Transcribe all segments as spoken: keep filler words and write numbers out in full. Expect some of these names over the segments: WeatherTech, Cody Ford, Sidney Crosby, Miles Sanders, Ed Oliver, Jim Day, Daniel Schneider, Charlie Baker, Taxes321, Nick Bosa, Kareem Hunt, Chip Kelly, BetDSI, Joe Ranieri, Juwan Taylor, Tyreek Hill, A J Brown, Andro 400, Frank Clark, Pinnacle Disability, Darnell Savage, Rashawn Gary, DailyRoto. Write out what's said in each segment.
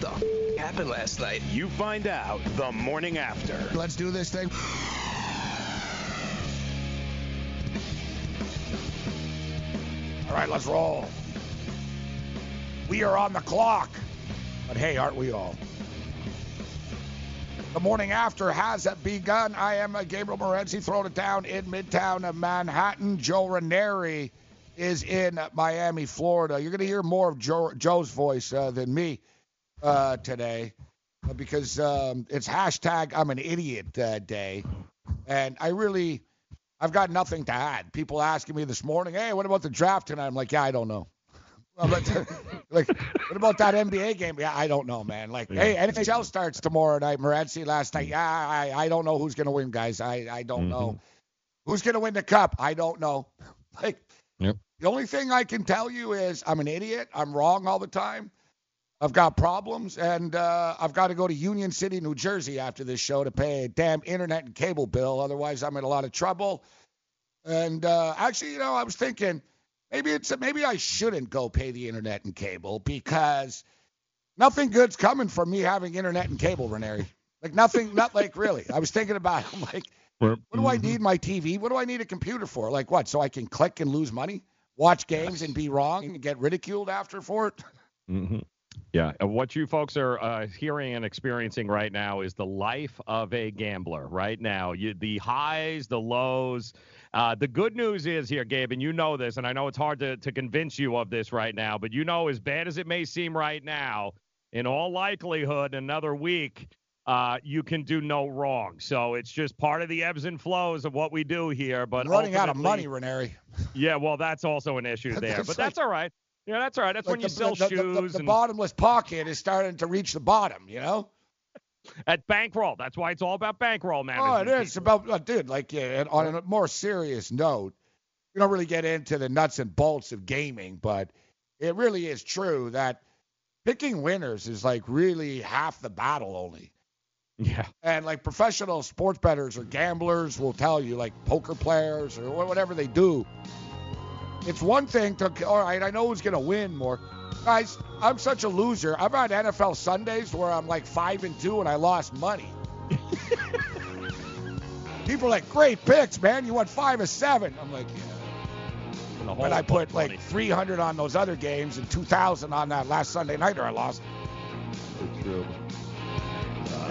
the f- happened last night? You find out the morning after. Let's do this thing. All right, let's roll. We are on the clock. But hey, aren't we all? The morning after has begun. I am Gabriel Morenzi, throwing it down in Midtown Manhattan. Joe Ranieri is in Miami, Florida. You're going to hear more of Joe, Joe's voice uh, than me uh, today because um, it's hashtag I'm an idiot uh, day. And I really, I've got nothing to add. People asking me this morning, hey, what about the draft tonight? I'm like, yeah, I don't know. Like, what about that N B A game? Yeah, I don't know, man. Like, yeah. Hey, N H L starts tomorrow night. Morenzi last night. Yeah, I, I don't know who's going to win, guys. I, I don't mm-hmm. know. Who's going to win the cup? I don't know. Like, yep. The only thing I can tell you is I'm an idiot. I'm wrong all the time. I've got problems, and uh, I've got to go to Union City, New Jersey after this show to pay a damn internet and cable bill. Otherwise, I'm in a lot of trouble. And uh, actually, you know, I was thinking – Maybe it's maybe I shouldn't go pay the internet and cable because nothing good's coming from me having internet and cable, Ranieri. Like nothing, not like really. I was thinking about it. I'm like, what do I need my T V? What do I need a computer for? Like what? So I can click and lose money, watch games and be wrong and get ridiculed after for it? Mm-hmm. Yeah. What you folks are uh, hearing and experiencing right now is the life of a gambler right now. You, the highs, the lows. Uh, the good news is here, Gabe, and you know this, and I know it's hard to, to convince you of this right now, but you know, as bad as it may seem right now, in all likelihood, another week, uh, you can do no wrong. So it's just part of the ebbs and flows of what we do here. But I'm running out of money, Ranieri. Yeah, well, that's also an issue there, but like, that's all right. Yeah, that's all right. That's like when the, you sell the, shoes. The, the, the and... bottomless pocket is starting to reach the bottom, you know? At bankroll. That's why it's all about bankroll management. Oh, it is. It's about, uh, dude, like, yeah, on a more serious note, we don't really get into the nuts and bolts of gaming, but it really is true that picking winners is, like, really half the battle only. Yeah. And, like, professional sports bettors or gamblers will tell you, like, poker players or whatever they do. It's one thing to, all right, I know who's going to win more. Guys, I'm such a loser. I've had N F L Sundays where I'm like five and two and I lost money. People are like, great picks, man. You won five of seven. I'm like, yeah. But I put like money. three hundred on those other games and two thousand on that last Sunday night or I lost. It's true. Uh...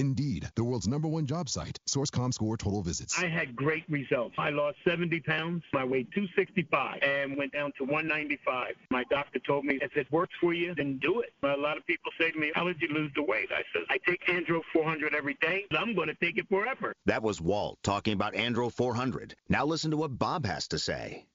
Indeed, the world's number one job site. Source dot com score total visits. I had great results. I lost seventy pounds. I weighed two sixty-five and went down to one ninety-five. My doctor told me, if it works for you, then do it. A lot of people say to me, how did you lose the weight? I said, I take Andro four hundred every day. I'm going to take it forever. That was Walt talking about Andro four hundred. Now listen to what Bob has to say.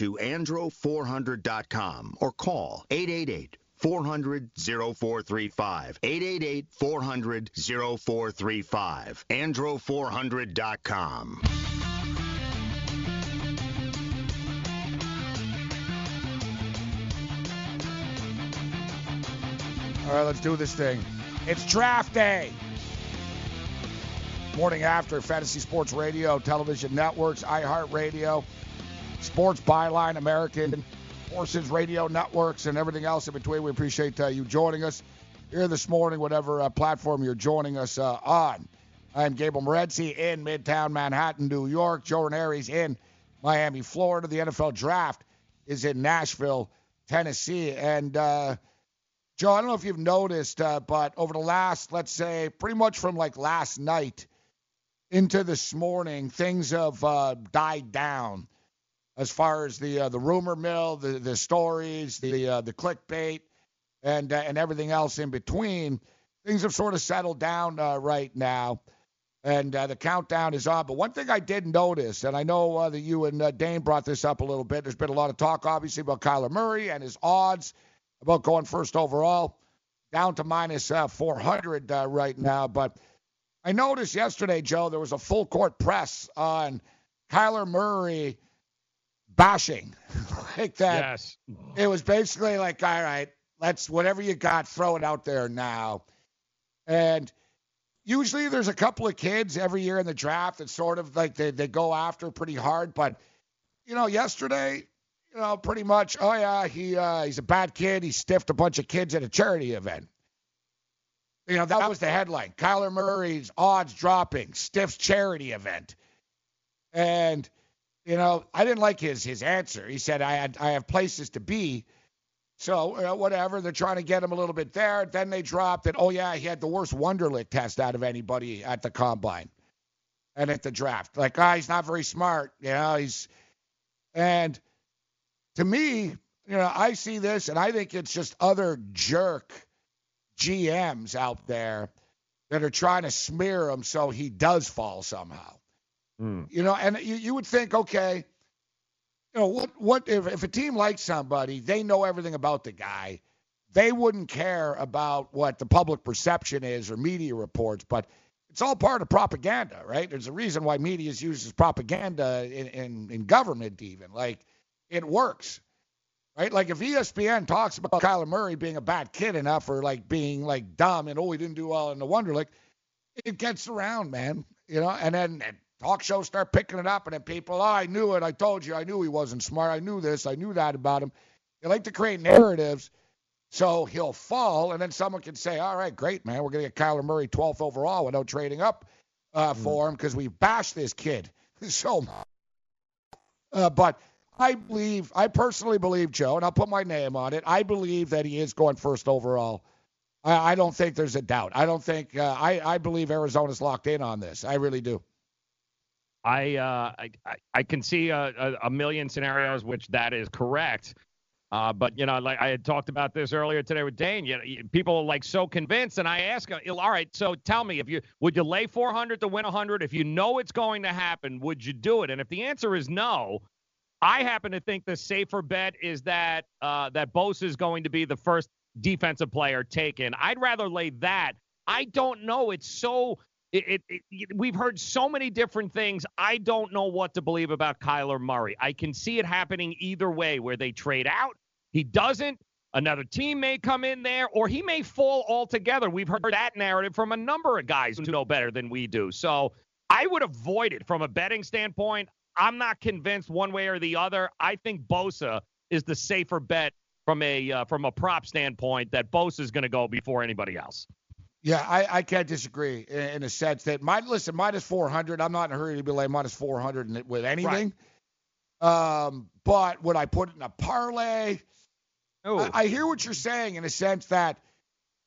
to andro four hundred dot com or call eight eight eight, four hundred, oh four three five. eight eight eight, four hundred, oh four three five. andro four hundred dot com. All right, let's do this thing. It's draft day. Morning after, Fantasy Sports Radio, Television Networks, iHeartRadio, Sports Byline, American Forces Radio Networks, and everything else in between. We appreciate uh, you joining us here this morning, whatever uh, platform you're joining us uh, on. I'm Gabriel Morenzi in Midtown Manhattan, New York. Joe Ranieri's in Miami, Florida. The N F L Draft is in Nashville, Tennessee. And, uh, Joe, I don't know if you've noticed, uh, but over the last, let's say, pretty much from like last night into this morning, things have uh, died down. As far as the uh, the rumor mill, the, the stories, the uh, the clickbait, and uh, and everything else in between, things have sort of settled down uh, right now, and uh, the countdown is on. But one thing I did notice, and I know uh, that you and uh, Dane brought this up a little bit. There's been a lot of talk, obviously, about Kyler Murray and his odds about going first overall, down to minus uh, four hundred uh, right now. But I noticed yesterday, Joe, there was a full court press on Kyler Murray bashing like that. Yes. It was basically like, all right, let's, whatever you got, throw it out there now. And usually there's a couple of kids every year in the draft that sort of like they, they go after pretty hard. But, you know, yesterday, you know, pretty much, oh, yeah, he uh, he's a bad kid. He stiffed a bunch of kids at a charity event. You know, that was the headline. Kyler Murray's odds dropping, stiffs charity event. And you know, I didn't like his his answer. He said, I had, I have places to be. So, uh, whatever, they're trying to get him a little bit there. Then they dropped it. Oh, yeah, he had the worst Wonderlic test out of anybody at the Combine and at the draft. Like, ah, oh, he's not very smart. You know, he's – and to me, you know, I see this, and I think it's just other jerk G Ms out there that are trying to smear him so he does fall somehow. You know, and you, you would think, okay, you know, what what if, if a team likes somebody, they know everything about the guy. They wouldn't care about what the public perception is or media reports, but it's all part of propaganda, right? There's a reason why media uses propaganda in, in, in government even. Like, it works, right? Like, if E S P N talks about Kyler Murray being a bad kid enough or, like, being, like, dumb and, oh, he didn't do well in the Wonderlic, it gets around, man, you know, and then and, talk shows start picking it up, and then people, oh, I knew it. I told you. I knew he wasn't smart. I knew this. I knew that about him. They like to create narratives so he'll fall, and then someone can say, all right, great, man. We're going to get Kyler Murray twelfth overall without trading up uh, mm-hmm. for him because we bashed this kid so much. Uh, but I believe, I personally believe, Joe, and I'll put my name on it, I believe that he is going first overall. I, I don't think there's a doubt. I don't think uh, – I, I believe Arizona's locked in on this. I really do. I, uh, I I can see a, a million scenarios which that is correct, uh, but you know, like I had talked about this earlier today with Dane. You know, people are like so convinced, and I ask, all right, so tell me, if you would you lay four hundred to win one hundred? If you know it's going to happen, would you do it? And if the answer is no, I happen to think the safer bet is that uh, that Bosa is going to be the first defensive player taken. I'd rather lay that. I don't know. It's so. It, it, it, we've heard so many different things. I don't know what to believe about Kyler Murray. I can see it happening either way, where they trade out, he doesn't, Another team may come in there, or he may fall altogether. We've heard that narrative from a number of guys who know better than we do. So I would avoid it from a betting standpoint. I'm not convinced one way or the other. I think Bosa is the safer bet from a uh, from a prop standpoint, that Bosa is going to go before anybody else. Yeah, I, I can't disagree in, in a sense that, my, listen, minus four hundred, I'm not in a hurry to be like minus four hundred with anything. Right. Um, but would I put it in a parlay? I, I hear what you're saying in a sense that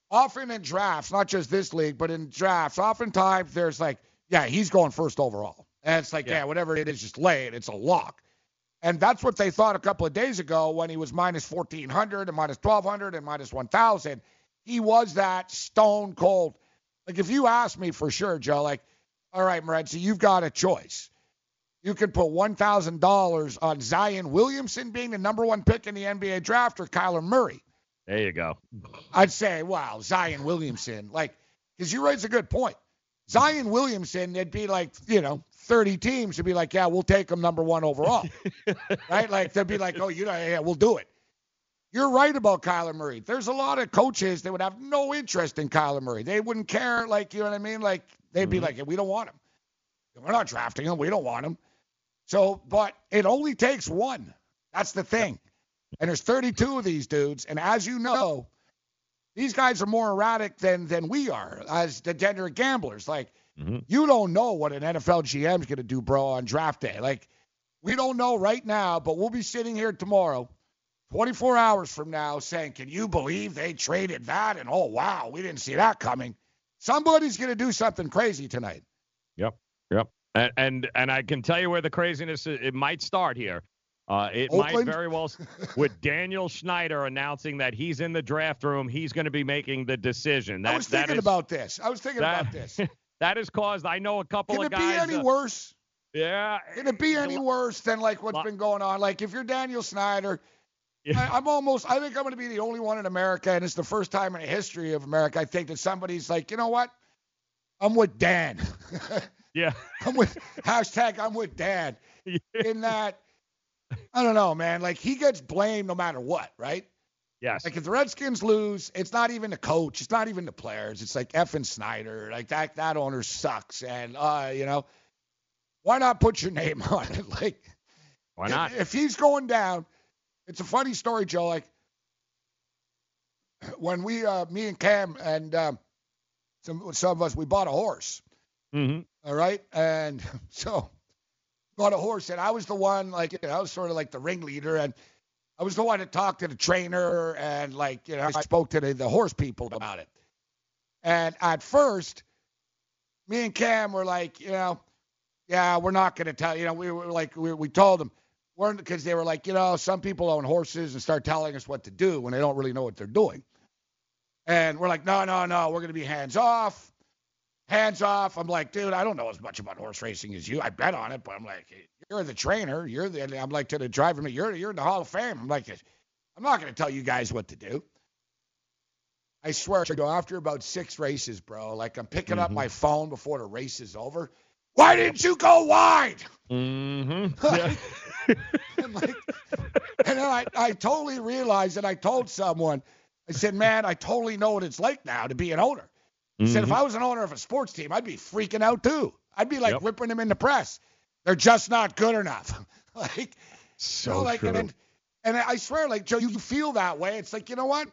often in drafts, not just this league, but in drafts, oftentimes there's like, yeah, he's going first overall. And it's like, yeah, yeah whatever it is, just lay it. It's a lock. And that's what they thought a couple of days ago when he was minus fourteen hundred and minus twelve hundred and minus one thousand. He was that stone cold. Like, if you ask me for sure, Joe, like, all right, Morenzi, you've got a choice. You can put one thousand dollars on Zion Williamson being the number one pick in the N B A draft or Kyler Murray. There you go. I'd say, wow, Zion Williamson. Like, because you raise a good point. Zion Williamson, it'd be like, you know, thirty teams would be like, yeah, we'll take him number one overall. Right? Like, they'd be like, oh, you know, yeah, we'll do it. You're right about Kyler Murray. There's a lot of coaches that would have no interest in Kyler Murray. They wouldn't care, like, you know what I mean? Like, they'd be mm-hmm. like, yeah, we don't want him. We're not drafting him. We don't want him. So, but it only takes one. That's the thing. And there's thirty-two of these dudes. And as you know, these guys are more erratic than than we are as degenerate gamblers. Like, mm-hmm. you don't know what an N F L G M is going to do, bro, on draft day. Like, we don't know right now, but we'll be sitting here tomorrow, twenty-four hours from now, saying, can you believe they traded that? And, oh, wow, we didn't see that coming. Somebody's going to do something crazy tonight. Yep, yep. And, and and I can tell you where the craziness is. It might start here. Uh, it Oakland? might very well with Daniel Schneider announcing that he's in the draft room. He's going to be making the decision. That, I was thinking that is, about this. I was thinking that, about this. That has caused, I know a couple can of guys. Can it be any uh, worse? Yeah. Can it be any worse than like what's been going on? Like if you're Daniel Schneider, yeah. I, I'm almost, I think I'm going to be the only one in America, and it's the first time in the history of America, I think that somebody's like, you know what? I'm with Dan. Yeah. I'm with hashtag I'm with Dad. Yeah. In that, I don't know, man. Like, he gets blamed no matter what, right? Yes. Like, if the Redskins lose, it's not even the coach. It's not even the players. It's like effing Snyder. Like, that that owner sucks. And, uh, you know, why not put your name on it? Like, why not? If, if he's going down, it's a funny story, Joe. Like, when we, uh, me and Cam and um, some, some of us, we bought a horse. Mm-hmm. All right. And so bought a horse, and I was the one, like, you know, I was sort of like the ringleader, and I was the one that talked to the trainer, and like, you know, I spoke to the, the horse people about it. And at first, me and Cam were like, you know, yeah, we're not going to tell, you know, we were like, we, we told them, we're, because they were like, you know, some people own horses and start telling us what to do when they don't really know what they're doing. And we're like, no, no, no, we're going to be hands off. Hands off. I'm like, dude, I don't know as much about horse racing as you. I bet on it, but I'm like, you're the trainer. You're the, I'm like to the driver. You're, you're in the Hall of Fame. I'm like, I'm not going to tell you guys what to do. I swear to go after about six races, bro. Like, I'm picking mm-hmm. up my phone before the race is over. Why didn't you go wide? Mm-hmm. Like, yeah. I'm like, and then I, I totally realized that I told someone, I said, man, I totally know what it's like now to be an owner. He mm-hmm. said, if I was an owner of a sports team, I'd be freaking out, too. I'd be, like, yep. ripping them in the press. They're just not good enough. Like, so, so like, true. And, then, and I swear, like, Joe, you feel that way. It's like, you know what?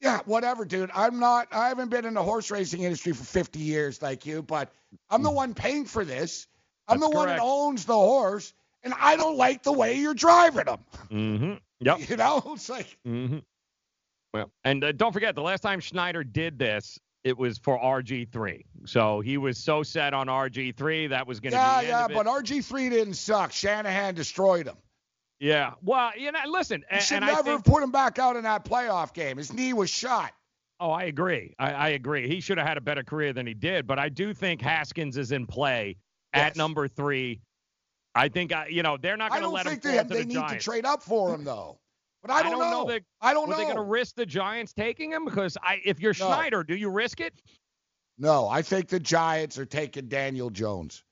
Yeah, whatever, dude. I'm not, I haven't been in the horse racing industry for fifty years like you, but I'm the one paying for this. I'm That's the correct. one that owns the horse, and I don't like the way you're driving them. Mm-hmm. Yep. You know? It's like. Mm-hmm. Well, and uh, don't forget, the last time Schneider did this, it was for R G three. So he was so set on R G three that was going to yeah, be Yeah, yeah, but R G three didn't suck. Shanahan destroyed him. Yeah. Well, you know, listen. He should and never I think, have put him back out in that playoff game. His knee was shot. Oh, I agree. I, I agree. He should have had a better career than he did. But I do think Haskins is in play yes. at number three. I think, I, you know, they're not going to let him fall to the Giants. I don't think they, they need to trade up for him, though. But I don't, I don't know. know that, I don't know. Are they going to risk the Giants taking him? Because I, if you're no. Schneider, do you risk it? No, I think the Giants are taking Daniel Jones.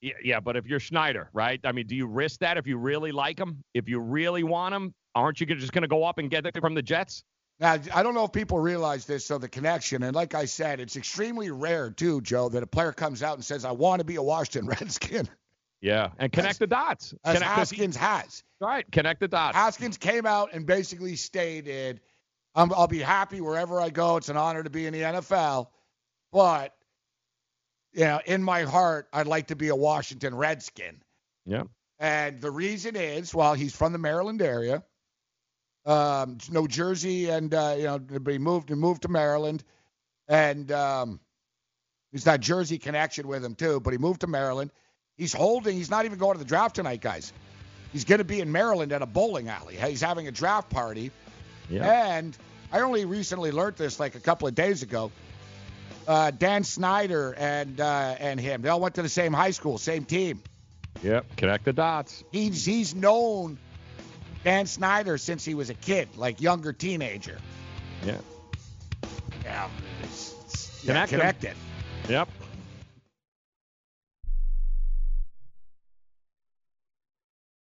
Yeah, yeah, but if you're Schneider, right? I mean, do you risk that if you really like him? If you really want him, aren't you just going to go up and get it from the Jets? Now, I don't know if people realize this, so the connection, and like I said, it's extremely rare, too, Joe, that a player comes out and says, I want to be a Washington Redskin. Yeah, and connect as, the dots. As connect Haskins the, has. Right, connect the dots. Haskins came out and basically stated, I'm, I'll be happy wherever I go. It's an honor to be in the N F L, but, you know, in my heart, I'd like to be a Washington Redskin. Yeah. And the reason is, well, he's from the Maryland area. Um, New Jersey, and uh, you know, he moved and moved to Maryland, and um, he's got Jersey connection with him too. But he moved to Maryland. He's holding. He's not even going to the draft tonight, guys. He's going to be in Maryland at a bowling alley. He's having a draft party. Yeah. And I only recently learned this, like a couple of days ago. Uh, Dan Schneider and uh, and him, they all went to the same high school, same team. Yep, connect the dots. He's he's known Dan Schneider since he was a kid, like younger teenager. Yeah. Yeah. It's, it's, Connect yeah connected. Yep.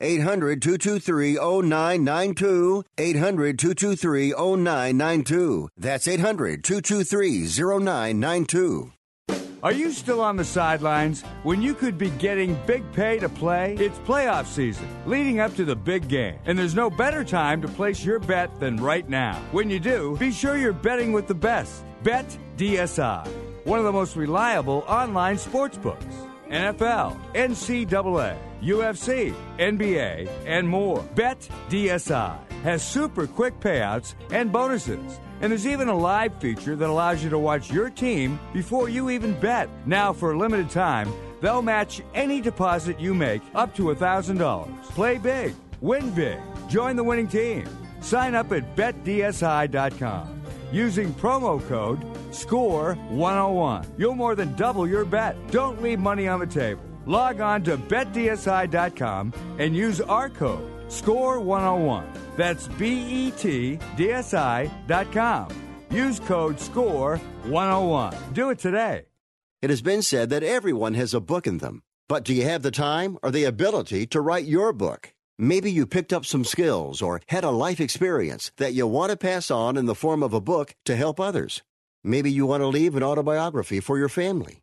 eight hundred two two three oh nine nine two. eight hundred two two three oh nine nine two. That's eight hundred two two three oh nine nine two. Are you still on the sidelines when you could be getting big pay to play? It's playoff season, leading up to the big game, and there's no better time to place your bet than right now. When you do, be sure you're betting with the best. Bet D S I, one of the most reliable online sportsbooks. N F L, N C double A, U F C, N B A, and more. BetDSI has super quick payouts and bonuses. And there's even a live feature that allows you to watch your team before you even bet. Now, for a limited time, they'll match any deposit you make up to one thousand dollars. Play big. Win big. Join the winning team. Sign up at bet D S I dot com. Using promo code SCORE one oh one. You'll more than double your bet. Don't leave money on the table. Log on to bet D S I dot com and use our code SCORE one oh one. That's B E T D S I dot com. Use code SCORE one oh one. Do it today. It has been said that everyone has a book in them. But do you have the time or the ability to write your book? Maybe you picked up some skills or had a life experience that you want to pass on in the form of a book to help others. Maybe you want to leave an autobiography for your family.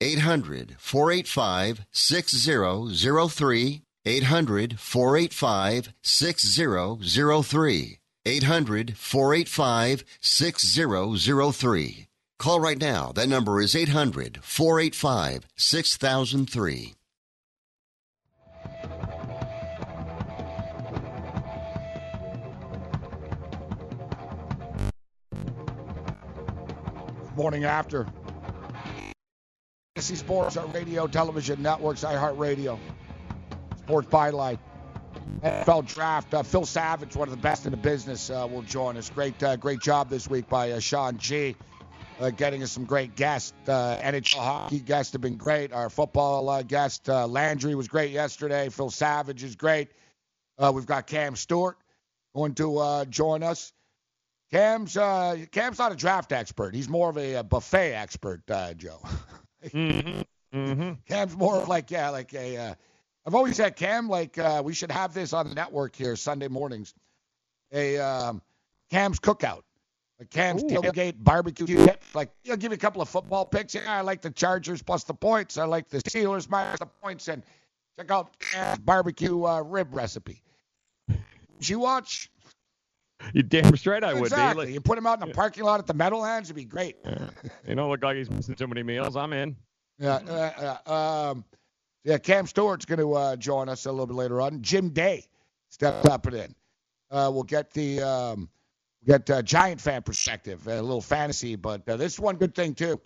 eight hundred four eight five six oh oh three. eight hundred four eight five six oh oh three. eight hundred four eight five six oh oh three. Call right now. That number is eight hundred four eight five six thousand three. Morning after. Fantasy Sports on radio, television networks, iHeartRadio. Sports Byline. N F L Draft. Uh, Phil Savage, one of the best in the business, uh, will join us. Great uh, great job this week by uh, Sean G. Uh, getting us some great guests. Uh, N H L hockey guests have been great. Our football uh, guest, uh, Landry, was great yesterday. Phil Savage is great. Uh, we've got Cam Stewart going to uh, join us. Cam's uh, Cam's not a draft expert. He's more of a, a buffet expert, uh, Joe. Mm-hmm. Mm-hmm. Cam's more like yeah, like a uh, I've always said, Cam, like uh, we should have this on the network here Sunday mornings, a um, Cam's cookout, a Cam's Ooh, tailgate yeah. barbecue. Like, he'll give you a couple of football picks. Yeah, I like the Chargers plus the points. I like the Steelers minus the points. And check out Cam's barbecue uh, rib recipe. Did you watch? You damn straight I would. Exactly. Like, you put him out in the yeah. parking lot at the Meadowlands, it'd be great. Yeah. You don't look like he's missing too many meals. I'm in. Yeah. Uh, uh, um, yeah. Cam Stewart's going to uh, join us a little bit later on. Jim Day steps up and in. Uh, we'll get the um, we'll get uh, Giant fan perspective, a little fantasy, but uh, this is one good thing too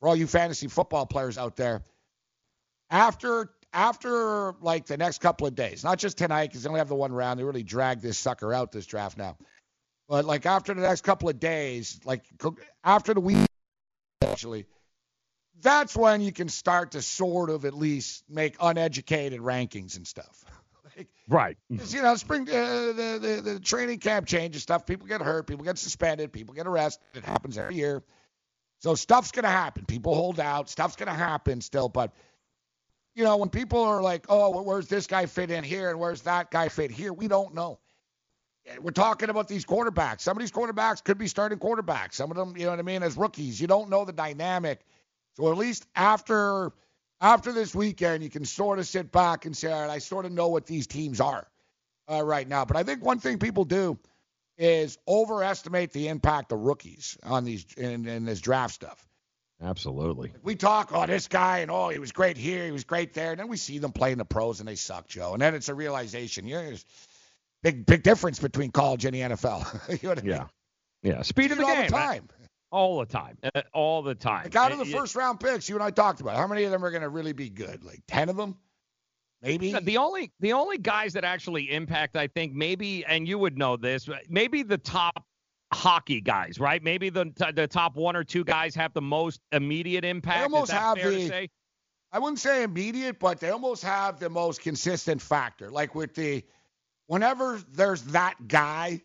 for all you fantasy football players out there. After. After, like, the next couple of days, not just tonight because they only have the one round. They really dragged this sucker out, this draft now. But, like, after the next couple of days, like, after the week, actually, that's when you can start to sort of at least make uneducated rankings and stuff. Like, right. You know, spring uh, the, the, the training camp changes stuff. People get hurt. People get suspended. People get arrested. It happens every year. So stuff's going to happen. People hold out. Stuff's going to happen still, but – you know, when people are like, oh, where's this guy fit in here and where's that guy fit here? We don't know. We're talking about these quarterbacks. Some of these quarterbacks could be starting quarterbacks. Some of them, you know what I mean, as rookies. You don't know the dynamic. So at least after after this weekend, you can sort of sit back and say, all right, I sort of know what these teams are uh, right now. But I think one thing people do is overestimate the impact of rookies on these in, in this draft stuff. Absolutely. We talk, oh, this guy, and oh, he was great here, he was great there, and then we see them playing the pros, and they suck, Joe. And then it's a realization, you know, there's big, big difference between college and the N F L. You know what I yeah. mean? Yeah. Speed of the game. All the time. All the time. All the time. Like out of the it, first it, round picks, you and I talked about, how many of them are going to really be good? Like ten of them? Maybe. The only the only guys that actually impact, I think, maybe, and you would know this, maybe the top hockey guys, right? Maybe the the top one or two guys have the most immediate impact. They almost Is that have fair the, to say? I wouldn't say immediate, but they almost have the most consistent factor. Like with the, whenever there's that guy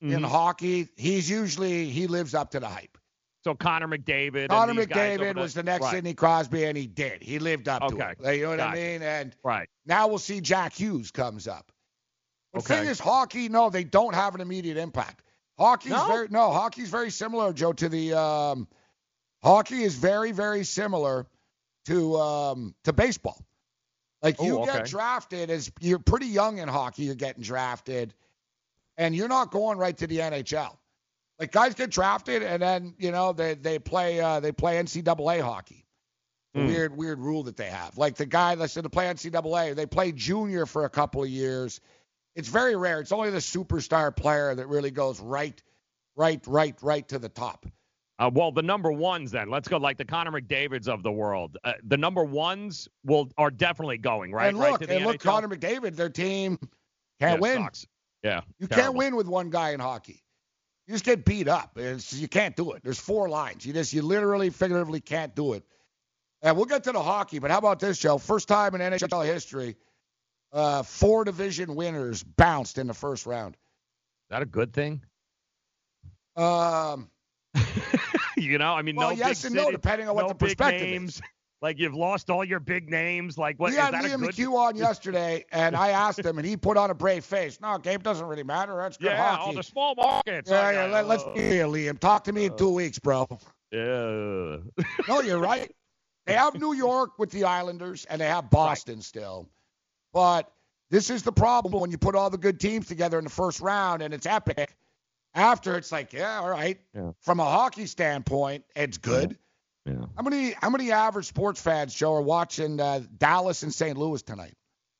mm-hmm. in hockey, he's usually, he lives up to the hype. So Connor McDavid. Connor McDavid was the, the next right. Sidney Crosby, and he did. He lived up okay. to it. You know what gotcha. I mean? And right. now we'll see Jack Hughes comes up. The okay. thing is, hockey, no, they don't have an immediate impact. Hockey's no? very no. Hockey's very similar, Joe, to the um, hockey is very very similar to um, to baseball. Like you Ooh, okay. get drafted as you're pretty young in hockey. You're getting drafted, and you're not going right to the N H L. Like guys get drafted, and then you know they they play uh, they play N C double A hockey. Mm. Weird weird rule that they have. Like the guy that's going to play N C double A, they play junior for a couple of years. It's very rare. It's only the superstar player that really goes right, right, right, right to the top. Uh, well, the number ones then. Let's go like the Connor McDavids of the world. Uh, the number ones will are definitely going, right? And look, right to the and N H L. Look, Connor McDavid, their team can't yeah, win. Sucks. Yeah, You terrible. Can't win with one guy in hockey. You just get beat up. It's, you can't do it. There's four lines. You just you literally, figuratively can't do it. And we'll get to the hockey, but how about this, Joe? First time in N H L history, Uh, four division winners bounced in the first round. Is that a good thing? Um, you know, I mean, well, no yes big and city, no, depending on no what the perspective names. Is. Like you've lost all your big names. Like what? We had Liam good... McHugh on yesterday, and I asked him, and he put on a brave face. No, Gabe doesn't really matter. That's good yeah, hockey. Yeah, all the small markets. Yeah, yeah. Let, let's be real, Liam. Talk to me uh, in two weeks, bro. Yeah. No, you're right. They have New York with the Islanders, and they have Boston right. still. But this is the problem when you put all the good teams together in the first round and it's epic. After it's like, yeah, all right. Yeah. From a hockey standpoint, it's good. Yeah. Yeah. How many how many average sports fans, Joe, are watching uh, Dallas and Saint Louis tonight?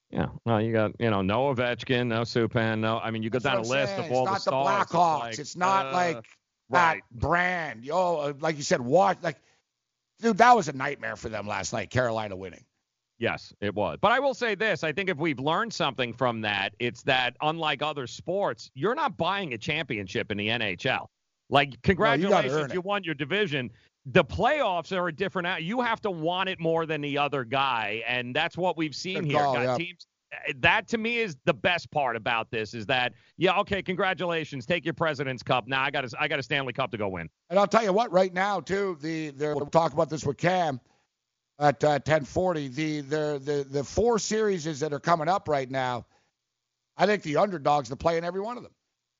Yeah. Well, you got, you know, no Ovechkin, no Subban, no. I mean, you go down a list of all the stars. It's not the Blackhawks. Like, it's not uh, like right. that brand. Yo, like you said, watch. Like, dude, that was a nightmare for them last night. Carolina winning. Yes, it was. But I will say this. I think if we've learned something from that, it's that unlike other sports, you're not buying a championship in the N H L. Like, congratulations, no, you, you won your division. The playoffs are a different – you have to want it more than the other guy, and that's what we've seen Good here. Call, yeah. teams, that, to me, is the best part about this is that, yeah, okay, congratulations. Take your President's Cup. Now nah, I got I got a Stanley Cup to go win. And I'll tell you what, right now, too, the, the we'll talk about this with Cam – at uh, ten forty. The, the the the four series that are coming up right now, I think the underdogs are playing every one of them.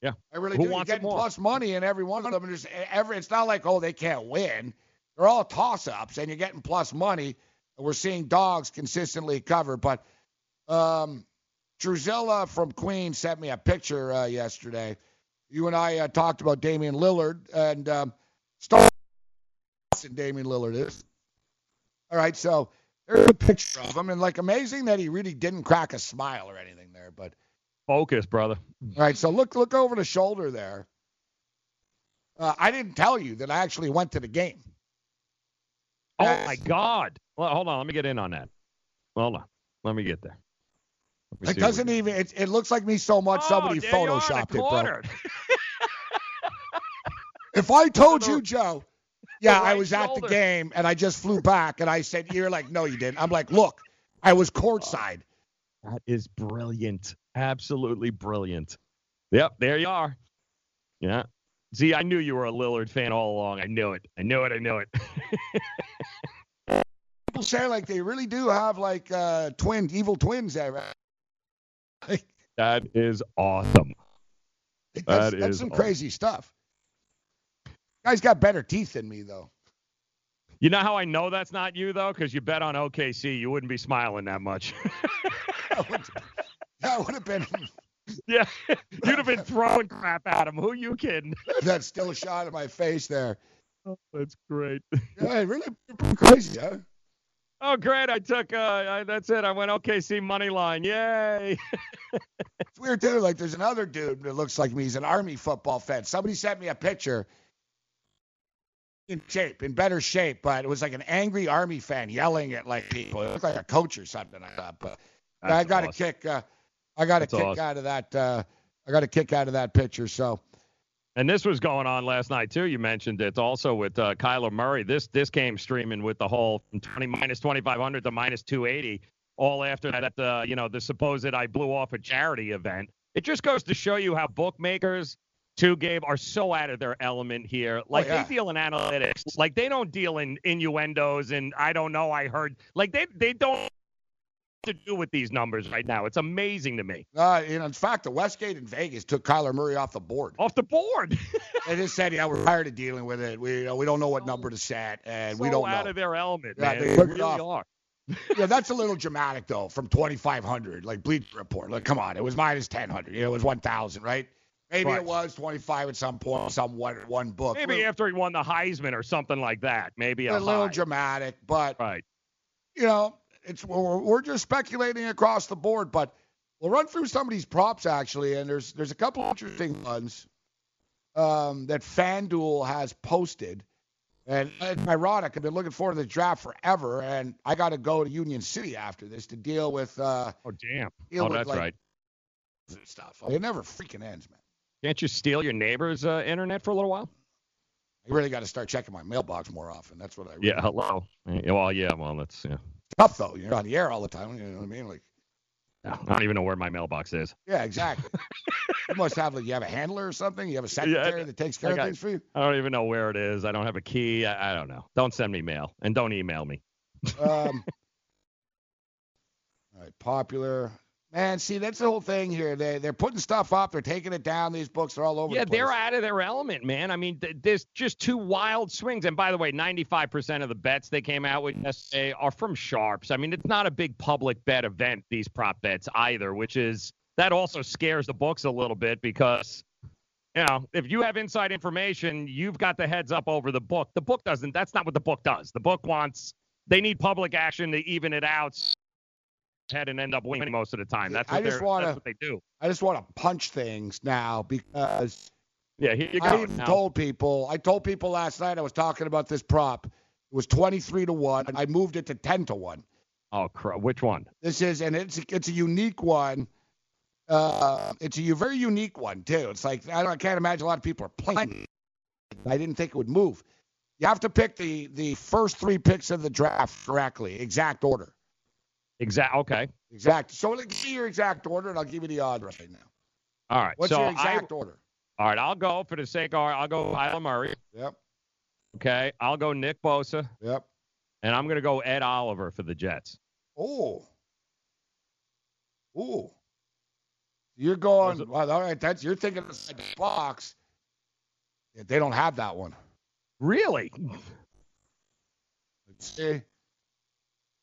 Yeah, I really Who do. You're getting plus money in every one of them. And just every, it's not like, oh, they can't win. They're all toss-ups, and you're getting plus money. We're seeing dogs consistently cover. But um, Drusilla from Queens sent me a picture uh, yesterday. You and I uh, talked about Damian Lillard, and um, Star Damian Lillard is. All right, so there's a picture of him, and, like, amazing that he really didn't crack a smile or anything there, but. Focus, brother. All right, so look look over the shoulder there. Uh, I didn't tell you that I actually went to the game. Oh, That's... my God. Well, hold on. Let me get in on that. Hold on. Let me get there. Me it doesn't even – it it looks like me so much oh, somebody photoshopped it, bro. If I told you, Joe, yeah, right I was shoulder. At the game, and I just flew back, and I said, you're like, no, you didn't. I'm like, look, I was courtside. That is brilliant. Absolutely brilliant. Yep, there you are. Yeah. See, I knew you were a Lillard fan all along. I knew it. I knew it. I knew it. People say, like, they really do have, like, uh, twin, evil twins there. Like, that is awesome. That's, that that's is some awesome. Crazy stuff. Guy's got better teeth than me, though. You know how I know that's not you, though? Because you bet on O K C. You wouldn't be smiling that much. That would have been. Yeah, you'd have been throwing crap at him. Who are you kidding? That's still a shot in my face there. Oh, that's great. Yeah, really crazy, huh? Oh, great. I took, uh, I, that's it. I went O K C money line. Yay. It's weird, too. Like, there's another dude that looks like me. He's an Army football fan. Somebody sent me a picture in shape, in better shape, but it was like an angry Army fan yelling at, like, people. It looked like a coach or something. I thought, but that's I got awesome. a kick. Uh, I got a That's kick awesome. out of that. Uh, I got a kick out of that picture. So, and this was going on last night too. You mentioned it also with uh, Kyler Murray. This this came streaming with the whole from twenty minus twenty five hundred to minus two eighty. All after that, at the you know the supposed I blew off a charity event. It just goes to show you how bookmakers too, Gabe, are so out of their element here. Like oh, yeah. They deal in analytics. Like they don't deal in innuendos and I don't know. I heard like they they don't. To do with these numbers right now. It's amazing to me. Uh, and in fact, the Westgate in Vegas took Kyler Murray off the board. Off the board. They just said, yeah, we're tired of dealing with it. We you know, we don't know what number to set, and so we don't know. So out of their element, yeah, man. They, they really are. Yeah, that's a little dramatic, though, from twenty-five hundred, like Bleacher Report. Like, come on, it was minus ten hundred. You know, it was one thousand, right? Maybe right. It was twenty-five at some point, some one, one book. Maybe really, after he won the Heisman or something like that. Maybe a, a little dramatic, but, right. you know, It's we're, we're just speculating across the board, but we'll run through some of these props actually, and there's there's a couple of interesting ones um, that FanDuel has posted, and it's ironic. I've been looking forward to the draft forever, and I got to go to Union City after this to deal with. Uh, oh damn! Deal oh, with, that's like, right. Stuff. It never freaking ends, man. Can't you steal your neighbor's uh, internet for a little while? I really got to start checking my mailbox more often. That's what I. Really yeah. Hello. Do. Well, yeah. Well, that's yeah. Tough though, you're on the air all the time. You know what I mean? Like, I don't even know where my mailbox is. Yeah, exactly. You must have like you have a handler or something. You have a secretary yeah, that takes care I, of things for you. I don't even know where it is. I don't have a key. I, I don't know. Don't send me mail and don't email me. um. All right, popular man. See, that's the whole thing here. They they're putting stuff up. They're taking it down. These books are all over. Yeah, the place. They're out of their element, man. I mean, th- there's just two wild swings. And by the way, ninety-five percent of the bets they came out with yesterday are from sharps. I mean, it's not a big public bet event. These prop bets either, which is that also scares the books a little bit because you know if you have inside information, you've got the heads up over the book. The book doesn't. That's not what the book does. The book wants. They need public action to even it out. Head and end up winning most of the time. That's what, I just wanna, that's what they do. I just want to punch things now because yeah, here you go. I even now. told people, I told people last night I was talking about this prop. It was twenty-three to one. I moved it to ten to one. Oh, crap. Which one? This is, and it's it's a unique one. Uh, it's a very unique one, too. It's like, I, don't, I can't imagine a lot of people are playing. I didn't think it would move. You have to pick the, the first three picks of the draft correctly, exact order. Exact. Okay. Exact. So give me your exact order, and I'll give you the odds right now. All right. What's so your exact I, order? All right. I'll go for the sake of. I'll go Kyler Murray. Yep. Okay. I'll go Nick Bosa. Yep. And I'm going to go Ed Oliver for the Jets. Oh. Ooh. You're going, it, well, all right, that's, you're thinking outside the box. Yeah, they don't have that one. Really? Let's see.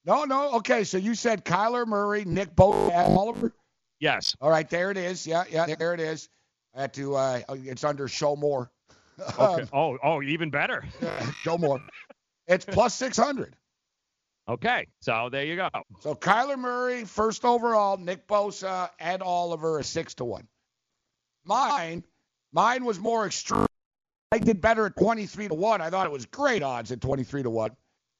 No, no. Okay, so you said Kyler Murray, Nick Bosa, Ed Oliver? Yes. All right, there it is. Yeah, yeah, there it is. I had to, uh, it's under Show More. Okay. um, oh, oh, even better. Show More. It's plus six hundred. Okay, so there you go. So Kyler Murray, first overall, Nick Bosa, Ed Oliver, a six to one. Mine, mine was more extreme. I did better at twenty-three to one. I thought it was great odds at twenty-three to one.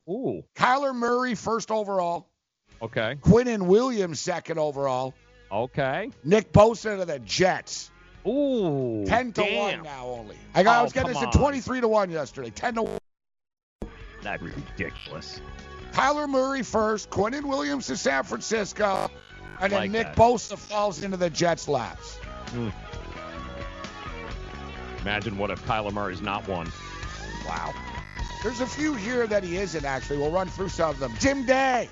Ooh. Kyler Murray, first overall. Okay. Quinnen Williams, second overall. Okay. Nick Bosa to the Jets. Ooh. Ten to damn. one now only. I got. Oh, I was getting this at twenty-three to one yesterday. Ten to one. That's ridiculous. Kyler Murray first, Quinnen Williams to San Francisco, and then like Nick that. Bosa falls into the Jets' laps. Mm. Imagine what if Kyler Murray's not one. Wow. There's a few here that he isn't, actually. We'll run through some of them. Jim Day.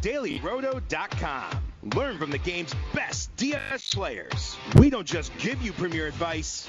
Daily Roto dot com. Learn from the game's best D F S players. We don't just give you premier advice.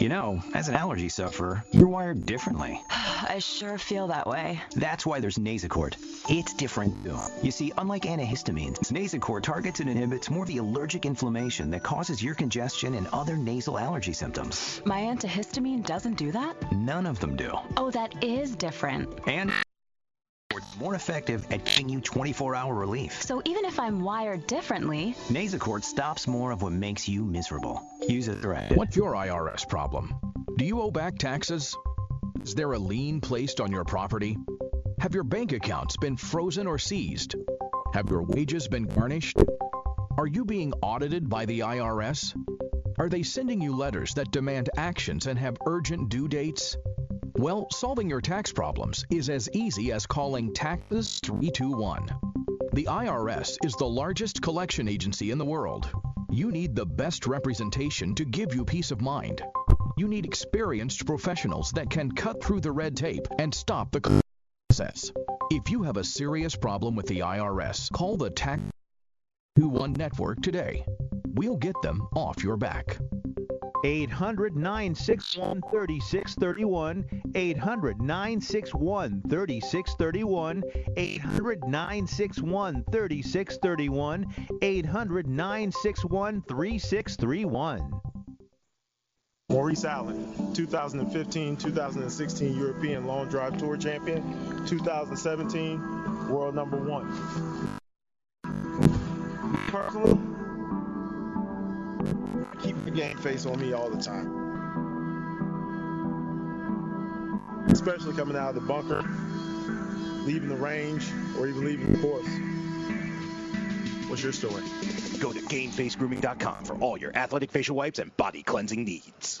You know, as an allergy sufferer, you're wired differently. I sure feel that way. That's why there's Nasacort. It's different, too. You see, unlike antihistamines, Nasacort targets and inhibits more of the allergic inflammation that causes ear congestion and other nasal allergy symptoms. My antihistamine doesn't do that? None of them do. Oh, that is different. And more effective at giving you twenty-four hour relief. So even if I'm wired differently, Nasacort stops more of what makes you miserable. Use it right. What's your I R S problem? Do you owe back taxes? Is there a lien placed on your property? Have your bank accounts been frozen or seized? Have your wages been garnished? Are you being audited by the I R S? Are they sending you letters that demand actions and have urgent due dates? Well, solving your tax problems is as easy as calling Taxes three two one. The I R S is the largest collection agency in the world. You need the best representation to give you peace of mind. You need experienced professionals that can cut through the red tape and stop the process. If you have a serious problem with the I R S, call the Tax three two one network today. We'll get them off your back. eight hundred, nine six one, three six three one, eight hundred, nine six one, three six three one, eight hundred, nine six one, three six three one, eight hundred, nine six one, three six three one. Maurice Allen, two thousand fifteen, two thousand sixteen European Long Drive Tour Champion, two thousand seventeen World Number One. Personally, keep the game face on me all the time. Especially coming out of the bunker, leaving the range, or even leaving the course. What's your story? Go to game face grooming dot com for all your athletic facial wipes and body cleansing needs.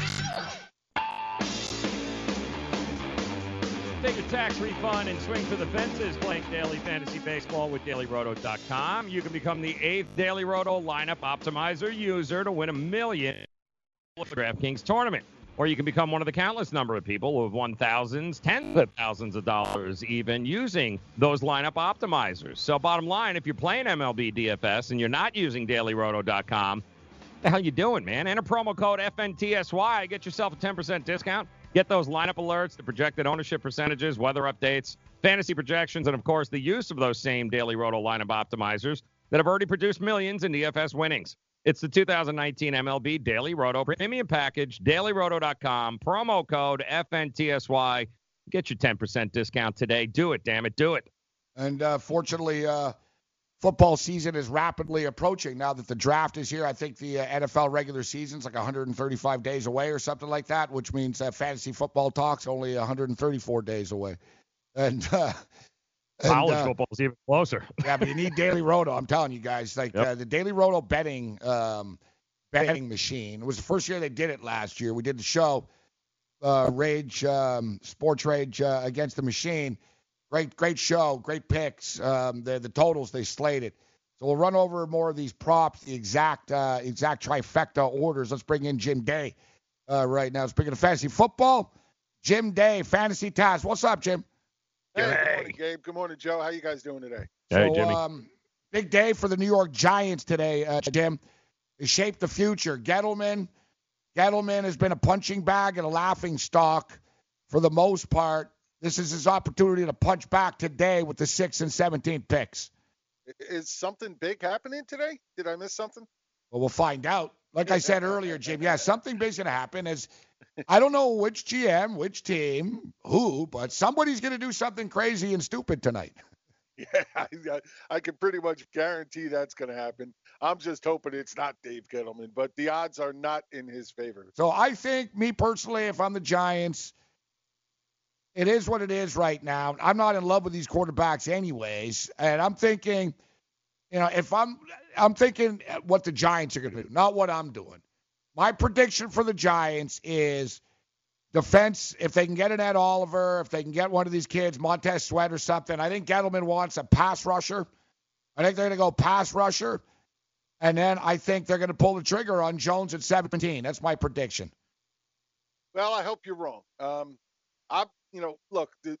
Take a tax refund and swing for the fences playing daily fantasy baseball with Daily Roto dot com. You can become the eighth Daily Roto lineup optimizer user to win a million in the DraftKings tournament. Or you can become one of the countless number of people who have won thousands, tens of thousands of dollars even using those lineup optimizers. So bottom line, if you're playing M L B D F S and you're not using Daily Roto dot com, what the hell you doing, man? Enter promo code F N T S Y. Get yourself a ten percent discount. Get those lineup alerts, the projected ownership percentages, weather updates, fantasy projections, and, of course, the use of those same Daily Roto lineup optimizers that have already produced millions in D F S winnings. It's the two thousand nineteen M L B Daily Roto Premium Package, Daily Roto dot com, promo code F N T S Y. Get your ten percent discount today. Do it, damn it, do it. And uh, fortunately, uh, football season is rapidly approaching now that the draft is here. I think the uh, N F L regular season is like one hundred thirty-five days away or something like that, which means uh, fantasy football talk's only one hundred thirty-four days away. And uh, And, college uh, football is even closer. Yeah, but you need Daily Roto. I'm telling you guys, like yep. uh, the Daily Roto betting um, betting machine. It was the first year they did it last year. We did the show, uh, Rage, um, Sports Rage uh, against the machine. Great, great show, great picks. Um, the the totals they slated. So we'll run over more of these props, the exact uh, exact trifecta orders. Let's bring in Jim Day uh, right now. Speaking of fantasy football, Jim Day, Fantasy Task. What's up, Jim? Hey. Good morning, Gabe. Good morning, Joe. How you guys doing today? Hey, so, Jimmy. Um, big day for the New York Giants today, uh, Jim. They shaped the future. Gettleman, Gettleman has been a punching bag and a laughing stock for the most part. This is his opportunity to punch back today with the sixth and seventeenth picks. Is something big happening today? Did I miss something? Well, we'll find out. Like I said earlier, Jim, yeah, something big's going to happen. As I don't know which G M, which team, who, but somebody's going to do something crazy and stupid tonight. Yeah, I, I can pretty much guarantee that's going to happen. I'm just hoping it's not Dave Gettleman, but the odds are not in his favor. So I think, me personally, if I'm the Giants, it is what it is right now. I'm not in love with these quarterbacks anyways, and I'm thinking – You know, if I'm I'm thinking what the Giants are going to do, not what I'm doing. My prediction for the Giants is defense, if they can get an Ed Oliver, if they can get one of these kids, Montez Sweat or something. I think Gettleman wants a pass rusher. I think they're going to go pass rusher. And then I think they're going to pull the trigger on Jones at seventeen. That's my prediction. Well, I hope you're wrong. Um, I, you know, look, the,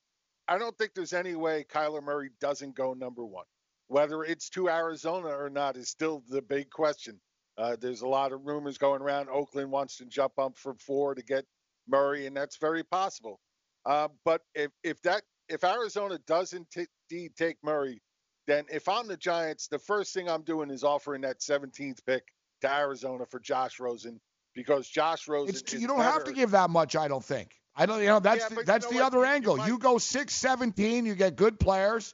I don't think there's any way Kyler Murray doesn't go number one. Whether it's to Arizona or not is still the big question. Uh, there's a lot of rumors going around. Oakland wants to jump up from four to get Murray, and that's very possible. Uh, but if if that if Arizona doesn't t- indeed take Murray, then if I'm the Giants, the first thing I'm doing is offering that seventeenth pick to Arizona for Josh Rosen, because Josh Rosen. It's, is you don't better. have to give that much, I don't think. I don't. You know that's yeah, the, that's you know the other you angle. Might. You go six seventeen, you get good players.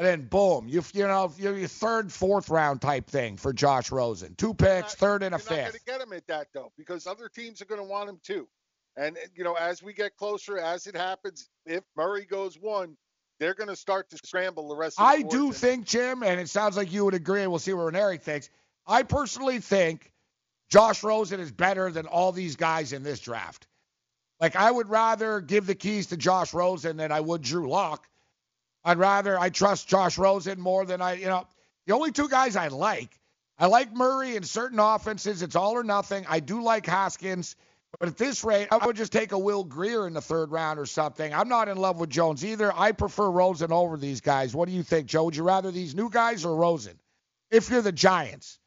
And then, boom, you you know, your third, fourth round type thing for Josh Rosen. Two picks, not, third and a fifth. You're not going to get him at that, though, because other teams are going to want him, too. And, you know, as we get closer, as it happens, if Murray goes one, they're going to start to scramble the rest of the I board do then. think, Jim, and it sounds like you would agree, and we'll see what Ranieri thinks. I personally think Josh Rosen is better than all these guys in this draft. Like, I would rather give the keys to Josh Rosen than I would Drew Locke. I'd rather, I trust Josh Rosen more than I, you know, the only two guys I like, I like Murray in certain offenses. It's all or nothing. I do like Haskins, but at this rate, I would just take a Will Grier in the third round or something. I'm not in love with Jones either. I prefer Rosen over these guys. What do you think, Joe? Would you rather these new guys or Rosen? If you're the Giants.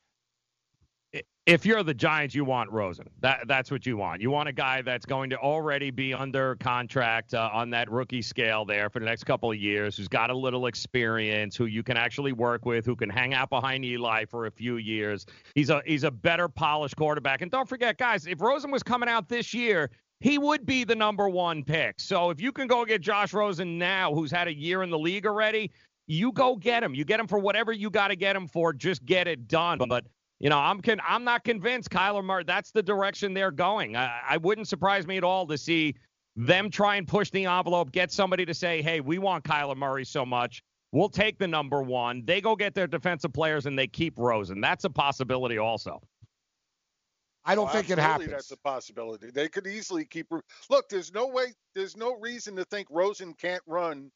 If you're the Giants, you want Rosen. That, that's what you want. You want a guy that's going to already be under contract uh, on that rookie scale there for the next couple of years, who's got a little experience, who you can actually work with, who can hang out behind Eli for a few years. He's a he's a better polished quarterback. And don't forget, guys, if Rosen was coming out this year, he would be the number one pick. So if you can go get Josh Rosen now, who's had a year in the league already, you go get him. You get him for whatever you got to get him for. Just get it done. But You know, I'm con- I'm not convinced Kyler Murray, that's the direction they're going. I-, I wouldn't surprise me at all to see them try and push the envelope, get somebody to say, hey, we want Kyler Murray so much. We'll take the number one. They go get their defensive players, and they keep Rosen. That's a possibility also. I don't well, think it happens. That's a possibility. They could easily keep – look, there's no way – there's no reason to think Rosen can't run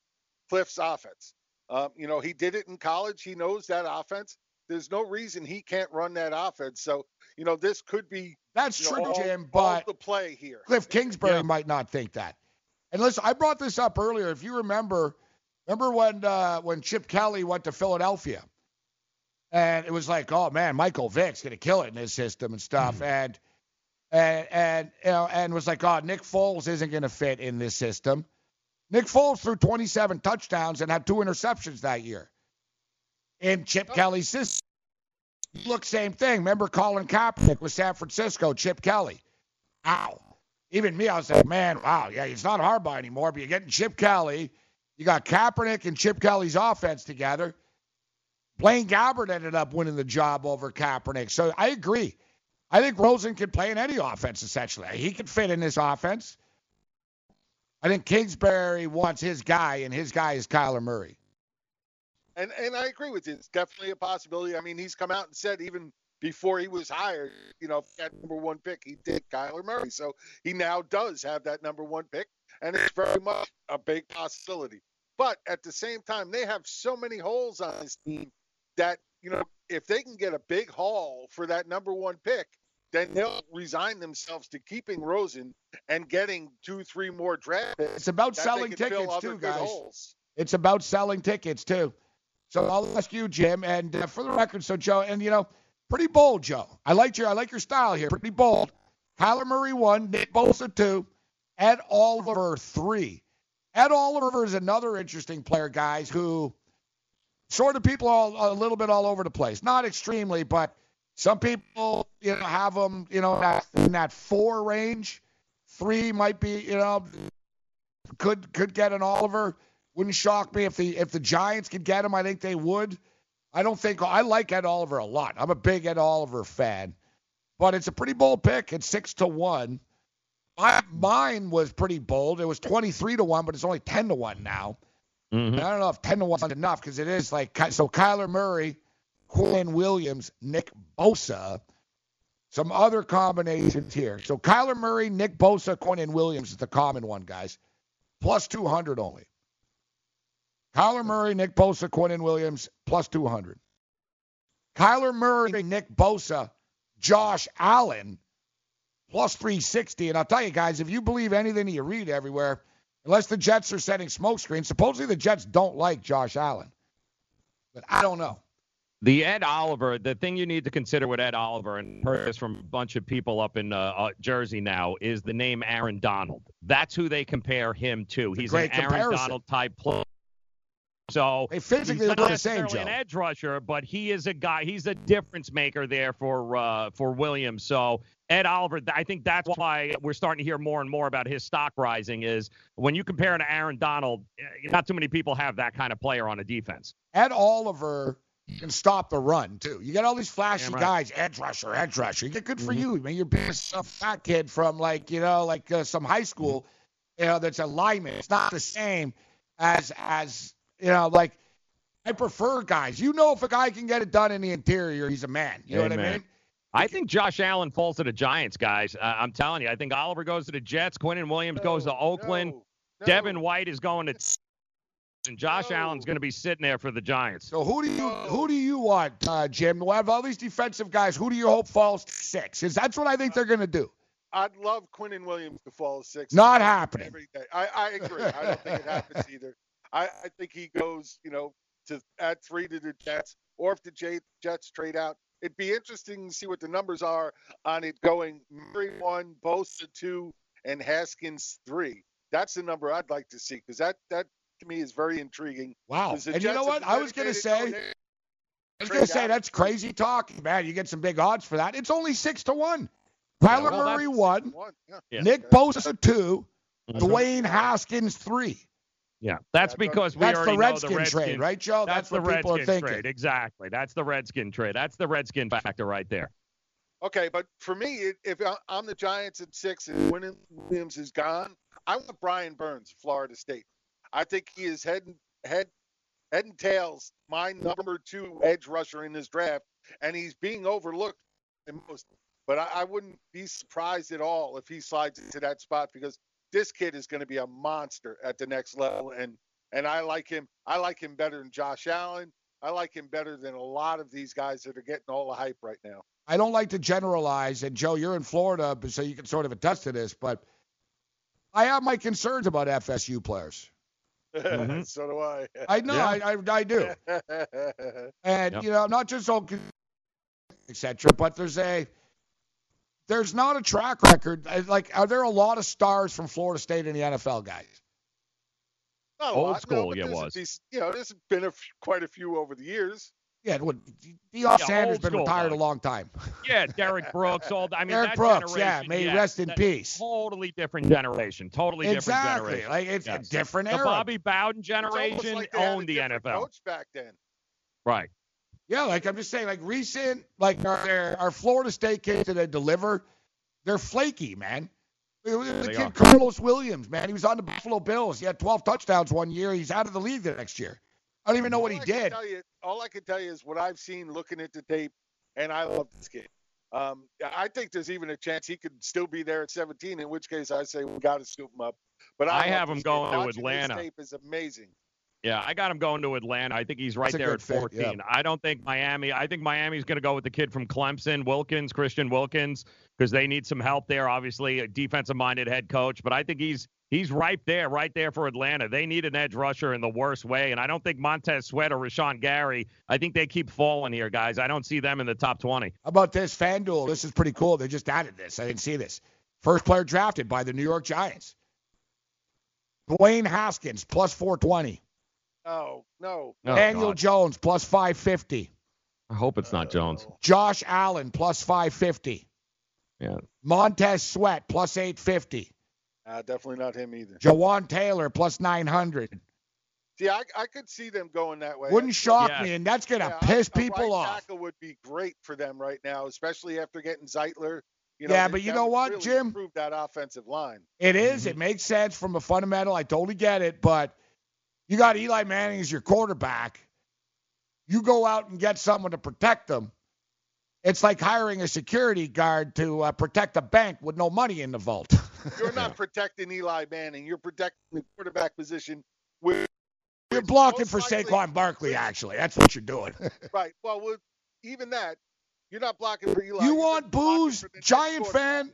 Cliff's offense. Um, you know, he did it in college. He knows that offense. There's no reason he can't run that offense. So, you know, this could be that's true, know, all, Jim, but the play here. Cliff Kingsbury yeah. might not think that. And listen, I brought this up earlier. If you remember, remember when uh, when Chip Kelly went to Philadelphia, and it was like, oh man, Michael Vick's gonna kill it in his system and stuff, mm-hmm. and and and you know, and was like, oh, Nick Foles isn't gonna fit in this system. Nick Foles threw twenty-seven touchdowns and had two interceptions that year. In Chip oh. Kelly's system. Look, same thing. Remember Colin Kaepernick with San Francisco, Chip Kelly. Wow. Even me, I was like, man, wow, yeah, it's not Harbaugh anymore, but you're getting Chip Kelly. You got Kaepernick and Chip Kelly's offense together. Blaine Gabbert ended up winning the job over Kaepernick. So I agree. I think Rosen can play in any offense, essentially. He can fit in this offense. I think Kingsbury wants his guy, and his guy is Kyler Murray. And and I agree with you. It's definitely a possibility. I mean, he's come out and said even before he was hired, you know, that number one pick, he did Kyler Murray. So he now does have that number one pick, and it's very much a big possibility. But at the same time, they have so many holes on this team that, you know, if they can get a big haul for that number one pick, then they'll resign themselves to keeping Rosen and getting two, three more draft picks. It's about selling tickets too, guys. It's about selling tickets too. So I'll ask you, Jim, and uh, for the record, so Joe, and you know, pretty bold, Joe. I like your, I like your style here. Pretty bold. Kyler Murray one, Nick Bosa two, Ed Oliver three. Ed Oliver is another interesting player, guys, who sort of people all a little bit all over the place. Not extremely, but some people, you know, have them, you know, in that, in that four range. Three might be, you know, could could get an Oliver. Wouldn't shock me if the if the Giants could get him. I think they would. I don't think I like Ed Oliver a lot. I'm a big Ed Oliver fan, but it's a pretty bold pick. It's six to one. My mine was pretty bold. It was twenty-three to one, but it's only ten to one now. Mm-hmm. I don't know if ten to one is enough because it is like so. Kyler Murray, Quinnen Williams, Nick Bosa, some other combinations here. So Kyler Murray, Nick Bosa, Quinnen Williams is the common one, guys. Plus two hundred only. Kyler Murray, Nick Bosa, Quinnen Williams, plus two hundred. Kyler Murray, Nick Bosa, Josh Allen, plus three sixty. And I'll tell you guys, if you believe anything you read everywhere, unless the Jets are setting smoke screens, supposedly the Jets don't like Josh Allen. But I don't know. The Ed Oliver, the thing you need to consider with Ed Oliver, and heard this from a bunch of people up in uh, Jersey now, is the name Aaron Donald. That's who they compare him to. He's an Aaron Donald type player. So hey, physically he's not necessarily an edge rusher, but he is a guy. He's a difference maker there for uh, for Williams. So Ed Oliver, I think that's why we're starting to hear more and more about his stock rising. Is when you compare to Aaron Donald, not too many people have that kind of player on a defense. Ed Oliver can stop the run too. You got all these flashy right. guys, edge rusher, edge rusher. You get good for mm-hmm. you, man. You're being a fat kid from like you know like uh, some high school, you know that's a lineman. It's not the same as as You know, like, I prefer guys. You know, if a guy can get it done in the interior, he's a man. You know Amen. What I mean? I think Josh Allen falls to the Giants, guys. Uh, I'm telling you. I think Oliver goes to the Jets. Quinnen Williams no, goes to Oakland. No, no. Devin White is going to – and Josh no. Allen's going to be sitting there for the Giants. So who do you who do you want, uh, Jim? We'll have all these defensive guys. Who do you hope falls to six? Because that's what I think they're going to do. I'd love Quinnen Williams to fall to six. Not happening. Every day. I, I agree. I don't think it happens either. I, I think he goes, you know, to add three to the Jets, or if the J, Jets trade out. It'd be interesting to see what the numbers are on it going Murray one, Bosa two, and Haskins three. That's the number I'd like to see because that, that to me is very intriguing. Wow. And Jets you know what? I was going to say, I was going to say out. That's crazy talk, man. You get some big odds for that. It's only six to one. Kyler yeah, well, Murray one, one. Yeah. Yeah. Nick yeah. Bosa two, mm-hmm. Dwayne Haskins three. Yeah, that's because we that's already the Redskin know the Redskin trade, right, Joe? That's, that's what the people Redskin are thinking. Trade. Exactly. That's the Redskin trade. That's the Redskin factor right there. Okay, but for me, if I'm the Giants at six and Quinnen Williams is gone, I want Brian Burns, Florida State. I think he is head and head, head and tails my number two edge rusher in this draft, and he's being overlooked the most. But I, I wouldn't be surprised at all if he slides into that spot because. This kid is going to be a monster at the next level, and and I like him. I like him better than Josh Allen. I like him better than a lot of these guys that are getting all the hype right now. I don't like to generalize, and Joe, you're in Florida, so you can sort of attest to this, but I have my concerns about F S U players. Mm-hmm. So do I. I know, yeah. I, I I do. And, yep. you know, not just all et cetera, but there's a – There's not a track record. Like, are there a lot of stars from Florida State in the N F L, guys? Not a Old lot, school, no, yeah, it was. These, you know, there's been a f- quite a few over the years. Yeah, D-Los yeah, Sanders has been retired guy. a long time. Yeah, Derek Brooks. all I mean, Derek that Brooks, yeah, may yeah, rest in peace. Totally different generation. Totally exactly. different generation. Like, it's yes. a different era. The Bobby Bowden generation like owned the N F L. Coach back then. Right. Yeah, like I'm just saying, like recent, like our, our Florida State kids that they deliver, they're flaky, man. The kid are. Carlos Williams, man, he was on the Buffalo Bills. He had twelve touchdowns one year. He's out of the league the next year. I don't even know all what he I did. You, all I can tell you is what I've seen looking at the tape, and I love this kid. Um, I think there's even a chance he could still be there at seventeen, in which case I say we got to scoop him up. But I, I have him going kid. to Watching Atlanta. This tape is amazing. Yeah, I got him going to Atlanta. I think he's right That's there at fourteen. Fit, yeah. I don't think Miami – I think Miami's going to go with the kid from Clemson, Wilkins, Christian Wilkins, because they need some help there, obviously, a defensive-minded head coach. But I think he's he's right there, right there for Atlanta. They need an edge rusher in the worst way, and I don't think Montez Sweat or Rashawn Gary – I think they keep falling here, guys. I don't see them in the top twenty. How about this? FanDuel, this is pretty cool. They just added this. I didn't see this. First player drafted by the New York Giants. Dwayne Haskins, plus four twenty. Oh, no. Oh, Daniel God. Jones, plus five fifty. I hope it's not Jones. Josh Allen, plus five fifty. Yeah. Montez Sweat, plus eight fifty. Uh, definitely not him either. Juwan Taylor, plus nine hundred. See, I, I could see them going that way. Wouldn't shock yeah. me, and that's going to yeah, piss a, a people right off. Tackle would be great for them right now, especially after getting Zeitler. You know, yeah, but you know what, really Jim? Improve that offensive line. It is. Mm-hmm. It makes sense from a fundamental. I totally get it, but you got Eli Manning as your quarterback. You go out and get someone to protect them. It's like hiring a security guard to uh, protect a bank with no money in the vault. You're not protecting Eli Manning. You're protecting the quarterback position. With, you're blocking for likely, Saquon Barkley, actually. That's what you're doing. Right. Well, with even that, you're not blocking for Eli. You want booze? Giant fan.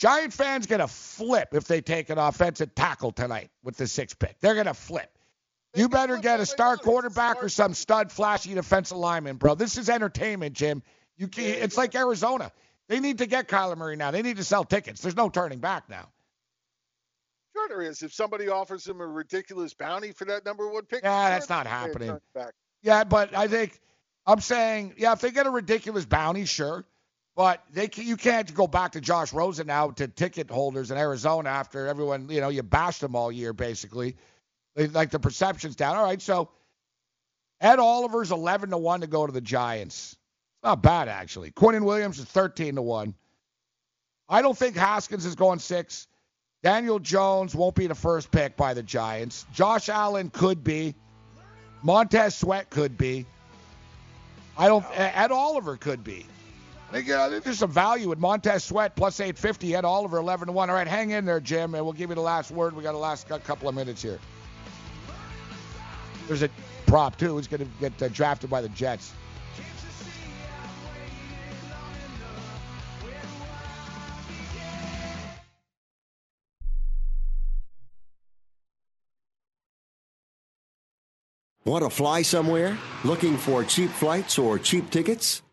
Giant fans going to flip if they take an offensive tackle tonight with the sixth pick. They're going to flip. You better get a star quarterback or some stud, flashy defensive lineman, bro. This is entertainment, Jim. You can't, it's like Arizona. They need to get Kyler Murray now. They need to sell tickets. There's no turning back now. Sure there is. If somebody offers him a ridiculous bounty for that number one pick. Yeah, that's not happening. Yeah, but I think I'm saying, yeah, if they get a ridiculous bounty, sure. But they can, you can't go back to Josh Rosen now to ticket holders in Arizona after everyone, you know, you bashed them all year, basically. Like the perception's down. All right, so Ed Oliver's eleven to one to go to the Giants. It's not bad, actually. Quinnen Williams is thirteen to one. I don't think Haskins is going six. Daniel Jones won't be the first pick by the Giants. Josh Allen could be. Montez Sweat could be. I don't. Ed Oliver could be. I think, uh, I think there's some value with Montez Sweat, plus eight fifty. Ed Oliver, eleven to one. All right, hang in there, Jim, and we'll give you the last word. We got a last couple of minutes here. There's a prop, too, who's going to get uh, drafted by the Jets. Want to fly somewhere? Looking for cheap flights or cheap tickets?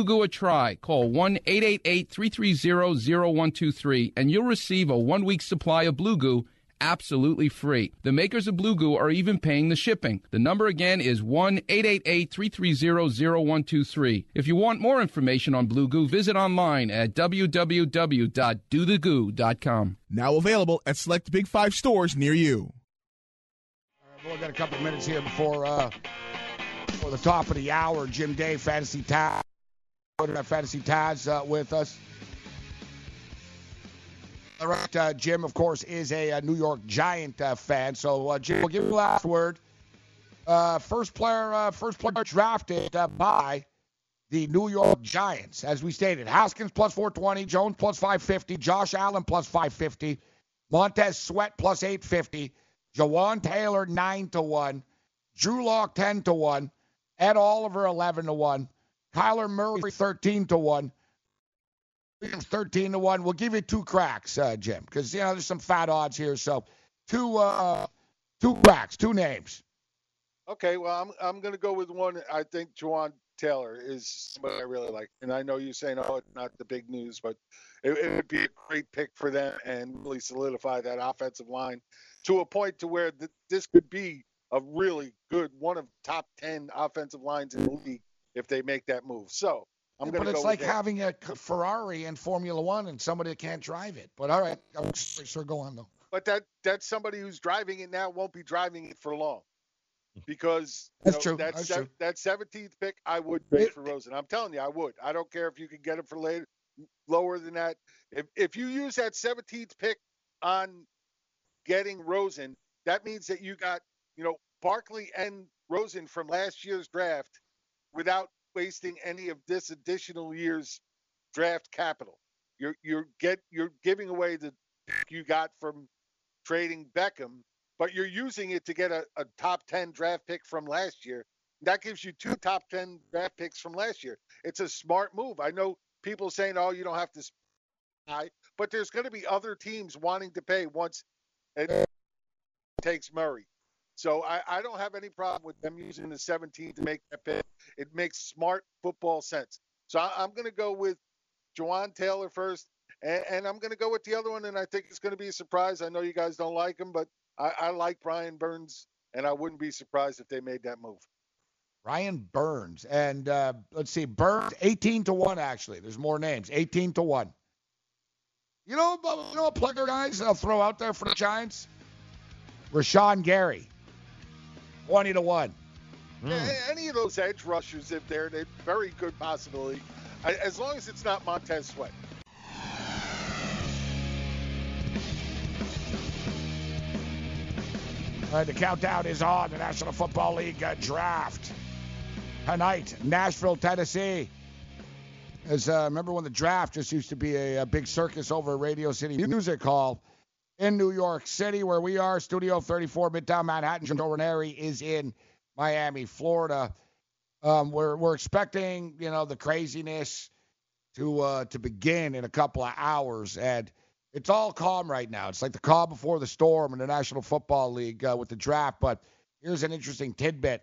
Blue Goo a try. Call one eight eight eight, three three zero, zero one two three and you'll receive a one-week supply of Blue Goo absolutely free. The makers of Blue Goo are even paying the shipping. The number again is one eight eight eight, three three zero, zero one two three. If you want more information on Blue Goo, visit online at w w w dot do the goo dot com. Now available at select Big Five stores near you. All right, well, we've got a couple of minutes here before, uh, before the top of the hour. Jim Day, Fantasy Time. Our fantasy ties uh, with us. All right, uh, Jim, of course, is a, a New York Giant uh, fan. So, uh, Jim, we'll give you the last word. Uh, first player, uh, first player drafted uh, by the New York Giants, as we stated: Haskins plus four twenty, Jones plus five fifty, Josh Allen plus five fifty, Montez Sweat plus eight fifty, Juwan Taylor nine to one, Drew Locke ten to one, Ed Oliver eleven to one. Kyler Murray thirteen to one. Williams thirteen to one. We'll give you two cracks, uh, Jim, because, you know, there's some fat odds here. So two uh, two cracks, two names. Okay, well, I'm I'm going to go with one. I think Juwan Taylor is somebody I really like. And I know you're saying, oh, it's not the big news, but it, it would be a great pick for them and really solidify that offensive line to a point to where th- this could be a really good one of top ten offensive lines in the league if they make that move. So I'm yeah, going to go But it's like having a Ferrari in Formula One and somebody that can't drive it. But all right, I'm sorry, sir, go on, though. But that that's somebody who's driving it now won't be driving it for long because that's, you know, true. That, that's that, true. That seventeenth pick, I would pay for Rosen. I'm telling you, I would. I don't care if you can get it for later, lower than that. If if you use that seventeenth pick on getting Rosen, that means that you got, you know, Barkley and Rosen from last year's draft without wasting any of this additional year's draft capital. You're you're get you're giving away the pick you got from trading Beckham, but you're using it to get a, a top ten draft pick from last year. That gives you two top ten draft picks from last year. It's a smart move. I know people saying, oh, you don't have to buy, but there's going to be other teams wanting to pay once it takes Murray. So I, I don't have any problem with them using the seventeen to make that pick. It makes smart football sense. So I, I'm going to go with Juwan Taylor first, and, and I'm going to go with the other one, and I think it's going to be a surprise. I know you guys don't like him, but I, I like Brian Burns, and I wouldn't be surprised if they made that move. Brian Burns. And uh, let's see, Burns, eighteen to one, actually. There's more names, eighteen to one. You know, you know a plugger, guys, I'll throw out there for the Giants? Rashawn Gary. twenty to one. Mm. Any of those edge rushers, if they're a very good possibility, as long as it's not Montez Sweat. All right, the countdown is on. The National Football League uh, draft tonight, Nashville, Tennessee. As uh, remember when the draft just used to be a, a big circus over Radio City Music Hall? In New York City, where we are, Studio thirty-four, Midtown Manhattan. Joe Ranieri is in Miami, Florida. Um, we're we're expecting, you know, the craziness to uh, to begin in a couple of hours, and it's all calm right now. It's like the calm before the storm in the National Football League uh, with the draft. But here's an interesting tidbit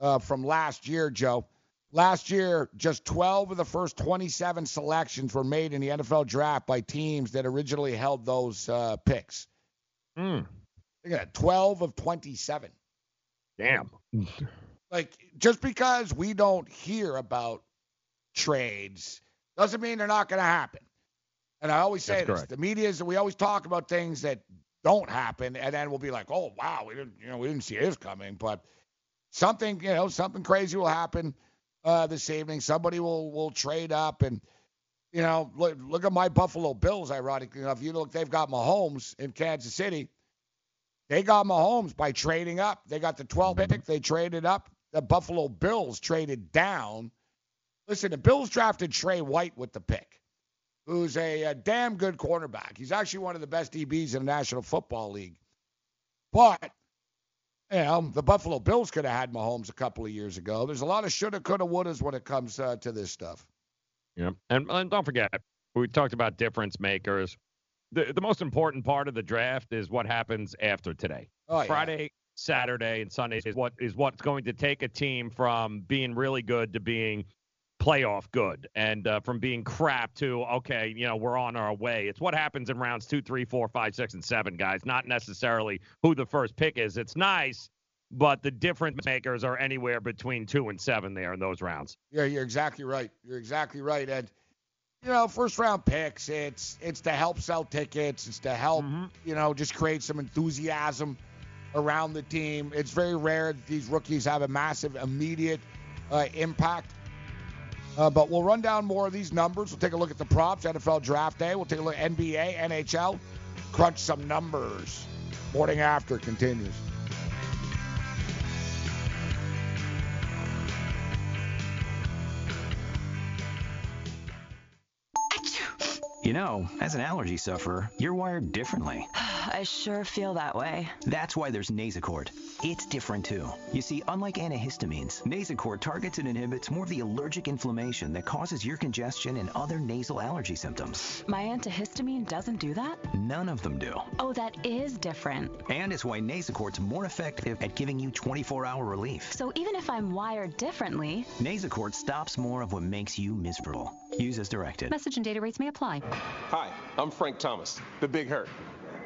uh, from last year, Joe. Last year, just twelve of the first twenty-seven selections were made in the N F L draft by teams that originally held those uh, picks. Mm. Look at that, twelve of twenty-seven. Damn. Like, just because we don't hear about trades doesn't mean they're not going to happen. And I always say this, the media is, we always talk about things that don't happen, and then we'll be like, oh, wow, we didn't, you know, we didn't see this coming. But something, you know, something crazy will happen uh, this evening. Somebody will, will trade up. And, you know, look, look at my Buffalo Bills, ironically enough. You look, they've got Mahomes in Kansas City. They got Mahomes by trading up. They got the twelfth pick. They traded up. The Buffalo Bills traded down. Listen, the Bills drafted Trey White with the pick, who's a, a damn good cornerback. He's actually one of the best D Bs in the National Football League. But, you know, the Buffalo Bills could have had Mahomes a couple of years ago. There's a lot of shoulda, coulda, wouldas when it comes uh, to this stuff. Yeah, and, and don't forget, we talked about difference makers. The, the most important part of the draft is what happens after today. Oh, yeah. Friday, Saturday, and Sunday is what is what's going to take a team from being really good to being playoff good, and uh, from being crap to, okay, you know, we're on our way. It's what happens in rounds two, three, four, five, six, and seven, guys, not necessarily who the first pick is. It's nice, but the difference makers are anywhere between two and seven there in those rounds. Yeah, you're exactly right. You're exactly right, Ed. You know, first round picks, it's it's to help sell tickets. It's to help, mm-hmm. you know, just create some enthusiasm around the team. It's very rare that these rookies have a massive immediate uh, impact. Uh, but we'll run down more of these numbers. We'll take a look at the props, N F L Draft Day. We'll take a look at N B A, N H L, crunch some numbers. Morning After continues. You know, as an allergy sufferer, you're wired differently. I sure feel that way. That's why there's Nasacort. It's different, too. You see, unlike antihistamines, Nasacort targets and inhibits more of the allergic inflammation that causes ear congestion and other nasal allergy symptoms. My antihistamine doesn't do that? None of them do. Oh, that is different. And it's why Nasacort's more effective at giving you twenty-four hour relief. So even if I'm wired differently... Nasacort stops more of what makes you miserable. Use as directed. Message and data rates may apply. Hi, I'm Frank Thomas, the Big Hurt.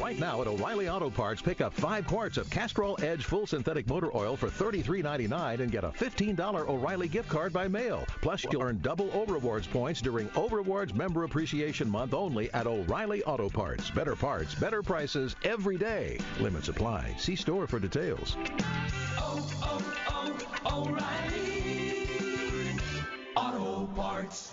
Right now at O'Reilly Auto Parts, pick up five quarts of Castrol Edge Full Synthetic Motor Oil for thirty-three ninety-nine and get a fifteen dollars O'Reilly gift card by mail. Plus, you'll earn double O Rewards points during O Rewards Member Appreciation Month only at O'Reilly Auto Parts. Better parts, better prices every day. Limits apply. See store for details. Oh, oh, oh, O'Reilly Auto Parts.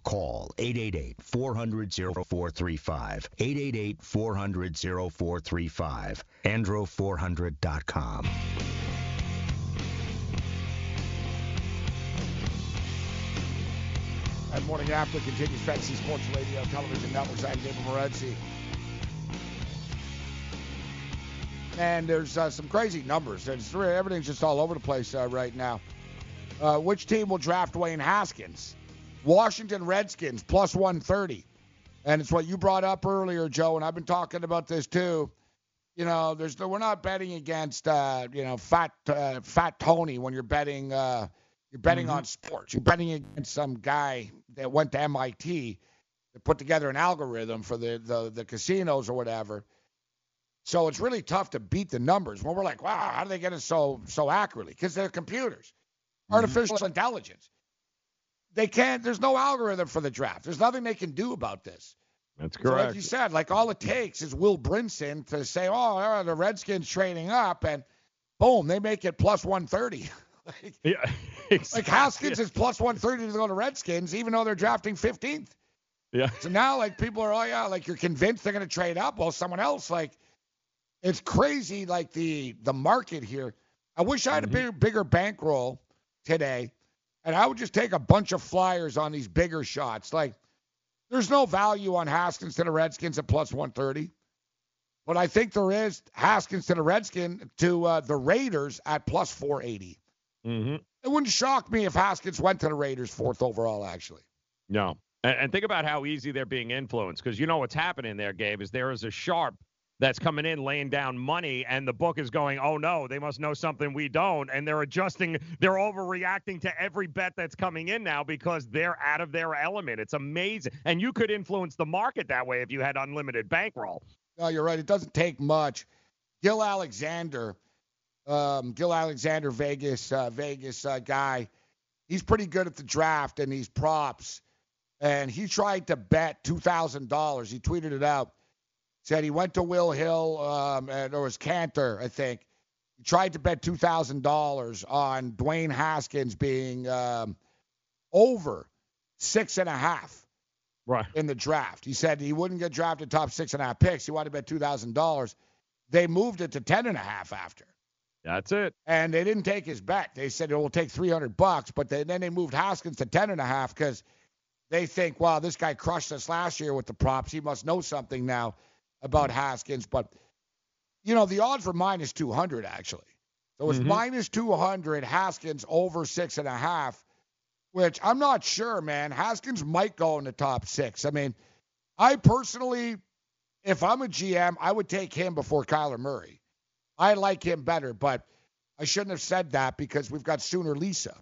call eight eight eight four hundred oh four three five, eight eight eight four hundred oh four three five, andro four hundred dot com. That Morning After continues Fantasy Sports Radio, Television Networks. I'm Gabriel Morenzi. And there's uh, some crazy numbers. There's, everything's just all over the place uh, right now. Uh, which team will draft Dwayne Haskins? Washington Redskins, plus one thirty. And it's what you brought up earlier, Joe, and I've been talking about this too. You know, there's we're not betting against, uh, you know, Fat uh, Fat Tony when you're betting uh, you're betting mm-hmm. on sports. You're betting against some guy that went to M I T that put together an algorithm for the, the, the casinos or whatever. So it's really tough to beat the numbers when we're like, wow, how do they get it so so accurately? Because they're computers, mm-hmm. artificial intelligence. They can't. There's no algorithm for the draft. There's nothing they can do about this. That's correct. So like you said, like all it takes is Will Brinson to say, oh, the Redskins trading up, and boom, they make it plus one thirty. like, yeah, exactly. like Haskins yeah. is plus one thirty to go to Redskins, even though they're drafting fifteenth. Yeah. So now, like, people are, oh, yeah, like, you're convinced they're going to trade up. Well, someone else, like, it's crazy, like, the the market here. I wish I had mm-hmm. a bigger, bigger bankroll today, and I would just take a bunch of flyers on these bigger shots. Like, there's no value on Haskins to the Redskins at plus one thirty. But I think there is Haskins to the Redskins to uh, the Raiders at plus four eighty. Mm-hmm. It wouldn't shock me if Haskins went to the Raiders fourth overall, actually. No. And, and think about how easy they're being influenced, because you know what's happening there, Gabe, is there is a sharp that's coming in, laying down money, and the book is going, oh, no, they must know something we don't, and they're adjusting, they're overreacting to every bet that's coming in now because they're out of their element. It's amazing. And you could influence the market that way if you had unlimited bankroll. No, you're right. It doesn't take much. Gil Alexander, um, Gil Alexander, Vegas, uh, Vegas uh, guy, he's pretty good at the draft and these props, and he tried to bet two thousand dollars. He tweeted it out. Said he went to Will Hill, um, and, or was Cantor, I think. He tried to bet two thousand dollars on Dwayne Haskins being um, over six and a half right. in the draft. He said he wouldn't get drafted top six and a half picks. He wanted to bet two thousand dollars. They moved it to ten and a half after. That's it. And they didn't take his bet. They said it will take three hundred bucks, but they, then they moved Haskins to ten and a half because they think, wow, this guy crushed us last year with the props. He must know something now about Haskins, but, you know, the odds were minus two hundred, actually. So it was mm-hmm. minus two hundred, Haskins over six and a half, which I'm not sure, man. Haskins might go in the top six. I mean, I personally, if I'm a G M, I would take him before Kyler Murray. I like him better, but I shouldn't have said that because we've got Sooner Lisa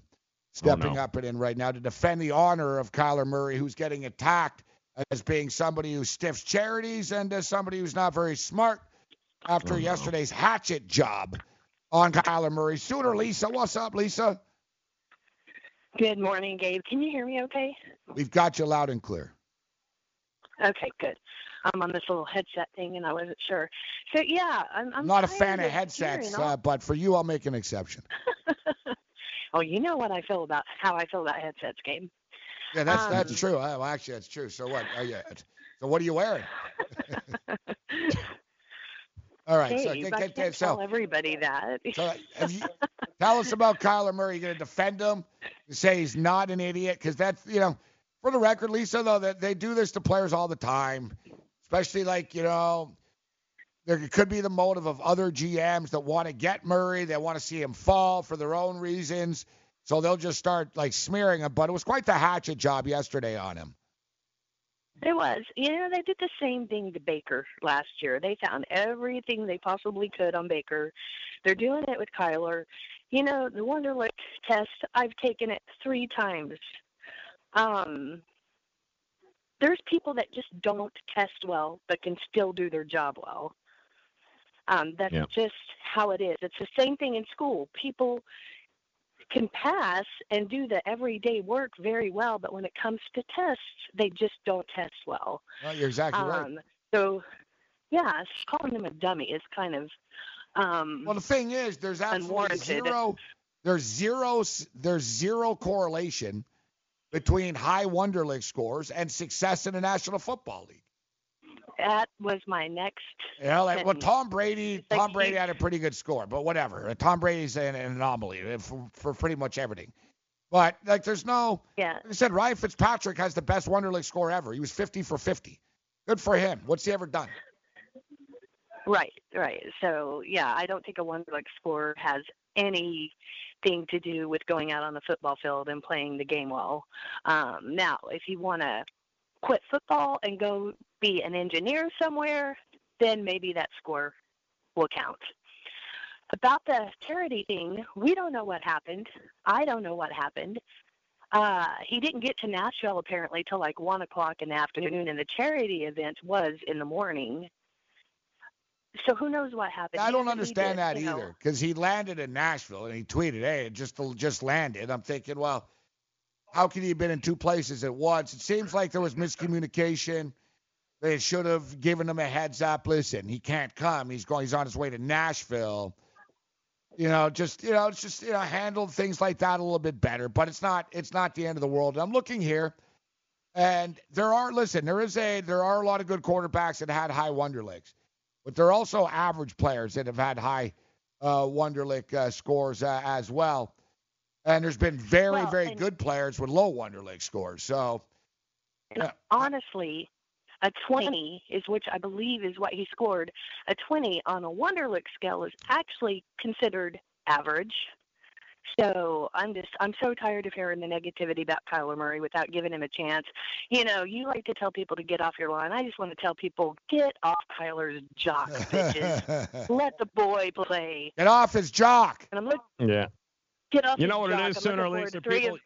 stepping oh, no. up and in right now to defend the honor of Kyler Murray, who's getting attacked as being somebody who stiffs charities and as somebody who's not very smart after oh, yesterday's hatchet job on Kyler Murray. Sooner Lisa, what's up, Lisa? Good morning, Gabe. Can you hear me okay? We've got you loud and clear. Okay, good. I'm on this little headset thing, and I wasn't sure. So, yeah. I'm, I'm not a fan of headsets, uh, but for you, I'll make an exception. Oh, you know what I feel about how I feel about headsets, Gabe. Yeah, that's um, that's true. Well, actually, that's true. So what? Oh, yeah. So what are you wearing? All right. Hey, so I can't tell so, everybody that. So you, tell us about Kyler Murray. You're going to defend him and say he's not an idiot? Because that's, you know, for the record, Lisa, though, that they do this to players all the time, especially like, you know, there could be the motive of other G Ms that want to get Murray. They want to see him fall for their own reasons. So they'll just start, like, smearing him. But it was quite the hatchet job yesterday on him. It was. You know, they did the same thing to Baker last year. They found everything they possibly could on Baker. They're doing it with Kyler. You know, the Wonderlic test, I've taken it three times. Um, there's people that just don't test well but can still do their job well. Um, that's yeah. just how it is. It's the same thing in school. People can pass and do the everyday work very well, but when it comes to tests, they just don't test well. Well, you're exactly um, right. So, yeah, calling them a dummy is kind of um, well. The thing is, there's absolutely zero, there's zero, there's zero correlation between high Wonderlic scores and success in the National Football League. That was my next. Yeah, like, well, Tom Brady. Like Tom Brady he, had a pretty good score, but whatever. Tom Brady's an anomaly for, for pretty much everything. But, like, there's no yeah. – like I said, Ryan Fitzpatrick has the best Wonderlic score ever. He was fifty for fifty. Good for him. What's he ever done? Right, right. So, yeah, I don't think a Wonderlic score has anything to do with going out on the football field and playing the game well. Um, now, if you want to quit football and go be an engineer somewhere, then maybe that score will count. About the charity thing, we don't know what happened. I don't know what happened. Uh, he didn't get to Nashville apparently till like one o'clock in the afternoon, and the charity event was in the morning. So who knows what happened? I don't he, understand he did, that you know. either, because he landed in Nashville and he tweeted, "Hey, it just just landed." I'm thinking, well, how could he have been in two places at once? It seems like there was miscommunication. They should have given him a heads up. Listen, he can't come. He's going. He's on his way to Nashville. You know, just, you know, it's just, you know, handled things like that a little bit better, but it's not, it's not the end of the world. I'm looking here and there are, listen, there is a, there are a lot of good quarterbacks that had high Wonderlics, but there are also average players that have had high uh, Wonderlic uh, scores uh, as well. And there's been very, well, very good players with low Wonderlic scores. So uh, honestly, a twenty is, which I believe is what he scored. A twenty on a Wonderlic scale is actually considered average. So I'm just, I'm so tired of hearing the negativity about Kyler Murray without giving him a chance. You know, you like to tell people to get off your lawn. I just want to tell people, get off Kyler's jock, bitches. Let the boy play. Get off his jock. And I'm looking, yeah. Get off. You know his what jock. It is, sooner or later. People,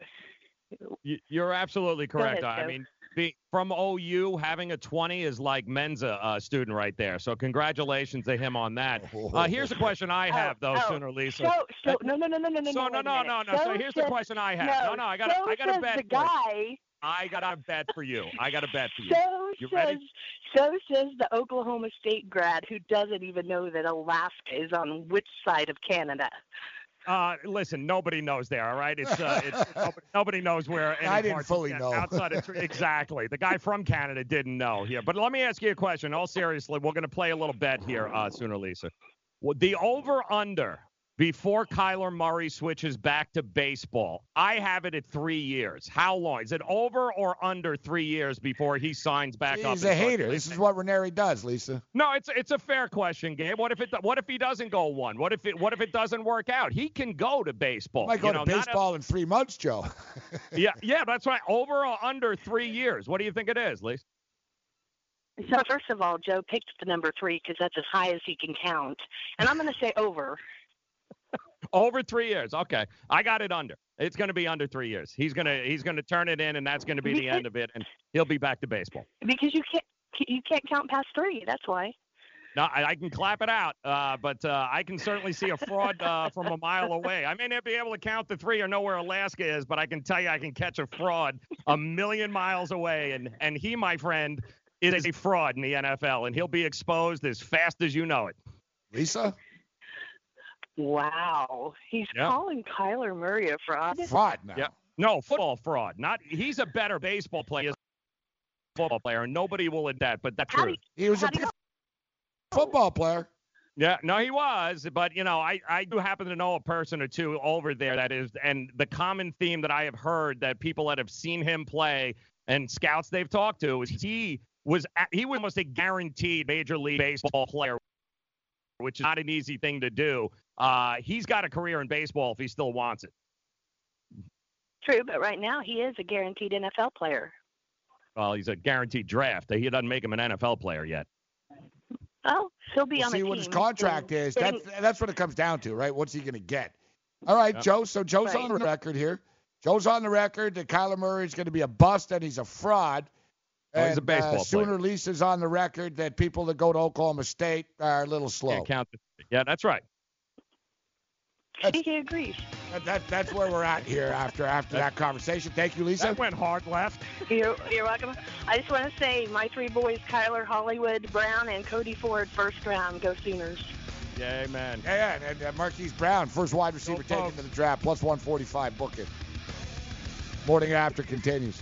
of... You're absolutely correct. Ahead, I mean. Be, from O U, having a twenty is like Menza uh, student right there. So congratulations to him on that. Uh, here's a question I have, though, oh, Sooner Lisa. So, so, no, no, no, no, no, so, no, no, no, no, no. So, so here's says, the question I have. No, no, no I got, so I got a bet. The guy. I got a bet for you. I got a bet for you. So you says, ready? So says the Oklahoma State grad who doesn't even know that Alaska is on which side of Canada. Uh, listen, nobody knows there, all right? It's, uh, it's nobody, nobody knows where. Any I didn't fully know. Outside of, exactly. The guy from Canada didn't know here. But let me ask you a question. All seriously, we're going to play a little bet here, uh, Sooner Lisa. Well, the over-under before Kyler Murray switches back to baseball, I have it at three years. How long? Is it over or under three years before he signs back He's up? He's a hater. This is what Ranieri does, Lisa. No, it's it's a fair question, Gabe. What if it? What if he doesn't go one? What if it? What if it doesn't work out? He can go to baseball. He might go you know, to baseball a, in three months, Joe. yeah, yeah, that's right. Over or under three years? What do you think it is, Lisa? So first of all, Joe picked the number three because that's as high as he can count, and I'm going to say over. Over three years. Okay. I got it under. It's going to be under three years. He's going to he's going to turn it in, and that's going to be the end of it, and he'll be back to baseball. Because you can't you can't count past three. That's why. No, I, I can clap it out, uh, but uh, I can certainly see a fraud uh, from a mile away. I may not be able to count the three or know where Alaska is, but I can tell you I can catch a fraud a million miles away, and, and he, my friend, is a fraud in the N F L, and he'll be exposed as fast as you know it. Lisa? Wow. He's yep. calling Kyler Murray a fraud. Fraud now. Yep. No, football fraud. Not. He's a better baseball player than a football player, and nobody will admit that, but that's true. He was a you know? football player. Yeah, no, he was, but, you know, I, I do happen to know a person or two over there that is, and the common theme that I have heard that people that have seen him play and scouts they've talked to is he was, he was almost a guaranteed Major League Baseball player, which is not an easy thing to do. Uh, he's got a career in baseball if he still wants it. True, but right now he is a guaranteed N F L player. Well, he's a guaranteed draft. He doesn't make him an N F L player yet. Oh, he'll be we'll on the team. See what his contract and, is. That's, that's what it comes down to, right? What's he going to get? All right, yeah. Joe. So Joe's right. on the record here. Joe's on the record that Kyler Murray is going to be a bust and he's a fraud. And, oh, he's a baseball uh, Sooner player. Lisa's on the record that people that go to Oklahoma State are a little slow. Count yeah, that's right. That's, he agrees. That, that, that's where we're at here after after that conversation. Thank you, Lisa. That went hard left. You're, you're welcome. I just want to say my three boys, Kyler, Hollywood, Brown, and Cody Ford, first round. Go Sooners. Yeah, man. Yeah, and, and uh, Marquise Brown, first wide receiver go taken folks. to the draft, plus one forty-five. Book it. Morning After continues.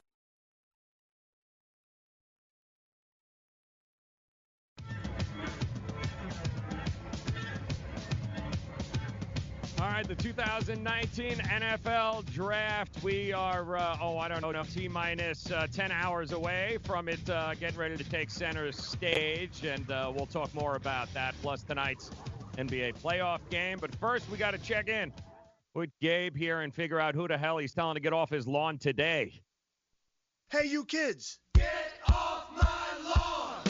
All right, the two thousand nineteen N F L Draft. We are, uh, oh, I don't know, T-minus uh, ten hours away from it uh, getting ready to take center stage, and uh, we'll talk more about that, plus tonight's N B A playoff game. But first, we got to check in with Gabe here and figure out who the hell he's telling to get off his lawn today. Hey, you kids. Get off my lawn.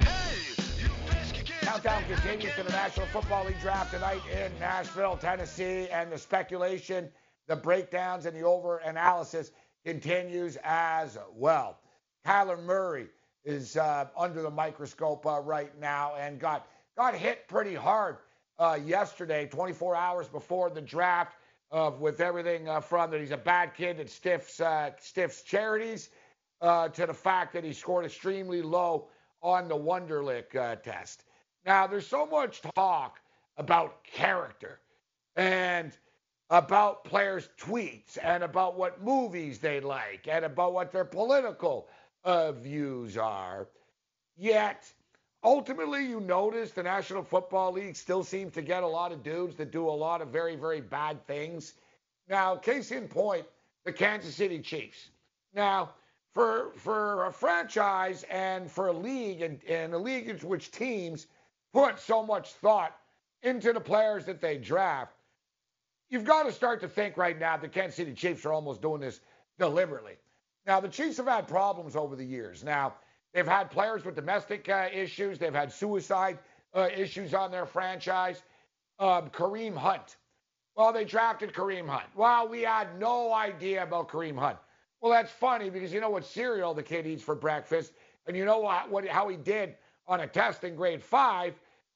Hey, you pesky kids. Countdown continues to the National Football League Draft tonight in Nashville, Tennessee, and the speculation, the breakdowns, and the over-analysis continues as well. Kyler Murray is uh, under the microscope uh, right now and got, got hit pretty hard uh, yesterday, twenty-four hours before the draft, uh, with everything uh, from that he's a bad kid that stiffs, uh, stiffs charities uh, to the fact that he scored extremely low on the Wonderlic uh, test. Now, there's so much talk about character and about players' tweets and about what movies they like and about what their political uh, views are. Yet, ultimately, you notice the National Football League still seems to get a lot of dudes that do a lot of very, very bad things. Now, case in point, the Kansas City Chiefs. Now, for for a franchise and for a league and, and a league in which teams put so much thought into the players that they draft, you've got to start to think right now the Kansas City Chiefs are almost doing this deliberately. Now, the Chiefs have had problems over the years. Now, they've had players with domestic uh, issues. They've had suicide uh, issues on their franchise. Um, Kareem Hunt. Well, they drafted Kareem Hunt. Well, we had no idea about Kareem Hunt. Well, that's funny because you know what cereal the kid eats for breakfast, and you know what, what how he did on a test in grade five,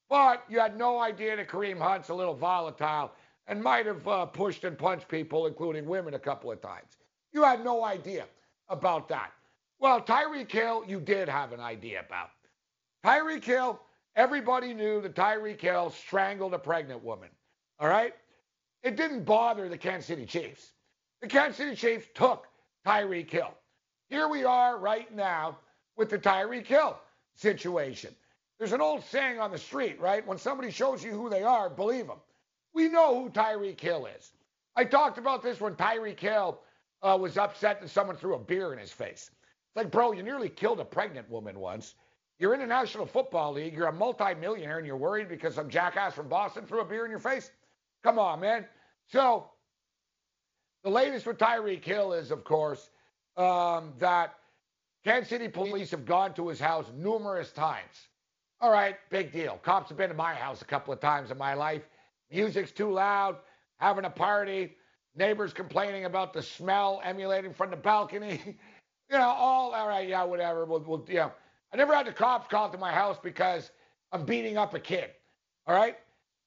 but you had no idea that Kareem Hunt's a little volatile and might have uh, pushed and punched people, including women, a couple of times. You had no idea about that. Well, Tyreek Hill, you did have an idea about. Tyreek Hill, everybody knew that Tyreek Hill strangled a pregnant woman, all right? It didn't bother the Kansas City Chiefs. The Kansas City Chiefs took Tyreek Hill. Here we are right now with the Tyreek Hill situation. There's an old saying on the street, right? When somebody shows you who they are, believe them. We know who Tyreek Hill is. I talked about this when Tyreek Hill uh, was upset that someone threw a beer in his face. It's like, bro, you nearly killed a pregnant woman once. You're in the National Football League. You're a multimillionaire, and you're worried because some jackass from Boston threw a beer in your face? Come on, man. So the latest with Tyreek Hill is, of course, um, that Kansas City police have gone to his house numerous times. All right, big deal. Cops have been to my house a couple of times in my life. Music's too loud, having a party, neighbors complaining about the smell emanating from the balcony. You know, all, all right, yeah, whatever. We'll, we'll, you know. I never had the cops called to my house because I'm beating up a kid, all right?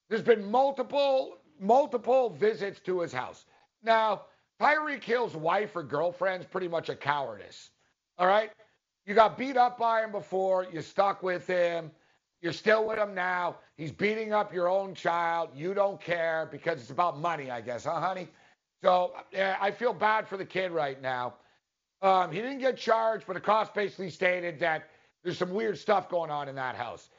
There's been multiple, multiple visits to his house. Now, Tyreek Hill's wife or girlfriend's pretty much a cowardice, all right? You got beat up by him before. You stuck with him. You're still with him now. He's beating up your own child. You don't care because it's about money, I guess, huh, honey? So yeah, I feel bad for the kid right now. Um, he didn't get charged, but the cops basically stated that there's some weird stuff going on in that house.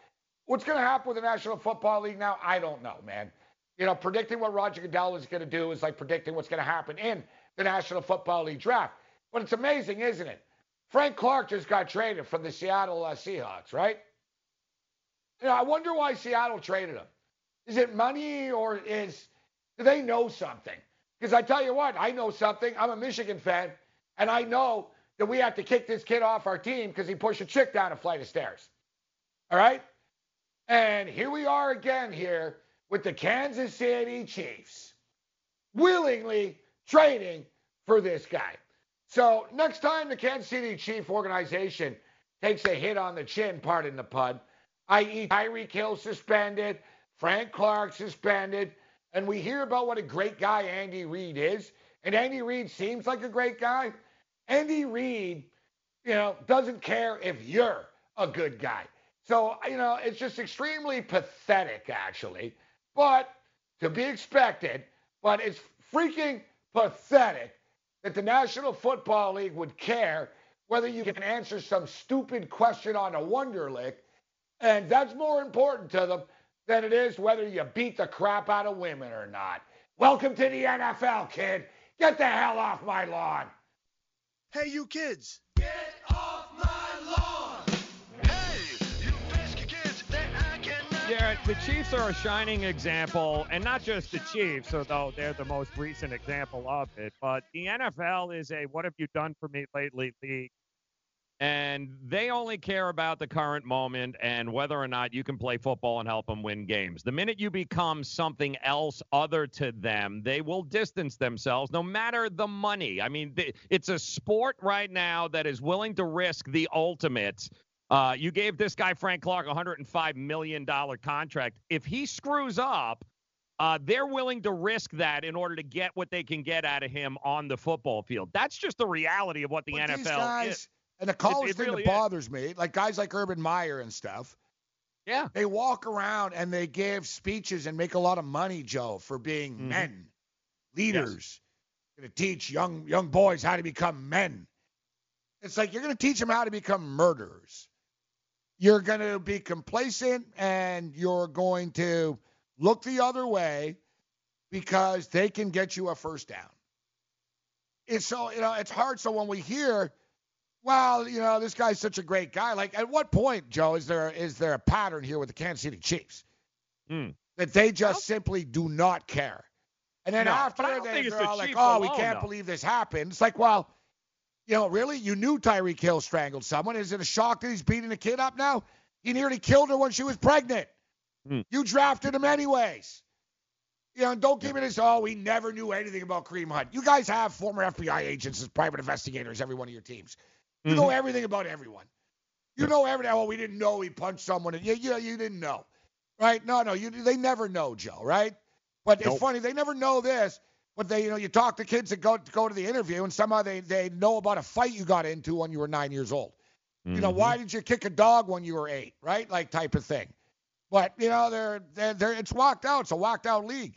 What's going to happen with the National Football League now? I don't know, man. You know, predicting what Roger Goodell is going to do is like predicting what's going to happen in the National Football League draft. But it's amazing, isn't it? Frank Clark just got traded from the Seattle uh, Seahawks, right? You know, I wonder why Seattle traded him. Is it money or is do they know something? Because I tell you what, I know something. I'm a Michigan fan, and I know that we have to kick this kid off our team because he pushed a chick down a flight of stairs. All right? And here we are again here with the Kansas City Chiefs willingly trading for this guy. So next time the Kansas City Chief organization takes a hit on the chin, pardon the pun, that is. Tyreek Hill suspended, Frank Clark suspended, and we hear about what a great guy Andy Reid is, and Andy Reid seems like a great guy. Andy Reid, you know, doesn't care if you're a good guy. So, you know, it's just extremely pathetic, actually, but to be expected, but it's freaking pathetic that the National Football League would care whether you can answer some stupid question on a Wonderlic, and that's more important to them than it is whether you beat the crap out of women or not. Welcome to the N F L, kid. Get the hell off my lawn. Hey, you kids. Get off my lawn. Hey, you pesky kids that I cannot... Yeah, the Chiefs are a shining example, and not just the Chiefs, although they're the most recent example of it, but the N F L is a what have you done for me lately league. And they only care about the current moment and whether or not you can play football and help them win games. The minute you become something else other to them, they will distance themselves no matter the money. I mean, it's a sport right now that is willing to risk the ultimate. Uh, you gave this guy, Frank Clark, a one hundred five million dollars contract. If he screws up, uh, they're willing to risk that in order to get what they can get out of him on the football field. That's just the reality of what the but N F L guys- is. And the college thing really that bothers is. me, like guys like Urban Meyer and stuff, yeah, they walk around and they give speeches and make a lot of money, Joe, for being mm-hmm. men, leaders. Yes. Going to teach young young boys how to become men. It's like you're going to teach them how to become murderers. You're going to be complacent and you're going to look the other way because they can get you a first down. It's so you know it's hard. So when we hear. Well, you know, this guy's such a great guy. Like, at what point, Joe, is there is there a pattern here with the Kansas City Chiefs mm. that they just simply do not care? And then no, after they, they're all the like, Chiefs oh, alone, we can't though. believe this happened. It's like, well, you know, really? You knew Tyreek Hill strangled someone. Is it a shock that he's beating a kid up now? He nearly killed her when she was pregnant. Mm. You drafted him anyways. You know, don't give me this, oh, we never knew anything about Kareem Hunt. You guys have former F B I agents as private investigators, every one of your teams. You mm-hmm. know everything about everyone. You know everything. Oh, we didn't know he punched someone. And you, you, you didn't know. Right? No, no, you they never know, Joe, right? But nope. It's funny, they never know this. But they, you know, you talk to kids that go go to the interview, and somehow they, they know about a fight you got into when you were nine years old. Mm-hmm. You know, why did you kick a dog when you were eight, right? Like type of thing. But you know, they're they're, they're it's walked out. It's a walked out league.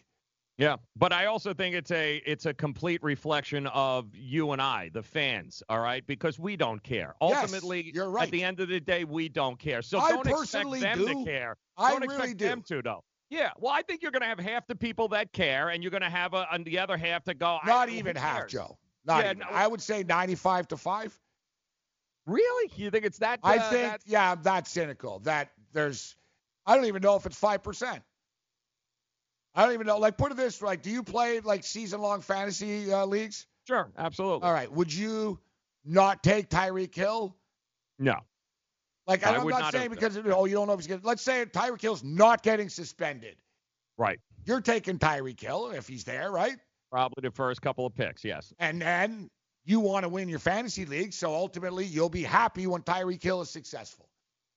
Yeah, but I also think it's a it's a complete reflection of you and I, the fans, all right? Because we don't care. Ultimately, yes, you're right. At the end of the day, we don't care. So I don't expect them do. to care. I don't really expect do. them to, though. Yeah, well, I think you're going to have half the people that care, and you're going to have a, on the other half to go. Not even half, Joe. Not yeah, even. No. I would say ninety-five to five. Really? You think it's that? Uh, I think, that... yeah, I'm that cynical. That there's, I don't even know if it's five percent. I don't even know. Like, put it this way. Like, do you play, like, season-long fantasy uh, leagues? Sure, absolutely. All right. Would you not take Tyreek Hill? No. Like, I I'm not, not saying because, of, oh, you don't know if he's going to. Let's say Tyreek Hill's not getting suspended. Right. You're taking Tyreek Hill if he's there, right? Probably the first couple of picks, yes. And then you want to win your fantasy league, so ultimately you'll be happy when Tyreek Hill is successful.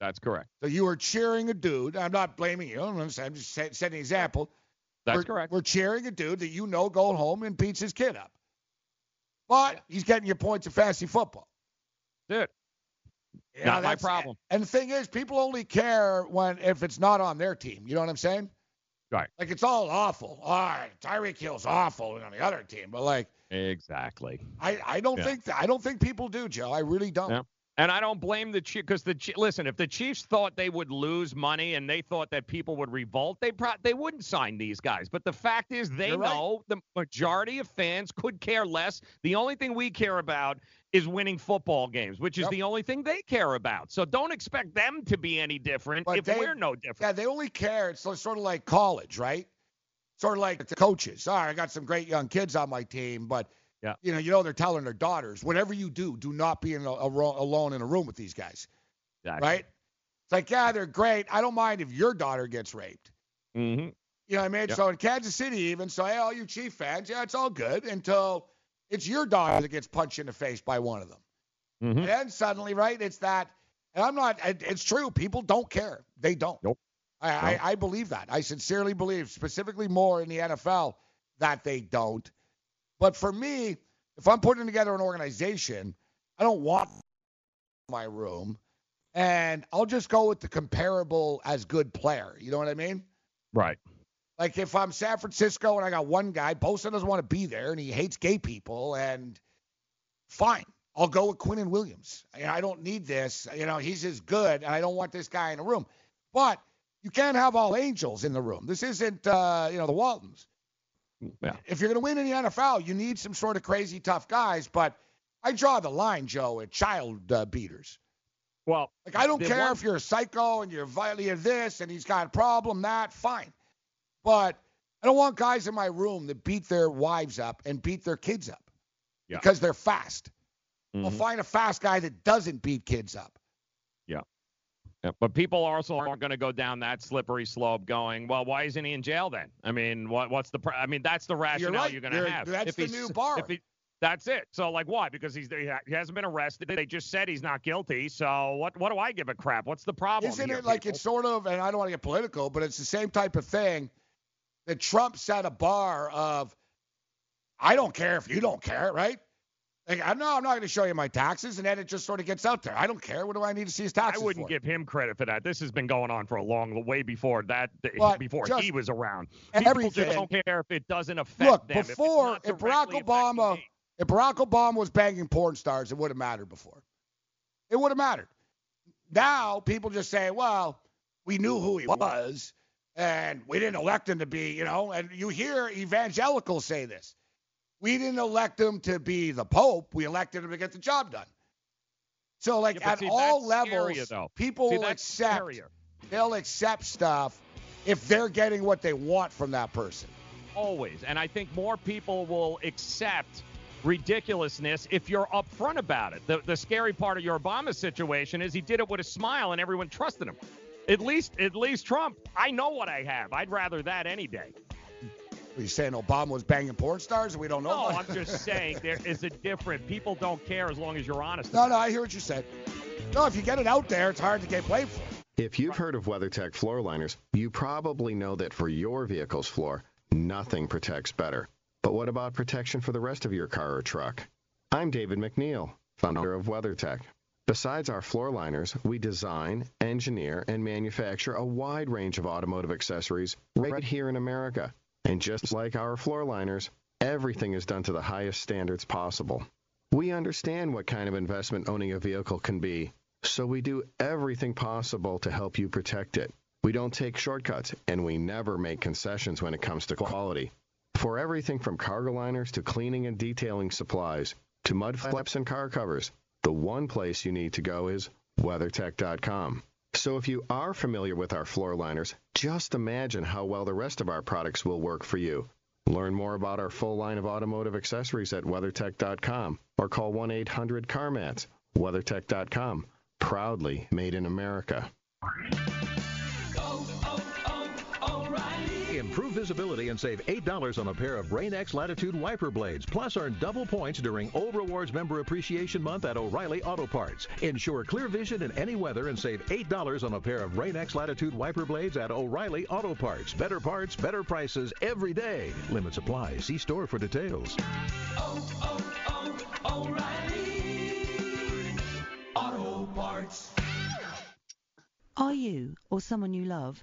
That's correct. So you are cheering a dude. I'm not blaming you. I'm just setting an example. That's we're, correct. We're cheering a dude that you know going home and beats his kid up. But yeah. he's getting your points in fantasy football. Dude, yeah, not my problem. And the thing is, people only care when if it's not on their team. You know what I'm saying? Right. Like, it's all awful. All right, Tyreek Hill's awful on the other team. But, like. Exactly. I, I don't yeah. think that, I don't think people do, Joe. I really don't. Yeah. And I don't blame the Chiefs because the listen, if the Chiefs thought they would lose money and they thought that people would revolt, they pro- they wouldn't sign these guys. But the fact is, they You're know right. the majority of fans could care less. The only thing we care about is winning football games, which is yep. the only thing they care about. So don't expect them to be any different but if they, we're no different. Yeah, they only care. It's sort of like college, right? Sort of like the coaches. All right, I got some great young kids on my team, but. Yeah. You know, you know they're telling their daughters, whatever you do, do not be in a, a ro- alone in a room with these guys, exactly. right? It's like, yeah, they're great. I don't mind if your daughter gets raped. Mm-hmm. You know what I mean? Yeah. So in Kansas City even, so hey, all you Chief fans, yeah, it's all good until it's your daughter that gets punched in the face by one of them. Mm-hmm. And then suddenly, right, it's that, and I'm not, it's true. People don't care. They don't. Nope. I, nope. I, I believe that. I sincerely believe, specifically more in the N F L, that they don't. But for me, if I'm putting together an organization, I don't want my room, and I'll just go with the comparable as good player. You know what I mean? Right. Like if I'm San Francisco and I got one guy, Bosa doesn't want to be there, and he hates gay people, and fine, I'll go with Quinnen Williams. I don't need this. You know, he's as good, and I don't want this guy in the room. But you can't have all angels in the room. This isn't, uh, you know, the Waltons. Yeah. If you're going to win in the N F L, you need some sort of crazy tough guys. But I draw the line, Joe, at child uh, beaters. Well, like I don't care one... if you're a psycho and you're violating this and he's got a problem, that, fine. But I don't want guys in my room that beat their wives up and beat their kids up yeah. because they're fast. Mm-hmm. I'll find a fast guy that doesn't beat kids up. Yeah. Yeah, but people also aren't going to go down that slippery slope going, well, why isn't he in jail then? I mean, what, what's the – I mean, that's the rationale you're, right. you're going to have. That's if the new bar. If he, that's it. So, like, why? Because he's he hasn't been arrested. They just said he's not guilty. So what What do I give a crap? What's the problem Isn't here, it like people? It's sort of – and I don't want to get political, but it's the same type of thing that Trump set a bar of, I don't care if you don't care, right? Like, I'm not, I'm not going to show you my taxes, and then it just sort of gets out there. I don't care. What do I need to see his taxes for? I wouldn't for? give him credit for that. This has been going on for a long way before that, but before just, he was around. People everything. just don't care if it doesn't affect Look, them. Look, before, if, if Barack Obama if Barack Obama was banging porn stars, it would have mattered before. It would have mattered. Now, people just say, well, we knew who he was, and we didn't elect him to be, you know, and you hear evangelicals say this. We didn't elect him to be the Pope. We elected him to get the job done. So, like, yeah, at see, all levels, scarier, people see, will accept, scarier. they'll accept stuff if they're getting what they want from that person. Always. And I think more people will accept ridiculousness if you're upfront about it. The, the scary part of your Obama situation is he did it with a smile and everyone trusted him. At least, at least Trump, I know what I have. I'd rather that any day. Are you saying Obama was banging porn stars and we don't know? No, about? I'm just saying there is a difference. People don't care as long as you're honest. No, no, I hear what you said. No, if you get it out there, it's hard to get played for. If you've heard of WeatherTech floor liners, you probably know that for your vehicle's floor, nothing protects better. But what about protection for the rest of your car or truck? I'm David McNeil, founder of WeatherTech. Besides our floor liners, we design, engineer, and manufacture a wide range of automotive accessories right here in America. And just like our floor liners, everything is done to the highest standards possible. We understand what kind of investment owning a vehicle can be, so we do everything possible to help you protect it. We don't take shortcuts, and we never make concessions when it comes to quality. For everything from cargo liners to cleaning and detailing supplies, to mud flaps and car covers, the one place you need to go is WeatherTech dot com. So if you are familiar with our floor liners, just imagine how well the rest of our products will work for you. Learn more about our full line of automotive accessories at WeatherTech dot com or call one eight hundred CarMats. WeatherTech dot com, proudly made in America. Improve visibility and save eight dollars on a pair of Rain-X Latitude wiper blades. Plus, earn double points during Old Rewards Member Appreciation Month at O'Reilly Auto Parts. Ensure clear vision in any weather and save eight dollars on a pair of Rain-X Latitude wiper blades at O'Reilly Auto Parts. Better parts, better prices every day. Limits apply. See store for details. Oh, oh, oh, O'Reilly Auto Parts. Are you, or someone you love,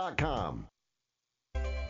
com.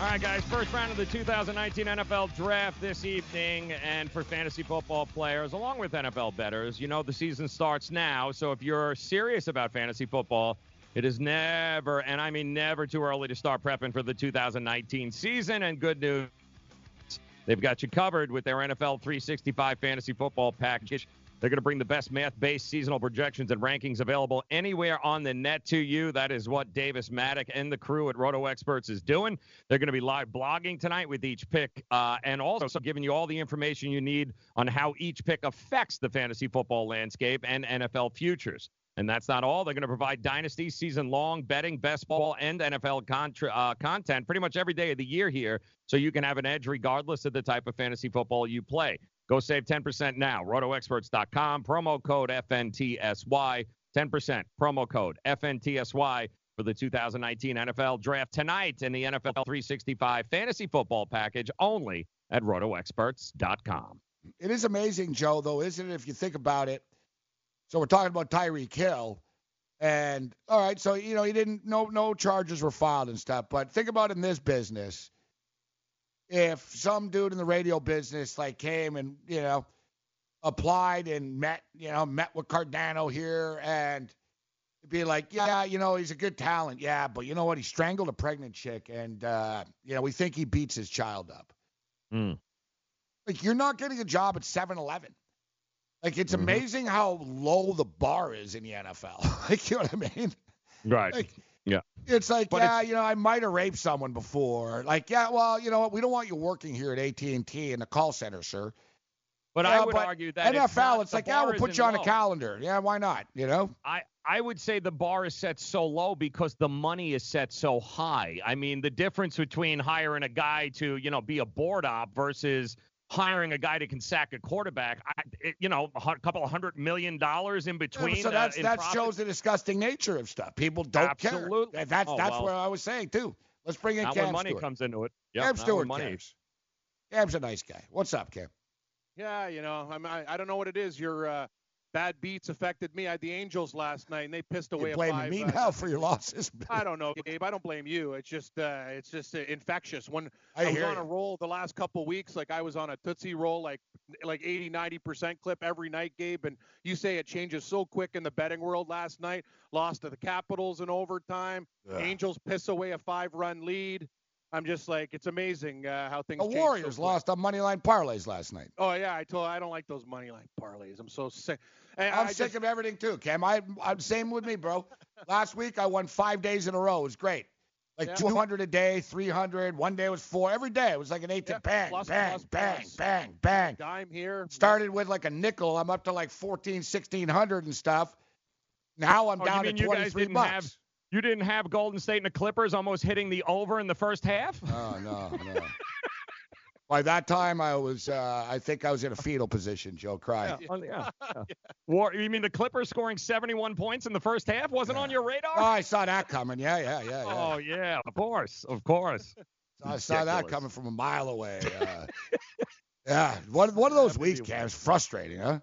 All right, guys, first round of the two thousand nineteen N F L Draft this evening. And for fantasy football players, along with N F L bettors, you know the season starts now. So if you're serious about fantasy football, it is never, and I mean never, too early to start prepping for the two thousand nineteen season. And good news, they've got you covered with their N F L three sixty-five fantasy football package. They're going to bring the best math-based seasonal projections and rankings available anywhere on the net to you. That is what Davis Maddock and the crew at Roto Experts is doing. They're going to be live blogging tonight with each pick uh, and also giving you all the information you need on how each pick affects the fantasy football landscape and N F L futures. And that's not all. They're going to provide dynasty, season-long betting, best ball, and N F L contra, uh, content pretty much every day of the year here, so you can have an edge regardless of the type of fantasy football you play. Go save ten percent now. roto experts dot com, promo code F N T S Y, ten percent, promo code F N T S Y for the two thousand nineteen N F L Draft tonight in the N F L three sixty-five Fantasy Football Package, only at roto experts dot com. It is amazing, Joe, though, isn't it, if you think about it? So we're talking about Tyreek Hill, and all right, so, you know, he didn't, no, no charges were filed and stuff, but think about in this business. If some dude in the radio business like came and, you know, applied and met, you know, met with Cardano here and it'd be like, yeah, you know, he's a good talent. Yeah, but you know what? He strangled a pregnant chick and, uh, you know, we think he beats his child up. Mm. Like, you're not getting a job at seven eleven. Like, it's mm-hmm. amazing how low the bar is in the N F L. Like, you know what I mean? Right. Like, Yeah. It's like, but yeah, it's, you know, I might have raped someone before. Like, yeah, well, you know what? We don't want you working here at A T and T in the call center, sir. But uh, I would but argue that N F L, it's, not, it's like, yeah, we'll put you on low. a calendar. Yeah, why not? You know? I, I would say the bar is set so low because the money is set so high. I mean, the difference between hiring a guy to, you know, be a board op versus hiring a guy that can sack a quarterback, I, it, you know, a h- couple of hundred million dollars in between. Yeah, so that's, uh, that profit. shows the disgusting nature of stuff. People don't Absolutely. care. That's, oh, that's well, what I was saying, too. Let's bring in Cam Stewart. When money comes into it. Yep, Cam Stewart, money. Cam's a nice guy. What's up, Cam? Yeah, you know, I'm, I I don't know what it is. Your uh, bad beats affected me. I had the Angels last night, and they pissed away a five. You blaming me uh, now for your losses? I don't know, Gabe. I don't blame you. It's just uh, it's just uh, infectious. When I, I was on you. a roll the last couple weeks, like I was on a Tootsie roll, like like eighty, ninety percent clip every night, Gabe. And you say it changes so quick in the betting world. Last night, lost to the Capitals in overtime. Yeah. Angels piss away a five-run lead. I'm just like, it's amazing uh, how things. The Warriors so lost on moneyline parlays last night. Oh yeah, I told I don't like those moneyline parlays. I'm so sick. And I'm I sick just, of everything too, Cam. I I'm same with me, bro. Last week I won five days in a row. It was great. Like yeah. two hundred a day, three hundred. One day was four. Every day it was like an eight yeah. to bang, plus, bang, plus, bang, plus. bang, bang. Dime here. Started with like a nickel. I'm up to like fourteen, sixteen hundred and stuff. Now I'm oh, down to twenty-three bucks. Have- You didn't have Golden State and the Clippers almost hitting the over in the first half? Oh, no, no. By that time, I was, uh, I think I was in a fetal position, Joe. Cry. Yeah, yeah, yeah. War, you mean the Clippers scoring seventy-one points in the first half wasn't yeah. on your radar? Oh, I saw that coming. Yeah, yeah, yeah. yeah. Oh, yeah, of course, of course. I saw Ridiculous. that coming from a mile away. Uh, yeah, one, one of those weeks, Cam, is frustrating, huh?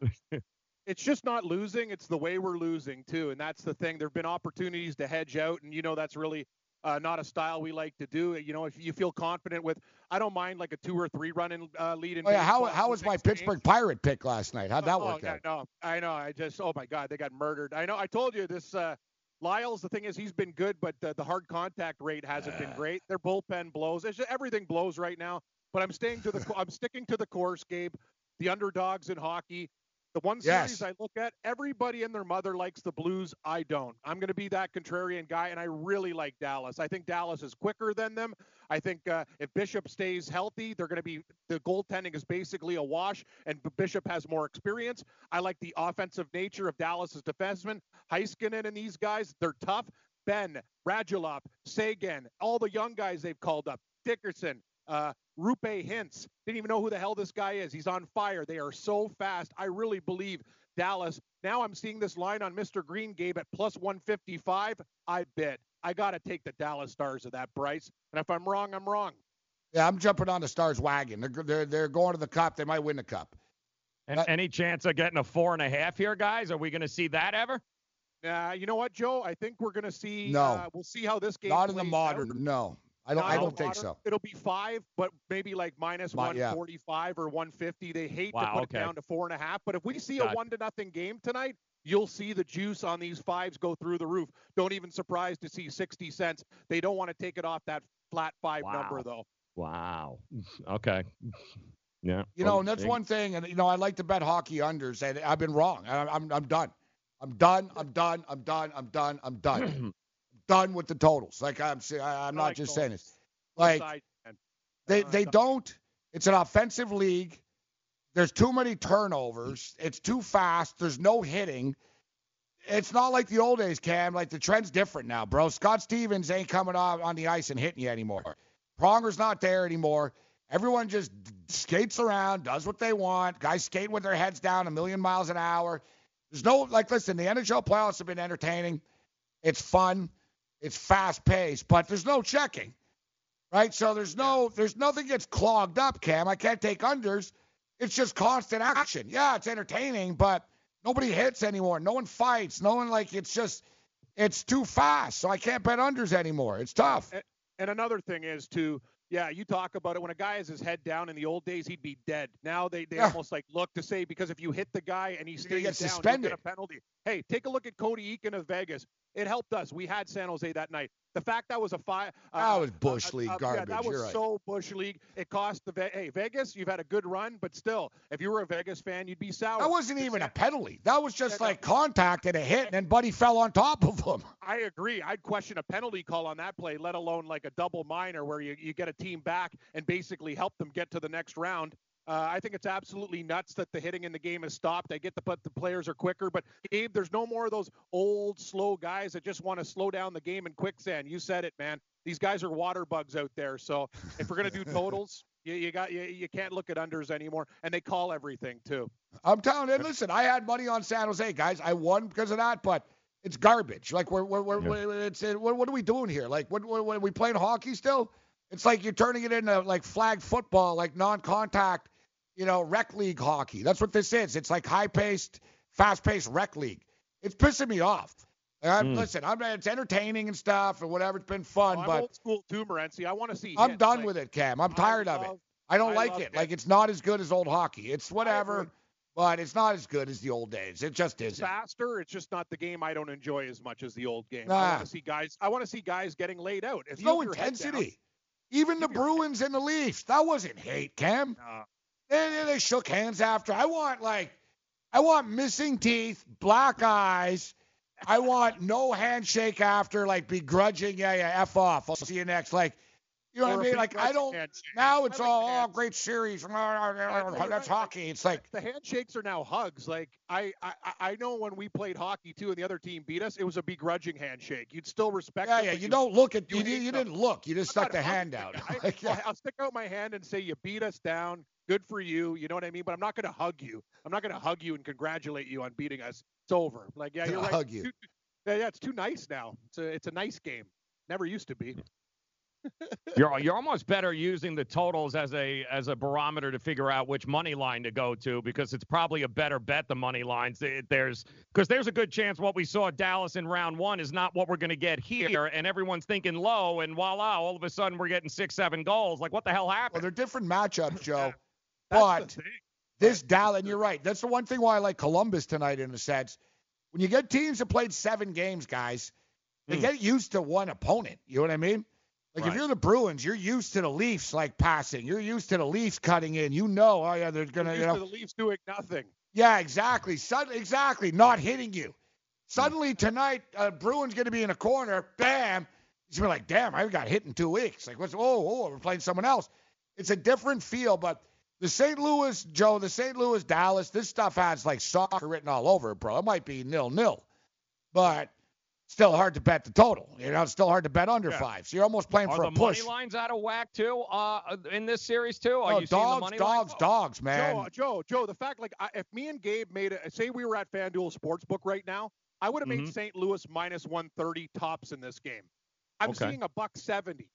It's just not losing. It's the way we're losing, too, and that's the thing. There have been opportunities to hedge out, and, you know, that's really uh, not a style we like to do. You know, if you feel confident with – I don't mind, like, a two- or three-run uh, lead. In oh, yeah, how, how was my Pittsburgh Pirate pick last night? How'd that oh, work oh, out? I know. I know. I just – oh, my God, they got murdered. I know. I told you this uh, – Lyles, the thing is, he's been good, but the, the hard contact rate hasn't yeah. been great. Their bullpen blows. It's just, everything blows right now, but I'm staying to the – I'm sticking to the course, Gabe, the underdogs in hockey. The one series yes. I look at, everybody and their mother likes the Blues. I don't. I'm going to be that contrarian guy, and I really like Dallas. I think Dallas is quicker than them. I think uh, if Bishop stays healthy, they're going to be – the goaltending is basically a wash, and Bishop has more experience. I like the offensive nature of Dallas's defensemen. Heiskanen and these guys, they're tough. Ben, Radulov, Sagan, all the young guys they've called up, Dickerson, uh, Rupe Hintz. Didn't even know who the hell this guy is. He's on fire. They are so fast. I really believe Dallas. Now I'm seeing this line on Mister Green, Gabe, at plus one fifty-five. I bet. I got to take the Dallas Stars of that, Bryce. And if I'm wrong, I'm wrong. Yeah, I'm jumping on the Stars wagon. They're they're, they're going to the Cup. They might win the Cup. And uh, any chance of getting a four and a half here, guys? Are we going to see that ever? Yeah, uh, you know what, Joe? I think we're going to see. No. Uh, we'll see how this game Not plays in the modern, out. no. I don't, I don't think so. It'll be five, but maybe like minus one forty-five yeah. or one fifty. They hate wow, to put okay. it down to four and a half. But if we see God. a one to nothing game tonight, you'll see the juice on these fives go through the roof. Don't even surprise to see sixty cents. They don't want to take it off that flat five wow. number, though. Wow. Okay. Yeah. You know, and that's one thing. And, you know, I like to bet hockey unders, and I've been wrong. I'm, I'm, I'm done. I'm done. I'm done. I'm done. I'm done. I'm done. Done with the totals. Like I'm, I'm not just saying this. Like they, they don't. It's an offensive league. There's too many turnovers. It's too fast. There's no hitting. It's not like the old days, Cam. Like the trend's different now, bro. Scott Stevens ain't coming out on the ice and hitting you anymore. Pronger's not there anymore. Everyone just skates around, does what they want. Guys skate with their heads down a million miles an hour. There's no like. Listen, the N H L playoffs have been entertaining. It's fun. It's fast-paced, but there's no checking, right? So there's no, there's nothing gets clogged up, Cam. I can't take unders. It's just constant action. Yeah, it's entertaining, but nobody hits anymore. No one fights. No one, like, it's just, it's too fast. So I can't bet unders anymore. It's tough. And, and another thing is, too, yeah, you talk about it. When a guy has his head down in the old days, he'd be dead. Now they, they yeah. almost, like, look to say, because if you hit the guy and he stays down, suspended. You get a penalty. Hey, take a look at Cody Eakin of Vegas. It helped us. We had San Jose that night. The fact that was a five. Uh, that was Bush League uh, garbage. Yeah, that was You're right. so Bush League. It cost the Ve- hey Vegas. You've had a good run, but still, if you were a Vegas fan, you'd be sour. That wasn't even a penalty. That was just yeah, like no. contact and a hit, and then Buddy fell on top of him. I agree. I'd question a penalty call on that play, let alone like a double minor where you, you get a team back and basically help them get to the next round. Uh, I think it's absolutely nuts that the hitting in the game has stopped. I get the but the players are quicker, but Gabe, there's no more of those old slow guys that just want to slow down the game in quicksand. You said it, man. These guys are water bugs out there. So if we're gonna do totals, you, you got you, you can't look at unders anymore, and they call everything too. I'm telling you, listen, I had money on San Jose, guys. I won because of that, but it's garbage. Like we're we're, we're, yeah. we're it's it, what what are we doing here? Like what what, what are we playing hockey still? It's like you're turning it into like flag football, like non-contact. You know, rec league hockey. That's what this is. It's like high-paced, fast-paced rec league. It's pissing me off. I'm, mm. Listen, I'm, it's entertaining and stuff and whatever. It's been fun. Oh, I'm but old school too, Morenzi. I want to see. I'm hits. done like, with it, Cam. I'm tired I love, of it. I don't I like it. Hits. Like, it's not as good as old hockey. It's whatever, but it's not as good as the old days. It just isn't. It's faster. It's just not the game I don't enjoy as much as the old game. Nah. I want to see guys. I want to see guys getting laid out. If There's no intensity. Even the Bruins and the Leafs. That wasn't hate, Cam. Nah. And they shook hands after. I want, like, I want missing teeth, black eyes. I want no handshake after, like, begrudging, yeah, yeah, F off. I'll see you next. Like, you know or what I mean? Like, I don't, now it's like all, oh, great series. That's hockey. It's like. The handshakes are now hugs. Like, I, I I know when we played hockey, too, and the other team beat us, it was a begrudging handshake. You'd still respect Yeah, yeah, you, you don't look at, you, you, you didn't look. You just stuck the hand out. I, like, yeah. I'll stick out my hand and say, you beat us down. Good for you. You know what I mean? But I'm not going to hug you. I'm not going to hug you and congratulate you on beating us. It's over. Like, yeah, you're right. Hug you. Too, yeah, yeah, it's too nice now. It's a, it's a nice game. Never used to be. you're you're almost better using the totals as a as a barometer to figure out which money line to go to, because it's probably a better bet, the money lines. It, there's because there's a good chance what we saw Dallas in round one is not what we're going to get here, and everyone's thinking low, and voila, all of a sudden we're getting six, seven goals. Like, what the hell happened? Well, they're different matchups, Joe. But this Dallas, and you're right. That's the one thing why I like Columbus tonight in a sense. When you get teams that played seven games, guys, they mm. get used to one opponent. You know what I mean? Like, right. if you're the Bruins, you're used to the Leafs, like, passing. You're used to the Leafs cutting in. You know, oh, yeah, they're going to, you know. Used to the Leafs doing nothing. Yeah, exactly. Sud- exactly, not hitting you. Suddenly tonight, uh, Bruins going to be in a corner. Bam. He's going to be like, damn, I got hit in two weeks. Like, what's, oh, oh, we're playing someone else. It's a different feel, but. The Saint Louis, Joe, the Saint Louis, Dallas, this stuff has, like, soccer written all over it, bro. It might be nil-nil, but still hard to bet the total. You know, it's still hard to bet under yeah. five. So you're almost playing Are for a push. Are the money lines out of whack, too, uh, in this series, too? Are no, you dogs, seeing the money dogs, line? dogs, man. Joe, Joe, Joe, the fact, like, I, if me and Gabe made a – say we were at FanDuel Sportsbook right now, I would have mm-hmm. made Saint Louis minus one thirty tops in this game. I'm okay. seeing a buck seventy.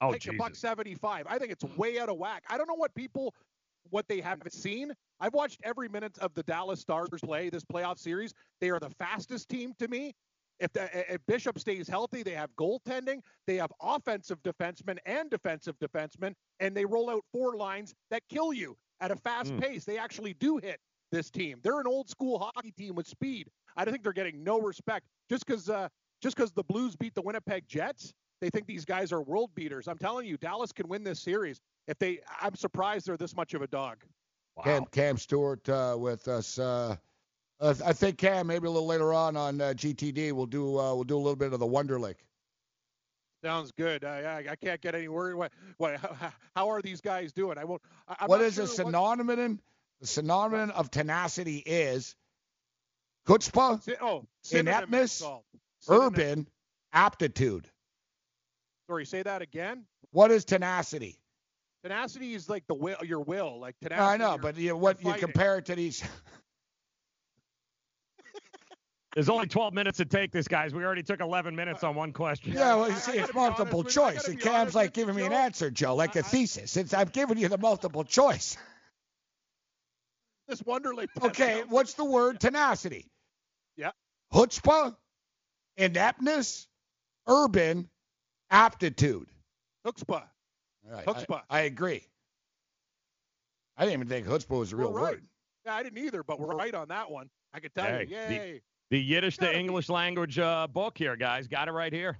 Oh, Jesus. A buck seventy-five. I think it's way out of whack. I don't know what people – what they haven't seen. I've watched every minute of the Dallas Stars play this playoff series. They are the fastest team to me. If, the, if Bishop stays healthy, they have goaltending, they have offensive defensemen and defensive defensemen, and they roll out four lines that kill you at a fast mm. pace. They actually do hit this team. They're an old school hockey team with speed. I don't think they're getting no respect just because uh, just because the Blues beat the Winnipeg Jets. They think these guys are world beaters. I'm telling you, Dallas can win this series. If they, I'm surprised they're this much of a dog. Wow. Cam, Cam Stewart uh, with us. Uh, uh, I think Cam, maybe a little later on on uh, G T D, we'll do uh, we'll do a little bit of the Wonderlic. Sounds good. Uh, I, I can't get any word. What, what? How are these guys doing? I won't. I, what is sure a synonym? The synonym of tenacity is chutzpah, oh, ineptness, urban aptitude. Sorry, say that again. What is tenacity? Tenacity is like the will, your will, like tenacity. I know, but you, what you compare it to these. There's only twelve minutes to take this, guys. We already took eleven minutes on one question. Yeah, well, you see, it's multiple choice, and Cam's like giving me an answer, Joe, like a thesis. Since I'm giving you the multiple choice. This Wonderlic. Okay, what's the word tenacity? Yeah. Chutzpah, ineptness, urban. Aptitude. Chutzpah. Right. Chutzpah. I, I agree. I didn't even think chutzpah was a real right. word. Yeah, I didn't either, but we're right on that one. I could tell hey, you. Yay. The Yiddish to English language uh, book here, guys. Got it right here.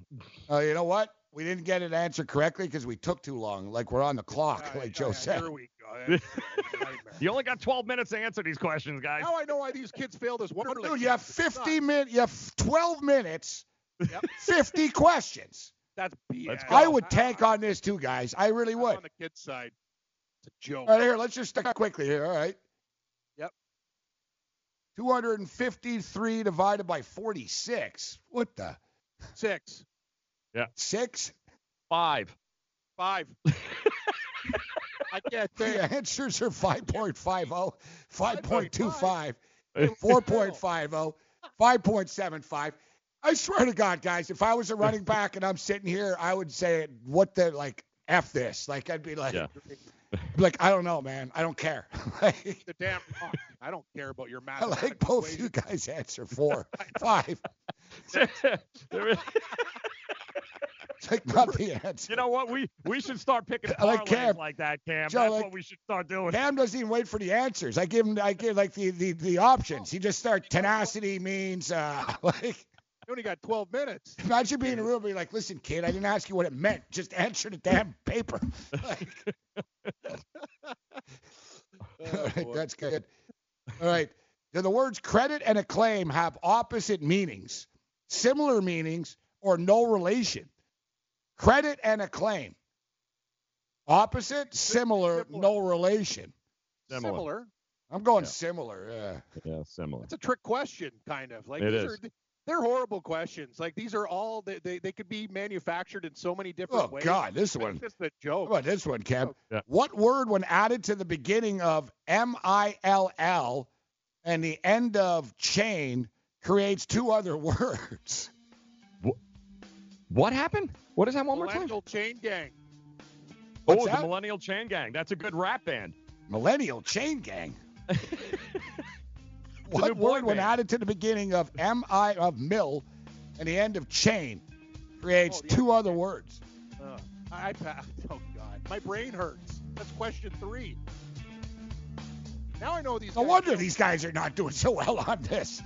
Oh, uh, you know what? We didn't get it answered correctly because we took too long. Like, we're on the clock, yeah, like yeah, Joe yeah, said. Here we go. You only got twelve minutes to answer these questions, guys. Now I know why these kids failed this wonderful. Dude, you have fifty minutes. You have twelve minutes, yep. fifty questions. That's B S. I would tank on this, too, guys. I really would. I'm on the kids' side. It's a joke. All right, here, let's just stick quickly here, all right? Yep. two hundred fifty-three divided by forty-six. What the? Six. Yeah. Six? Five. Five. I can't think. The answers are five point five oh, five point two five, four point five oh, five point seven five. I swear to God, guys, if I was a running back and I'm sitting here, I would say, what the, like, F this. Like, I'd be like, yeah. like I don't know, man. I don't care. like, the damn fuck. I don't care about your math. I like both equation. You guys answer four, five. It's like not the answer. You know what? We we should start picking like, Cam, like that, Cam. Joe, That's like, what we should start doing. Cam doesn't even wait for the answers. I give him I give like the the, the options. He just starts tenacity means uh like you only got twelve minutes. Imagine being in a room and be like, listen, kid, I didn't ask you what it meant. Just answer the damn paper. Like, oh, right, that's good. All right. Do the words credit and acclaim have opposite meanings, similar meanings, or no relation? Credit and acclaim. Opposite, similar, similar. No relation. Similar. similar. I'm going yeah. similar. Yeah. yeah, similar. It's a trick question, kind of. Like it these is. Are, They're horrible questions. Like, these are all, they, they, they could be manufactured in so many different oh, ways. Oh, God, this one. It's just a joke. How about this one, Kev? Yeah. What word, when added to the beginning of M I L L and the end of chain, creates two other words? What, what happened? What is that one more time? Millennial Chain Gang. What's oh, that? The Millennial Chain Gang. That's a good rap band. Millennial Chain Gang? What word, when added to the beginning of M I of mill and the end of chain, creates oh, yeah. two other words? Uh, I, I Oh, God. My brain hurts. That's question three. Now I know these no guys. No wonder these guys are not doing so well on this.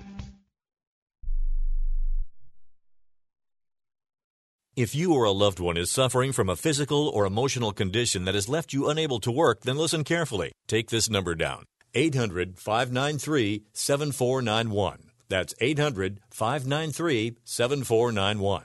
If you or a loved one is suffering from a physical or emotional condition that has left you unable to work, then listen carefully. Take this number down. eight hundred, five nine three, seven four nine one. That's eight hundred, five nine three, seven four nine one.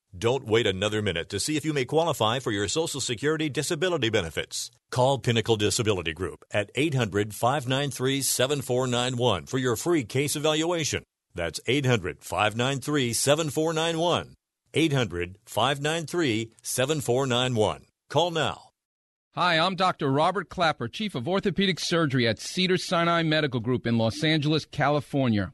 Don't wait another minute to see if you may qualify for your Social Security disability benefits. Call Pinnacle Disability Group at eight hundred, five nine three, seven four nine one for your free case evaluation. That's eight hundred, five nine three, seven four nine one. eight hundred, five nine three, seven four nine one. Call now. Hi, I'm Doctor Robert Clapper, Chief of Orthopedic Surgery at Cedars-Sinai Medical Group in Los Angeles, California.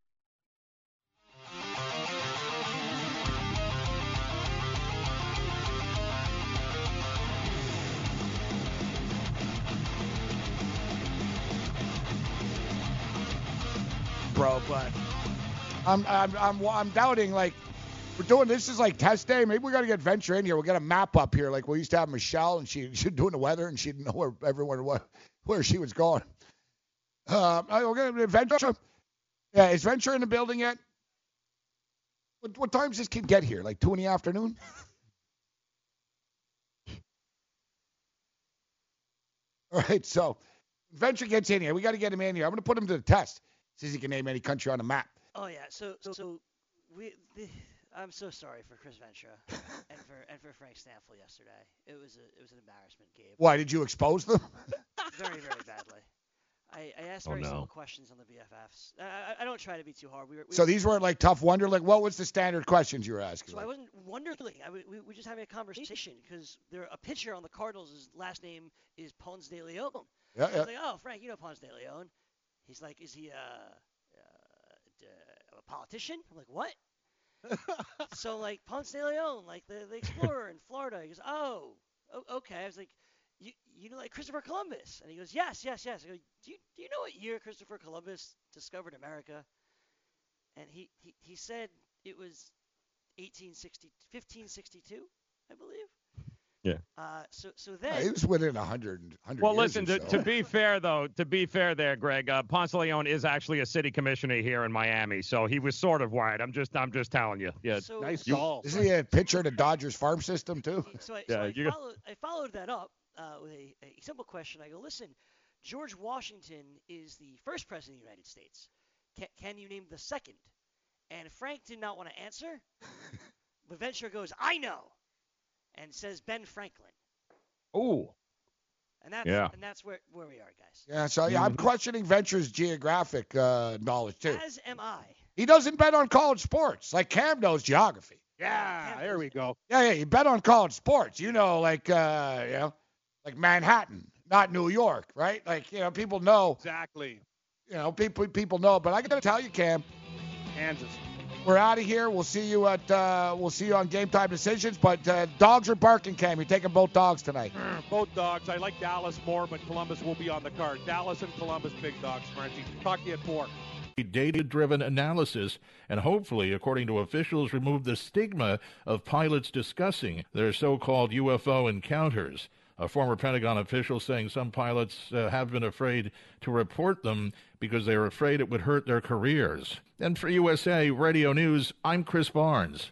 Bro, but I'm I'm I'm I'm doubting, like, we're doing this is like test day. Maybe we got to get Venture in here. We'll get a map up here. Like we used to have Michelle, and she she doing the weather, and she didn't know where everyone where, where she was going. Um, we'll get Venture. Yeah, is Venture in the building yet? What, what time does this kid get here? Like two in the afternoon? All right, so Venture gets in here. We got to get him in here. I'm going to put him to the test. Says he can name any country on the map. Oh yeah, so so, so we. The... I'm so sorry for Chris Ventura and for and for Frank Stanfield yesterday. It was a it was an embarrassment, Gabe. Why did you expose them? Very very badly. I, I asked very oh, no. simple questions on the B F Fs. I, I don't try to be too hard. We were, we so were, these weren't like tough wonder. Like what was the standard questions you were asking? So like? I wasn't wondering. I we, we were just having a conversation because there a pitcher on the Cardinals. His last name is Ponce de Leon. Yeah, yeah. I was like, oh Frank, you know Ponce de Leon. He's like, is he uh, uh, a politician? I'm like, what? So, like, Ponce de Leon, like, the, the explorer in Florida. He goes, oh, okay. I was like, you you know, like, Christopher Columbus. And he goes, yes, yes, yes. I go, do you, do you know what year Christopher Columbus discovered America? And he, he, he said it was fifteen sixty-two, I believe. Yeah. Uh, so so then uh, it was within a hundred hundred. Well, years listen. To, so. to be fair, though, to be fair, there, Greg, uh, Ponce de Leon is actually a city commissioner here in Miami, so he was sort of right. I'm just, I'm just telling you. Yeah. So, nice call. Isn't he a pitcher of the Dodgers farm system too? So I, yeah, so I, followed, I followed that up uh, with a, a simple question. I go, listen, George Washington is the first president of the United States. Can, can you name the second? And Frank did not want to answer, but Venture goes, I know. And says Ben Franklin. Oh. And that's yeah. and that's where, where we are, guys. Yeah, so yeah, I'm questioning Venture's geographic uh, knowledge too. As am I. He doesn't bet on college sports. Like Cam knows geography. Yeah, Cam there we go. Yeah, yeah, you bet on college sports. You know, like uh, you know, like Manhattan, not New York, right? Like, you know, people know exactly. You know, people people know, but I gotta tell you, Cam. Kansas. We're out of here. We'll see you at uh, we'll see you on Game Time Decisions. But uh, dogs are barking, Cam. You're taking both dogs tonight. Both dogs. I like Dallas more, but Columbus will be on the card. Dallas and Columbus, big dogs. Francie, talk to you at four. Data-driven analysis, and hopefully, according to officials, remove the stigma of pilots discussing their so-called U F O encounters. A former Pentagon official saying some pilots uh, have been afraid to report them because they are afraid it would hurt their careers. And for U S A Radio News, I'm Chris Barnes.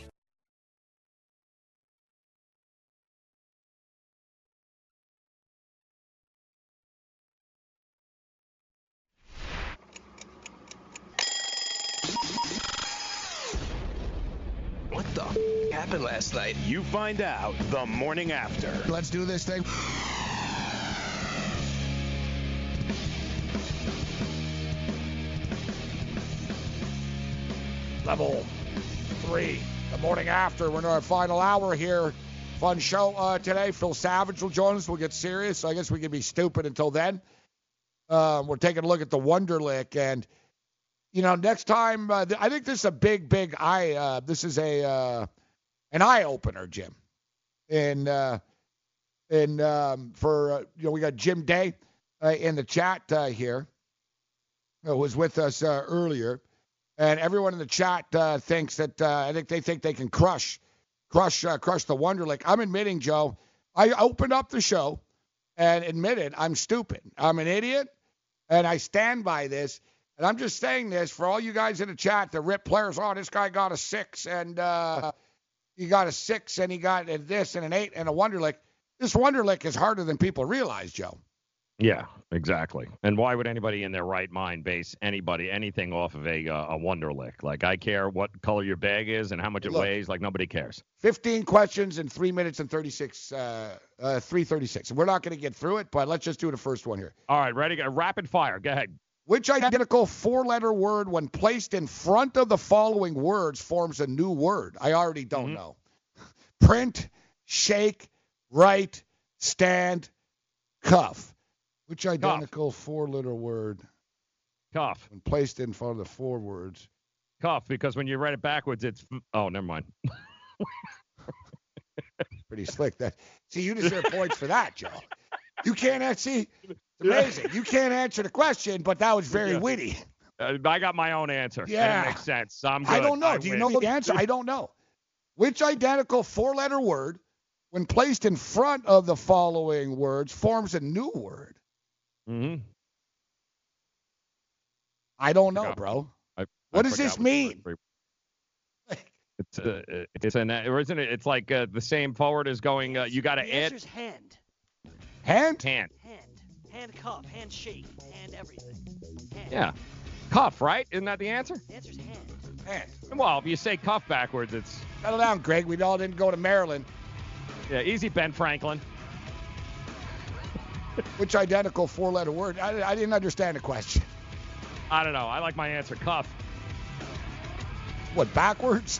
What the f*** happened last night? You find out the morning after. Let's do this thing. Level three, the morning after. We're in our final hour here. Fun show uh, today. Phil Savage will join us. We'll get serious. I guess we can be stupid until then. Uh, we're taking a look at the Wonderlic. And, you know, next time, uh, th- I think this is a big, big eye. Uh, this is a uh, an eye-opener, Jim. And, uh, and um, for, uh, you know, we got Jim Day uh, in the chat uh, here, who was with us uh, earlier. And everyone in the chat uh, thinks that uh, I think they think they can crush, crush, uh, crush the Wonderlic. I'm admitting, Joe, I opened up the show and admitted I'm stupid. I'm an idiot, and I stand by this. And I'm just saying this for all you guys in the chat that rip players. Oh, this guy got a six, and uh, he got a six, and he got this, and an eight, and a Wonderlic. This Wonderlic is harder than people realize, Joe. Yeah, exactly. And why would anybody in their right mind base anybody, anything off of a uh, a Wonderlic? Like, I care what color your bag is and how much it Look, weighs. Like, nobody cares. fifteen questions in three minutes and thirty-six, uh, uh, three thirty-six. We're not going to get through it, but let's just do the first one here. All right, ready? Rapid fire. Go ahead. Which identical four-letter word, when placed in front of the following words, forms a new word? I already don't mm-hmm. know. Print, shake, write, stand, cuff. Which identical Cuff. Four-letter word? Cuff. When placed in front of the four words. Cuff, because when you write it backwards, it's... Oh, never mind. Pretty slick. That. See, you deserve points for that, Joe. You can't... See, it's amazing. You can't answer the question, but that was very yeah. witty. Uh, I got my own answer. Yeah. That makes sense. So I'm good. I don't know. I Do you win. know the answer? I don't know. Which identical four-letter word, when placed in front of the following words, forms a new word? Mm-hmm. I don't know, I bro. I, I what does this what mean? It's uh, it's an isn't it? It's like uh, the same forward is going. Uh, you got to add. Answer's hand. Hand. Hand. Hand. Handcuff. Handshake. Hand everything. Hand. Yeah. Cuff, right? Isn't that the answer? The answer's hand. Hand. Well, if you say cuff backwards, it's. Settle down, Greg. We all didn't go to Maryland. Yeah, easy, Ben Franklin. Which identical four-letter word? I, I didn't understand the question. I don't know. I like my answer, cuff. What, backwards?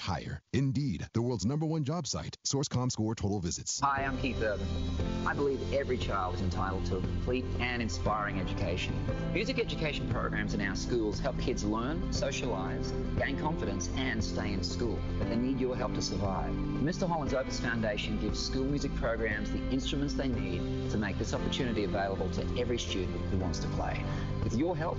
hire. Indeed, the world's number one job site. Source dot com score total visits. Hi, I'm Keith Urban. I believe every child is entitled to a complete and inspiring education. Music education programs in our schools help kids learn, socialize, gain confidence, and stay in school. But they need your help to survive. Mister Holland's Opus Foundation gives school music programs the instruments they need to make this opportunity available to every student who wants to play. With your help,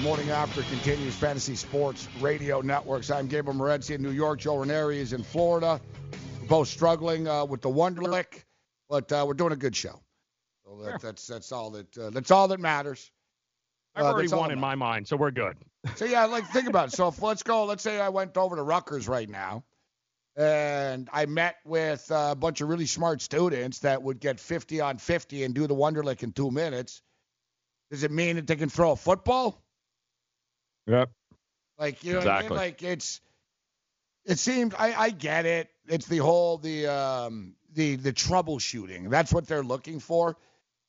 Morning After continues, Fantasy Sports Radio Networks. I'm Gabriel Morenzi in New York. Joe Ranieri is in Florida. We're both struggling uh, with the Wonderlic, but uh, we're doing a good show. So that, sure. That's that's all that uh, that's all that matters. I've uh, already won in my mind, so we're good. So yeah, like think about it. So if, let's go. Let's say I went over to Rutgers right now, and I met with a bunch of really smart students that would get fifty on fifty and do the Wonderlic in two minutes. Does it mean that they can throw a football? Yep. Like, you know exactly. What I mean? Like, it's, it seems, I, I get it. It's the whole, the, um, the, the troubleshooting. That's what they're looking for.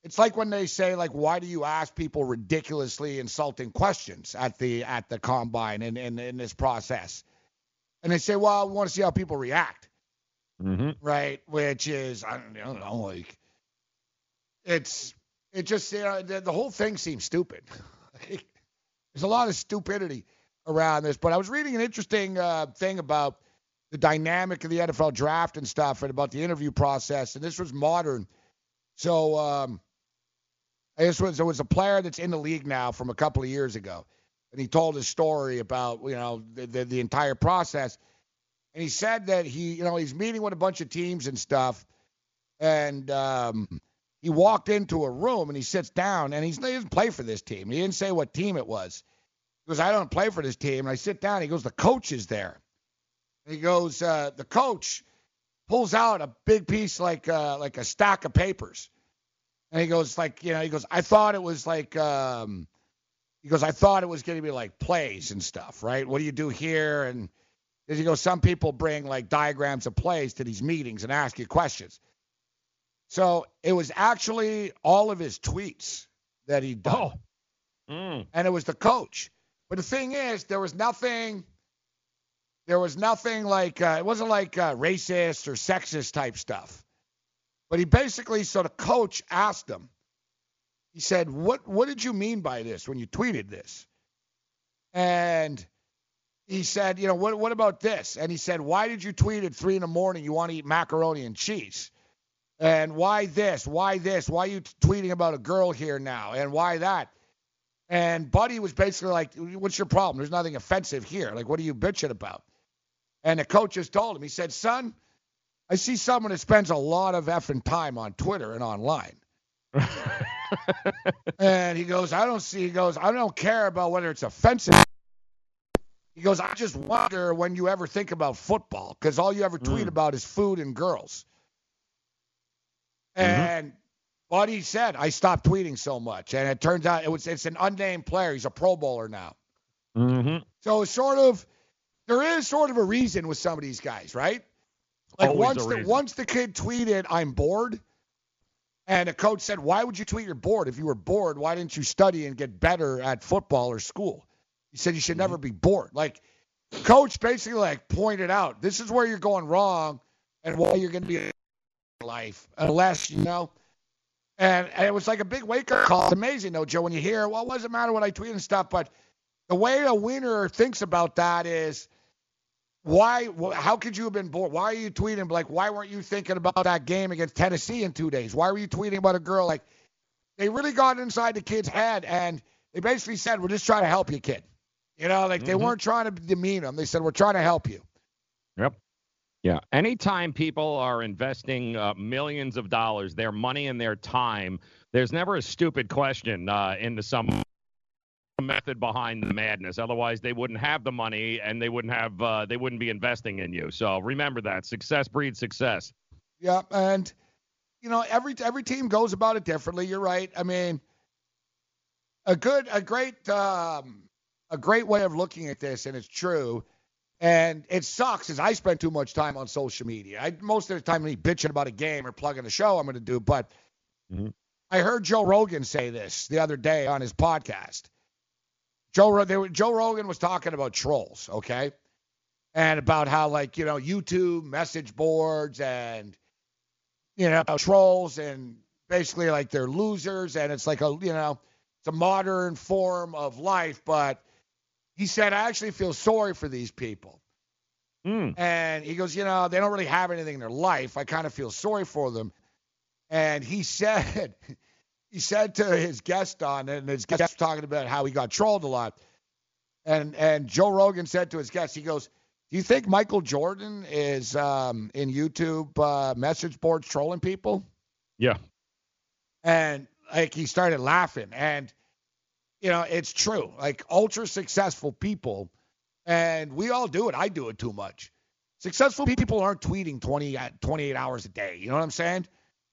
It's like when they say, like, why do you ask people ridiculously insulting questions at the, at the combine and in, in this process? And they say, well, we want to see how people react. Mm-hmm. Right. Which is, I don't, I don't know, like, it's, it just, you know, the, the whole thing seems stupid. Like, there's a lot of stupidity around this, but I was reading an interesting uh, thing about the dynamic of the N F L draft and stuff and about the interview process, and this was modern. So um, this was, it was a player that's in the league now from a couple of years ago, and he told his story about, you know, the, the, the entire process. And he said that he, you know, he's meeting with a bunch of teams and stuff, and um, – he walked into a room, and he sits down, and he's, he doesn't play for this team. He didn't say what team it was. He goes, I don't play for this team. And I sit down. He goes, the coach is there. And he goes, uh, the coach pulls out a big piece, like uh, like a stack of papers. And he goes, like, you know, he goes, I thought it was like, um, he goes, I thought it was going to be like plays and stuff, right? What do you do here? And he goes, some people bring like diagrams of plays to these meetings and ask you questions. So it was actually all of his tweets that he done. Oh. Mm. And it was the coach. But the thing is, there was nothing, there was nothing like, uh, it wasn't like uh, racist or sexist type stuff. But he basically, so the coach asked him, he said, what, what did you mean by this when you tweeted this? And he said, you know, what, what about this? And he said, why did you tweet at three in the morning you want to eat macaroni and cheese? And why this? Why this? Why are you t- tweeting about a girl here now? And why that? And Buddy was basically like, what's your problem? There's nothing offensive here. Like, what are you bitching about? And the coach just told him, he said, son, I see someone that spends a lot of effing time on Twitter and online. And he goes, I don't see, he goes, I don't care about whether it's offensive. He goes, I just wonder when you ever think about football, because all you ever tweet mm. about is food and girls. And mm-hmm. Buddy said, I stopped tweeting so much. And it turns out it was it's an unnamed player. He's a Pro Bowler now. Mm-hmm. So sort of, there is sort of a reason with some of these guys, right? Like once the, once the kid tweeted, I'm bored, And the coach said, why would you tweet your board? If you were bored, why didn't you study and get better at football or school? He said you should never be bored. Like, coach basically, like, pointed out, this is where you're going wrong and why you're going to be in life, unless, you know. And, and it was like a big wake-up call. It's amazing, though, Joe, when you hear, well, it doesn't matter what I tweet and stuff, but the way a winner thinks about that is, why, how could you have been bored? Why are you tweeting, like, why weren't you thinking about that game against Tennessee in two days? Why were you tweeting about a girl? Like, they really got inside the kid's head, and they basically said, we're just trying to help you, kid. You know, like, mm-hmm. they weren't trying to demean him. They said, we're trying to help you. Yep. Yeah. Anytime people are investing uh, millions of dollars, their money and their time, there's never a stupid question uh, into some method behind the madness. Otherwise, they wouldn't have the money and they wouldn't have uh, they wouldn't be investing in you. So remember that. Success breeds success. Yeah. And, you know, every every team goes about it differently. You're right. I mean, a good a great um, a great way of looking at this, and it's true. And it sucks is I spend too much time on social media. I, most of the time, me bitching about a game or plugging a show I'm going to do. But mm-hmm. I heard Joe Rogan say this the other day on his podcast. Joe, they were, Joe Rogan was talking about trolls, okay? And about how, like, you know, YouTube message boards and, you know, trolls, and basically, like, they're losers. And it's like a, you know, it's a modern form of life, but he said, I actually feel sorry for these people. Mm. And he goes, you know, they don't really have anything in their life. I kind of feel sorry for them. And he said, he said to his guest on, and his guest was talking about how he got trolled a lot. And and Joe Rogan said to his guest, he goes, do you think Michael Jordan is um, in YouTube uh, message boards trolling people? Yeah. And, like, he started laughing. And, you know, it's true. Like, ultra successful people, and we all do it. I do it too much. Successful people aren't tweeting twenty, twenty-eight hours a day. You know what I'm saying?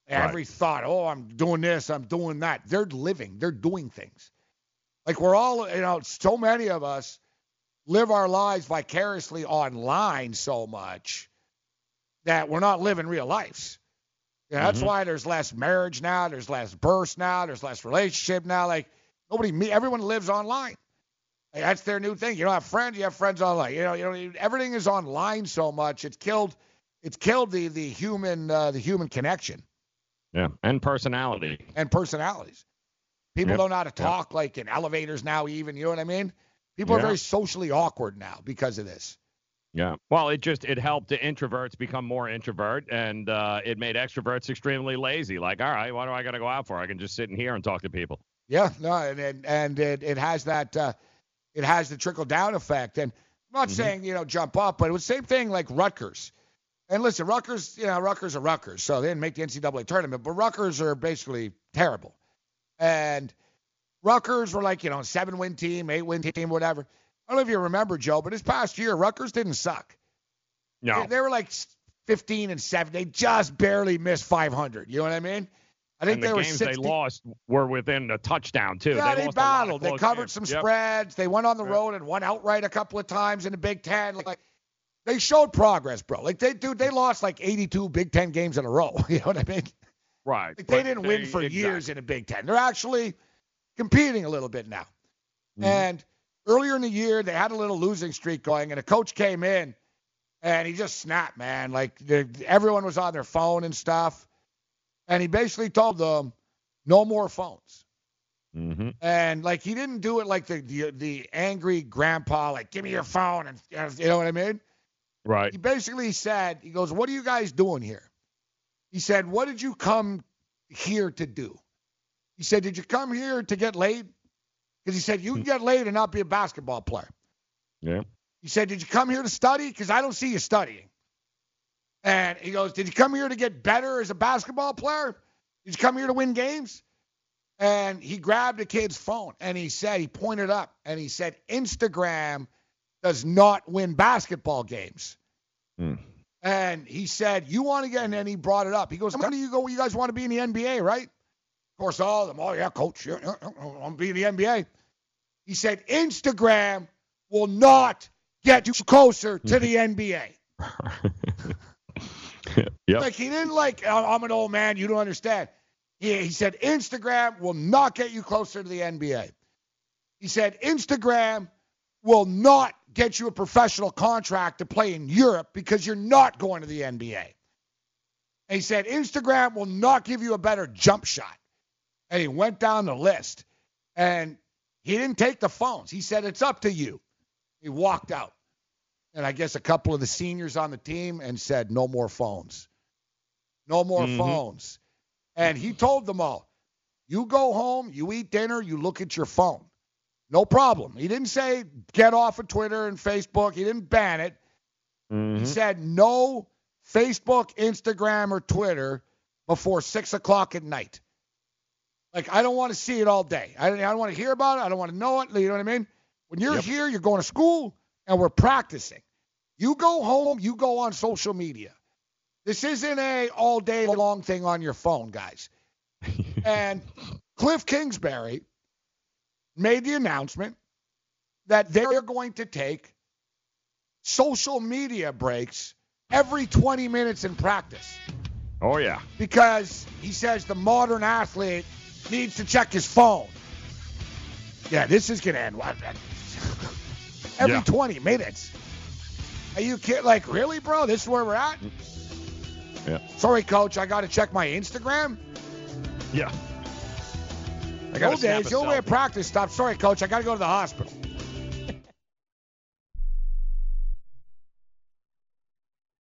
Right. Every thought, oh, I'm doing this, I'm doing that. They're living. They're doing things. Like, we're all, you know, so many of us live our lives vicariously online so much that we're not living real lives. You know, mm-hmm. That's why there's less marriage now. There's less births now. There's less relationship now. Like, nobody, everyone lives online. Like, that's their new thing. You don't have friends, you have friends online. You know, you know, everything is online so much. It's killed, it's killed the the human uh, the human connection. Yeah, and personality. And personalities. People yep. don't know how to talk yep. like in elevators now. Even, you know what I mean? People yeah. are very socially awkward now because of this. Yeah. Well, it just, it helped the introverts become more introvert, and uh, it made extroverts extremely lazy. Like, all right, what do I got to go out for? I can just sit in here and talk to people. Yeah, no, and and it, it has that, uh, it has the trickle down effect. And I'm not mm-hmm. saying, you know, jump up, but it was the same thing like Rutgers. And listen, Rutgers, you know, Rutgers are Rutgers, so they didn't make the N C double A tournament, but Rutgers are basically terrible. And Rutgers were like, you know, seven win team, eight win team, whatever. I don't know if you remember, Joe, but this past year, Rutgers didn't suck. No, they, they were like fifteen and seven. They just barely missed five hundred. You know what I mean? I think and the they games were sixty... they lost were within a touchdown, too. Yeah, they, they lost battled. They covered games. some yep. spreads. They went on the yep. road and won outright a couple of times in the Big Ten. Like, they showed progress, bro. Like, they dude, they lost like eighty-two Big Ten games in a row. You know what I mean? Right. Like, they didn't they, win for exactly. years in the Big Ten. They're actually competing a little bit now. Mm-hmm. And earlier in the year, they had a little losing streak going, and a coach came in, and he just snapped, man. Like, everyone was on their phone and stuff. And he basically told them, no more phones. Mm-hmm. And, like, he didn't do it like the, the the angry grandpa, like, give me your phone, and you know what I mean? Right. He basically said, he goes, what are you guys doing here? He said, what did you come here to do? He said, did you come here to get laid? Because he said, you can get laid and not be a basketball player. Yeah. He said, did you come here to study? Because I don't see you studying. And he goes, did you come here to get better as a basketball player? Did you come here to win games? And he grabbed the kid's phone, and he said, he pointed up, and he said, Instagram does not win basketball games. Mm. And he said, you want to get, and then he brought it up. He goes, how many of you go, you guys want to be in the N B A, right? Of course, all of them, oh, yeah, coach, yeah, yeah, I want to be in the N B A. He said, Instagram will not get you closer to the N B A. Yep. Like, he didn't like, I'm an old man, you don't understand. Yeah, he said Instagram will not get you closer to the N B A. He said Instagram will not get you a professional contract to play in Europe because you're not going to the N B A. And he said Instagram will not give you a better jump shot. And he went down the list, and he didn't take the phones. He said, it's up to you. He walked out. And I guess a couple of the seniors on the team and said, no more phones. No more mm-hmm. phones. And he told them all, you go home, you eat dinner, you look at your phone. No problem. He didn't say get off of Twitter and Facebook. He didn't ban it. Mm-hmm. He said no Facebook, Instagram, or Twitter before six o'clock at night. Like, I don't want to see it all day. I don't, I don't want to hear about it. I don't want to know it. You know what I mean? When you're yep. here, you're going to school, and we're practicing. You go home, you go on social media. This isn't a all-day-long thing on your phone, guys. And Cliff Kingsbury made the announcement that they're going to take social media breaks every twenty minutes in practice. Oh, yeah. Because he says the modern athlete needs to check his phone. Yeah, this is going to end every yeah. twenty minutes. Are you kidding? Like, really, bro? This is where we're at? Yeah. Sorry, coach. I got to check my Instagram. Yeah. I got to snap a selfie. The only way to practice stop. Sorry, coach. I got to go to the hospital.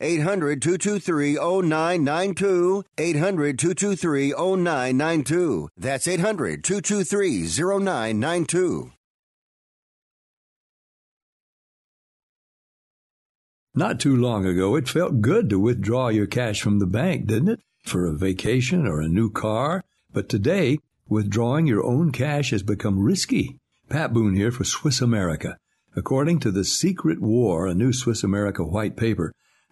eight hundred two two three oh nine nine two. eight hundred two two three oh nine nine two. That's eight hundred two two three oh nine nine two. Not too long ago, it felt good to withdraw your cash from the bank, didn't it? For a vacation or a new car. But today, withdrawing your own cash has become risky. Pat Boone here for Swiss America. According to The Secret War, a new Swiss America white paper,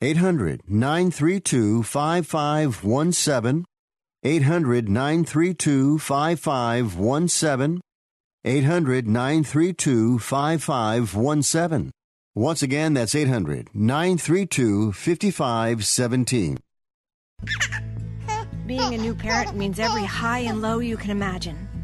eight hundred nine three two five five one seven. eight hundred nine three two five five one seven. eight hundred nine three two five five one seven. Once again, that's eight hundred nine three two five five one seven. Being a new parent means every high and low you can imagine.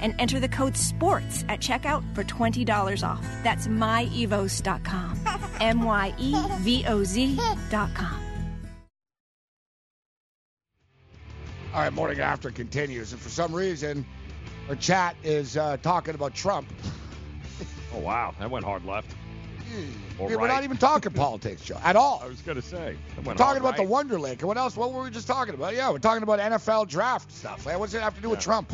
And enter the code SPORTS at checkout for twenty dollars off. That's my evos dot com. M Y E V O Z dot com. All right, Morning After continues. And for some reason, our chat is uh, talking about Trump. Oh, wow. That went hard left. All right. We're not even talking politics, Joe, at all. I was going to say. We're talking about right. the Wonderland. What else? What were we just talking about? Yeah, we're talking about N F L draft stuff. What's it have to do yeah. with Trump?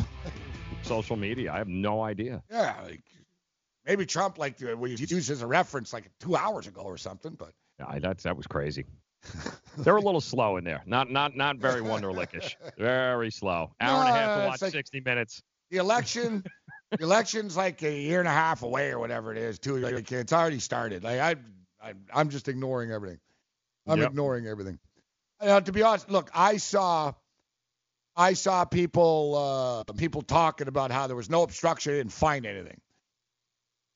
Social media. I have no idea. Yeah. Like, maybe Trump, like, was used as a reference like two hours ago or something. But yeah, that's, that was crazy. They're a little slow in there. Not not not very Wonderlickish. Very slow. Hour no, and a half to watch like sixty minutes. The election... The election's like a year and a half away or whatever it is, too. Like, it's already started. Like I, I, I'm just ignoring everything. I'm yep. ignoring everything. Uh, to be honest, look, I saw, I saw people, uh, people talking about how there was no obstruction. I didn't find anything.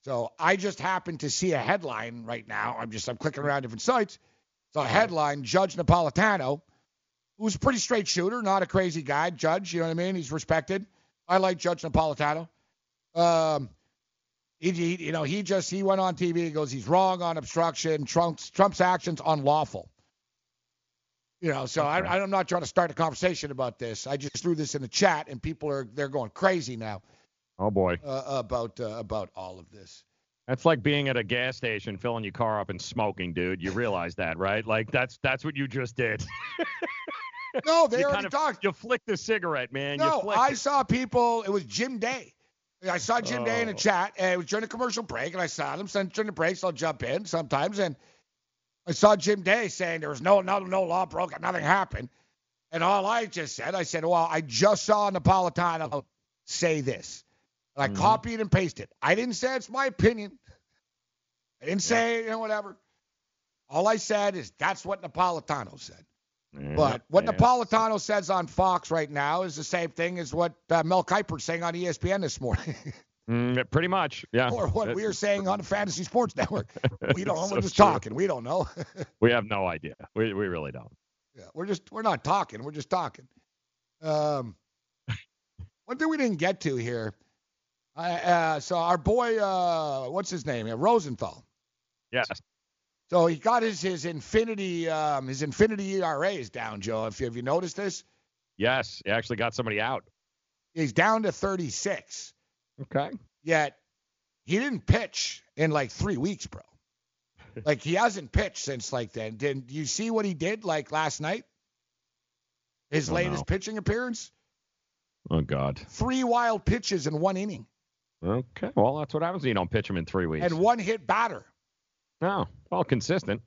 So I just happened to see a headline right now. I'm just, I'm clicking around different sites. Saw a headline: Judge Napolitano, who's a pretty straight shooter, not a crazy guy. Judge, you know what I mean? He's respected. I like Judge Napolitano. Um, he, he, you know, he just, he went on T V and goes, he's wrong on obstruction. Trump's, Trump's actions unlawful. You know, so okay. I, I'm not trying to start a conversation about this. I just threw this in the chat and people are, they're going crazy now. Oh boy. Uh, about, uh, about all of this. That's like being at a gas station, filling your car up and smoking, dude. You realize that, right? Like that's, that's what you just did. No, they already kind of, talked. You flicked the cigarette, man. No, you I it. saw people, it was Jim Day. I saw Jim oh. Day in the chat, and it was during a commercial break, and I saw him. So during the breaks, I'll jump in sometimes, and I saw Jim Day saying there was no no, no law broken, nothing happened. And all I just said, I said, well, I just saw Napolitano say this. And I mm-hmm. copied and pasted. I didn't say it's my opinion. I didn't say, yeah. you know, whatever. All I said is that's what Napolitano said. Mm-hmm. But what yeah. Napolitano says on Fox right now is the same thing as what uh, Mel Kiper's saying on E S P N this morning. mm, pretty much, yeah. Or what we are saying on the Fantasy Sports Network. We don't. so we're just true. talking. We don't know. We have no idea. We we really don't. Yeah, we're just we're not talking. We're just talking. Um, one thing we didn't get to here. I uh, so our boy, uh, what's his name? Uh, Rosenthal. Yes. So he got his his infinity um, his infinity E R A is down, Joe. If you, have you noticed this? Yes, he actually got somebody out. He's down to thirty-six. Okay. Yet he didn't pitch in like three weeks, bro. Like he hasn't pitched since like then. Did you see what he did like last night? His oh, latest no. pitching appearance. Oh God. Three wild pitches in one inning. Okay. Well, that's what happens when you don't pitch him in three weeks. And one hit batter. No, well, consistent.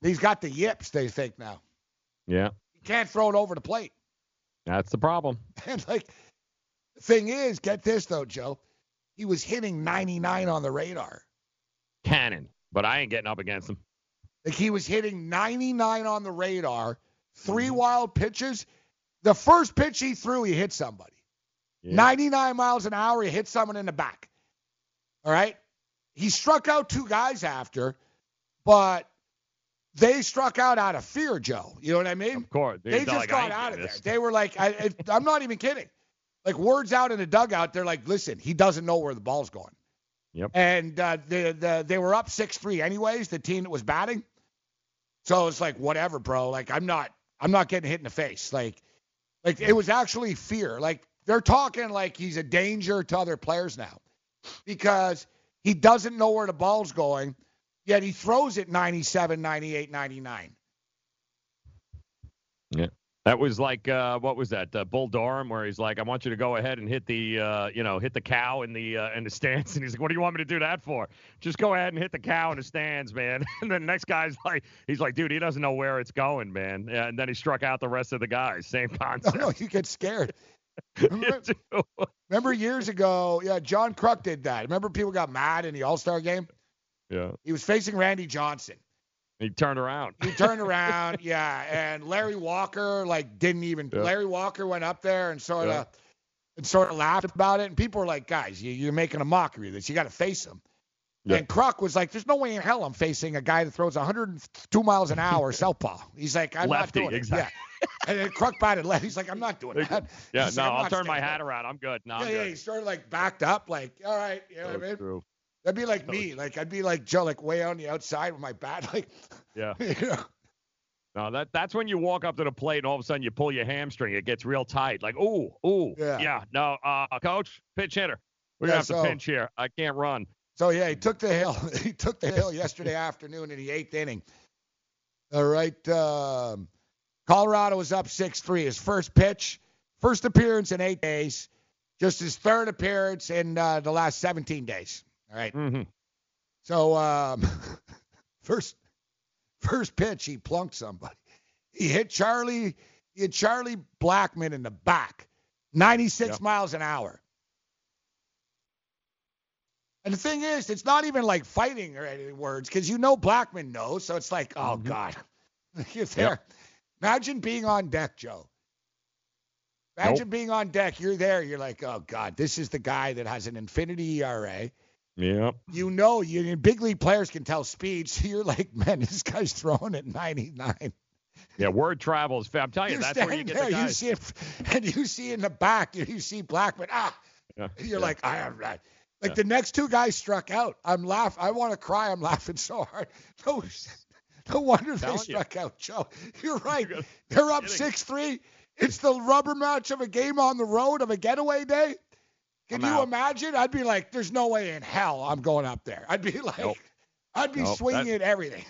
He's got the yips, they think now. Yeah. He can't throw it over the plate. That's the problem. And, like, the thing is, get this, though, Joe. He was hitting ninety-nine on the radar. Cannon, but I ain't getting up against him. Like, he was hitting ninety-nine on the radar, three wild pitches. The first pitch he threw, he hit somebody. Yeah. ninety-nine miles an hour, he hit someone in the back. All right? He struck out two guys after, but they struck out out of fear, Joe. You know what I mean? Of course. They, they just like, got out of this. there. They were like, I, I, I'm not even kidding. Like, words out in the dugout, they're like, listen, he doesn't know where the ball's going. Yep. And uh, they, the, they were up six three anyways, the team that was batting. So it's like, whatever, bro. Like, I'm not I'm not getting hit in the face. Like, like it was actually fear. Like, they're talking like he's a danger to other players now because – he doesn't know where the ball's going, yet he throws it ninety-seven, ninety-eight, ninety-nine. Yeah. That was like, uh, what was that? Uh, Bull Durham, where he's like, I want you to go ahead and hit the, uh, you know, hit the cow in the, uh, in the stands. And he's like, what do you want me to do that for? Just go ahead and hit the cow in the stands, man. And then the next guy's like, he's like, dude, he doesn't know where it's going, man. And then he struck out the rest of the guys. Same concept. No, no, you get scared. Remember, remember years ago, yeah, John Kruk did that. Remember people got mad in the All-Star game? Yeah. He was facing Randy Johnson. He turned around. He turned around, yeah. And Larry Walker, like, didn't even yeah. – Larry Walker went up there and sort of yeah. and sort of laughed about it. And people were like, guys, you, you're making a mockery of this. You got to face him. Yeah. And Kruk was like, there's no way in hell I'm facing a guy that throws one hundred two miles an hour southpaw. He's like, I'm Lefty, not doing exactly. it. Yeah. And then Kruk batted left. He's like, I'm not doing that. Yeah, he's no, like, I'll turn my hat there. around. I'm good. No, yeah, I'm yeah. Good. He sort of like backed up, like, all right, you know so what I mean? True. That'd be like so me. Like I'd be like Joe, like way on the outside with my bat, like. Yeah. You know? No, that that's when you walk up to the plate and all of a sudden you pull your hamstring. It gets real tight. Like, ooh, ooh, yeah. yeah no, uh, coach, pinch hitter. We're yeah, gonna have so, to pinch here. I can't run. So, yeah, he took the hill. He took the hill yesterday afternoon in the eighth inning. All right. Um, Colorado was up six three. His first pitch, first appearance in eight days, just his third appearance in uh, the last seventeen days. All right. Mm-hmm. So, um, first first pitch, he plunked somebody. He hit Charlie, he hit Charlie Blackmon in the back, ninety-six yep. miles an hour. And the thing is, it's not even like fighting or any words, because you know Blackmon knows, so it's like, oh, mm-hmm. God. You're there. Yep. Imagine being on deck, Joe. Imagine nope. being on deck. You're there. You're like, oh, God, this is the guy that has an infinity E R A. Yeah. You know, you big league players can tell speed, so you're like, man, this guy's throwing at ninety-nine. Yeah, word travels. I'm telling you, you're that's where you get there, the guys. You see it, and you see in the back, you, you see Blackmon, ah, yeah. you're yeah. like, I am right. Like yeah. the next two guys struck out. I'm laughing. I want to cry. I'm laughing so hard. No, no wonder they struck you. out, Joe. You're right. You're They're up six three. It's the rubber match of a game on the road of a getaway day. Can I'm you out. imagine? I'd be like, there's no way in hell I'm going up there. I'd be like, nope. I'd be nope. swinging that's, at everything.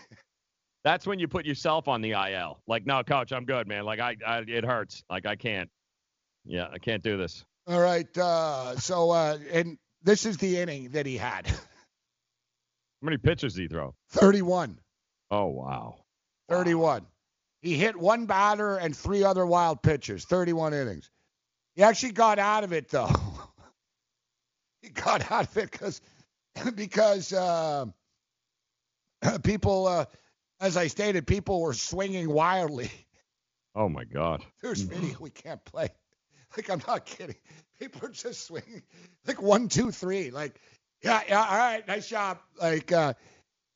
That's when you put yourself on the I L. Like, no, coach, I'm good, man. Like, I, I it hurts. Like, I can't. Yeah, I can't do this. All right. Uh, so, uh, and this is the inning that he had. How many pitches did he throw? thirty-one. Oh, wow. thirty-one. Wow. He hit one batter and three other wild pitchers, thirty-one innings. He actually got out of it, though. He got out of it because because uh, people, uh, as I stated, people were swinging wildly. Oh, my God. There's video we can't play. Like, I'm not kidding. People are just swinging. Like, one, two, three. Like, yeah, yeah, all right, nice job. Like, uh,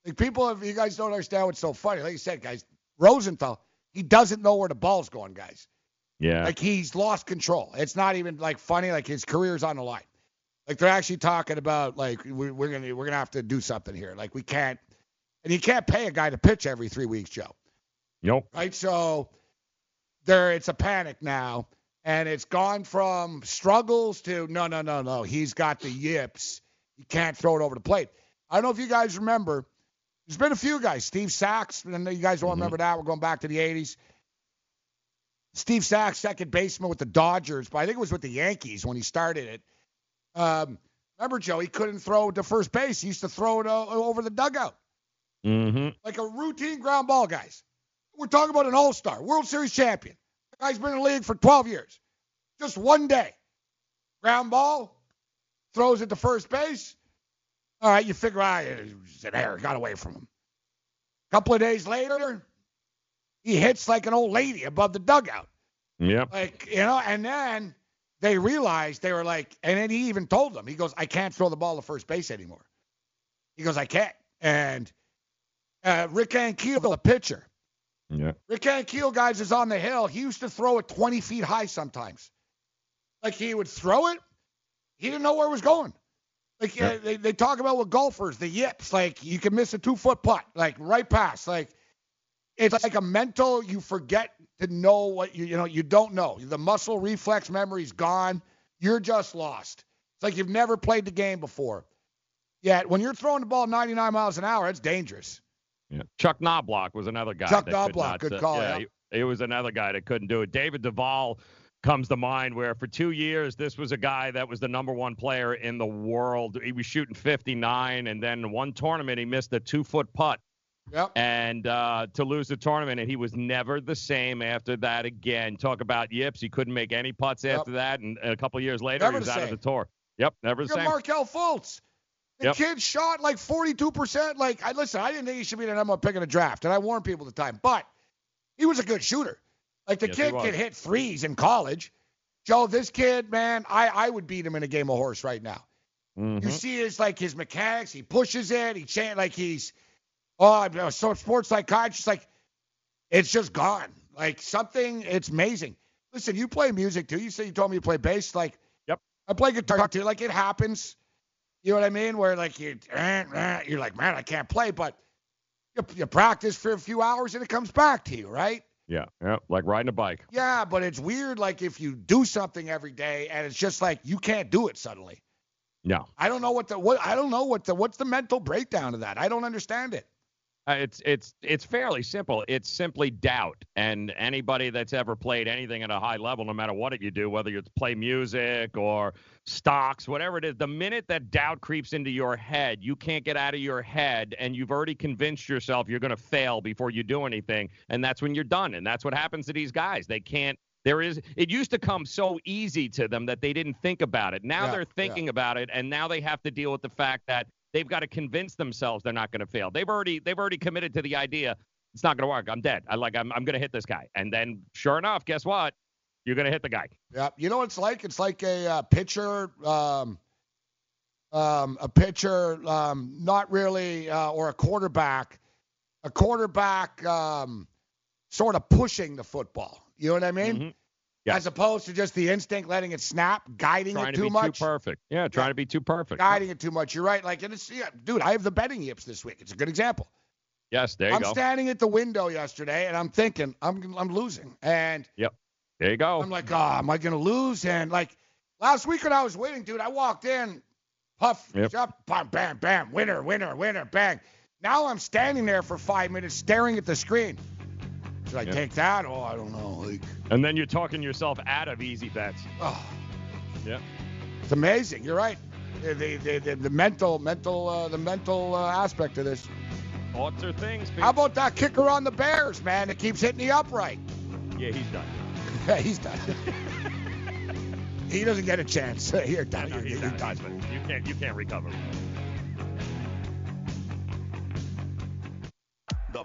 like people, if you guys don't understand what's so funny, like you said, guys, Rosenthal, he doesn't know where the ball's going, guys. Yeah. Like, he's lost control. It's not even, like, funny. Like, his career's on the line. Like, they're actually talking about, like, we, we're going to we're gonna have to do something here. Like, we can't. And you can't pay a guy to pitch every three weeks, Joe. Nope. Right? So, there, it's a panic now. And it's gone from struggles to, no, no, no, no, he's got the yips. He can't throw it over the plate. I don't know if you guys remember. There's been a few guys. Steve Sachs, and you guys don't mm-hmm. remember that. We're going back to the eighties. Steve Sachs, second baseman with the Dodgers, but I think it was with the Yankees when he started it. Um, remember, Joe, he couldn't throw to first base. He used to throw it over the dugout. Mm-hmm. Like a routine ground ball, guys. We're talking about an all-star, World Series champion. Guy's been in the league for twelve years. Just one day. Ground ball, throws it to first base. All right, you figure out, it's an error, got away from him. A couple of days later, he hits like an old lady above the dugout. Yep. Like, you know, and then they realized they were like, and then he even told them, he goes, I can't throw the ball to first base anymore. He goes, I can't. And uh, Rick Ankiel, the pitcher, yeah. Rick Ankiel, guys, is on the hill. He used to throw it twenty feet high sometimes. Like, he would throw it. He didn't know where it was going. Like, yeah. uh, they, they talk about with golfers, the yips. Like, you can miss a two-foot putt, like, right past. Like, it's like a mental, you forget to know what, you you know, you don't know. The muscle reflex memory's gone. You're just lost. It's like you've never played the game before. Yet, when you're throwing the ball ninety-nine miles an hour, it's dangerous. Yeah. Chuck Knobloch was another guy. Chuck that Knobloch, could not, good call. Uh, yeah, yeah. He, he was another guy that couldn't do it. David Duvall comes to mind, where for two years, this was a guy that was the number one player in the world. He was shooting fifty-nine, and then one tournament, he missed a two-foot putt. Yep. And uh, to lose the tournament, and he was never the same after that again. Talk about yips. He couldn't make any putts yep. after that, and a couple of years later, never he was out same. of the tour. Yep, never You're the same. Markelle Fultz. The yep. kid shot like forty-two percent. Like, I listen, I didn't think he should be the number one pick in a draft, and I warned people at the time, but he was a good shooter. Like, the yes, kid could hit threes in college. Joe, this kid, man, I, I would beat him in a game of horse right now. Mm-hmm. You see his, like, his mechanics. He pushes it. He chant like he's, oh, so sports psychiatrist, like, it's just gone. Like, something, it's amazing. Listen, you play music, too. You said you told me you play bass. Like, yep. I play guitar, too. Like, it happens. You know what I mean? Where, like, you, you're like, man, I can't play, but you, you practice for a few hours and it comes back to you, right? Yeah, yeah, like riding a bike. Yeah, but it's weird, like, if you do something every day and it's just like you can't do it suddenly. No, I don't know what the what I don't know what the what's the mental breakdown of that. I don't understand it. Uh, it's it's it's fairly simple. It's simply doubt. And anybody that's ever played anything at a high level, no matter what it you do, whether you play music or stocks, whatever it is, the minute that doubt creeps into your head, you can't get out of your head, and you've already convinced yourself you're going to fail before you do anything, and that's when you're done. And that's what happens to these guys. They can't. There is. It used to come so easy to them that they didn't think about it. Now yeah, they're thinking yeah. about it, and now they have to deal with the fact that they've got to convince themselves they're not going to fail. They've already they've already committed to the idea it's not going to work. I'm dead. I like I'm I'm going to hit this guy. And then sure enough, guess what? You're going to hit the guy. Yeah. You know what it's like? It's like a uh, pitcher, um, um, a pitcher, um, not really, uh, or a quarterback, a quarterback, um, sort of pushing the football. You know what I mean? Mm-hmm. Yeah. As opposed to just the instinct, letting it snap, guiding trying it too to be much. Too perfect. Yeah, trying yeah. to be too perfect. Guiding yeah. it too much. You're right. Like, and it's, yeah, dude, I have the betting yips this week. It's a good example. Yes, there you I'm go. I'm standing at the window yesterday, and I'm thinking, I'm I'm losing. And yep. There you go. I'm like, oh, am I going to lose? And, like, last week when I was winning, dude, I walked in, puff, yep. up, bam, bam, bam, winner, winner, winner, bang. Now I'm standing there for five minutes staring at the screen. Should I yeah. take that? Oh, I don't know. Like, and then you're talking yourself out of easy bets. Oh. Yeah. It's amazing. You're right. The, the, the, the, the mental mental, uh, the mental uh, aspect of this. Thoughts are things, people. How about that kicker on the Bears, man, that keeps hitting the upright? Yeah, he's done. Yeah, he's done. He doesn't get a chance. You're done. No, no, you're, you're done. done. You can't, you can't recover. The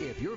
If your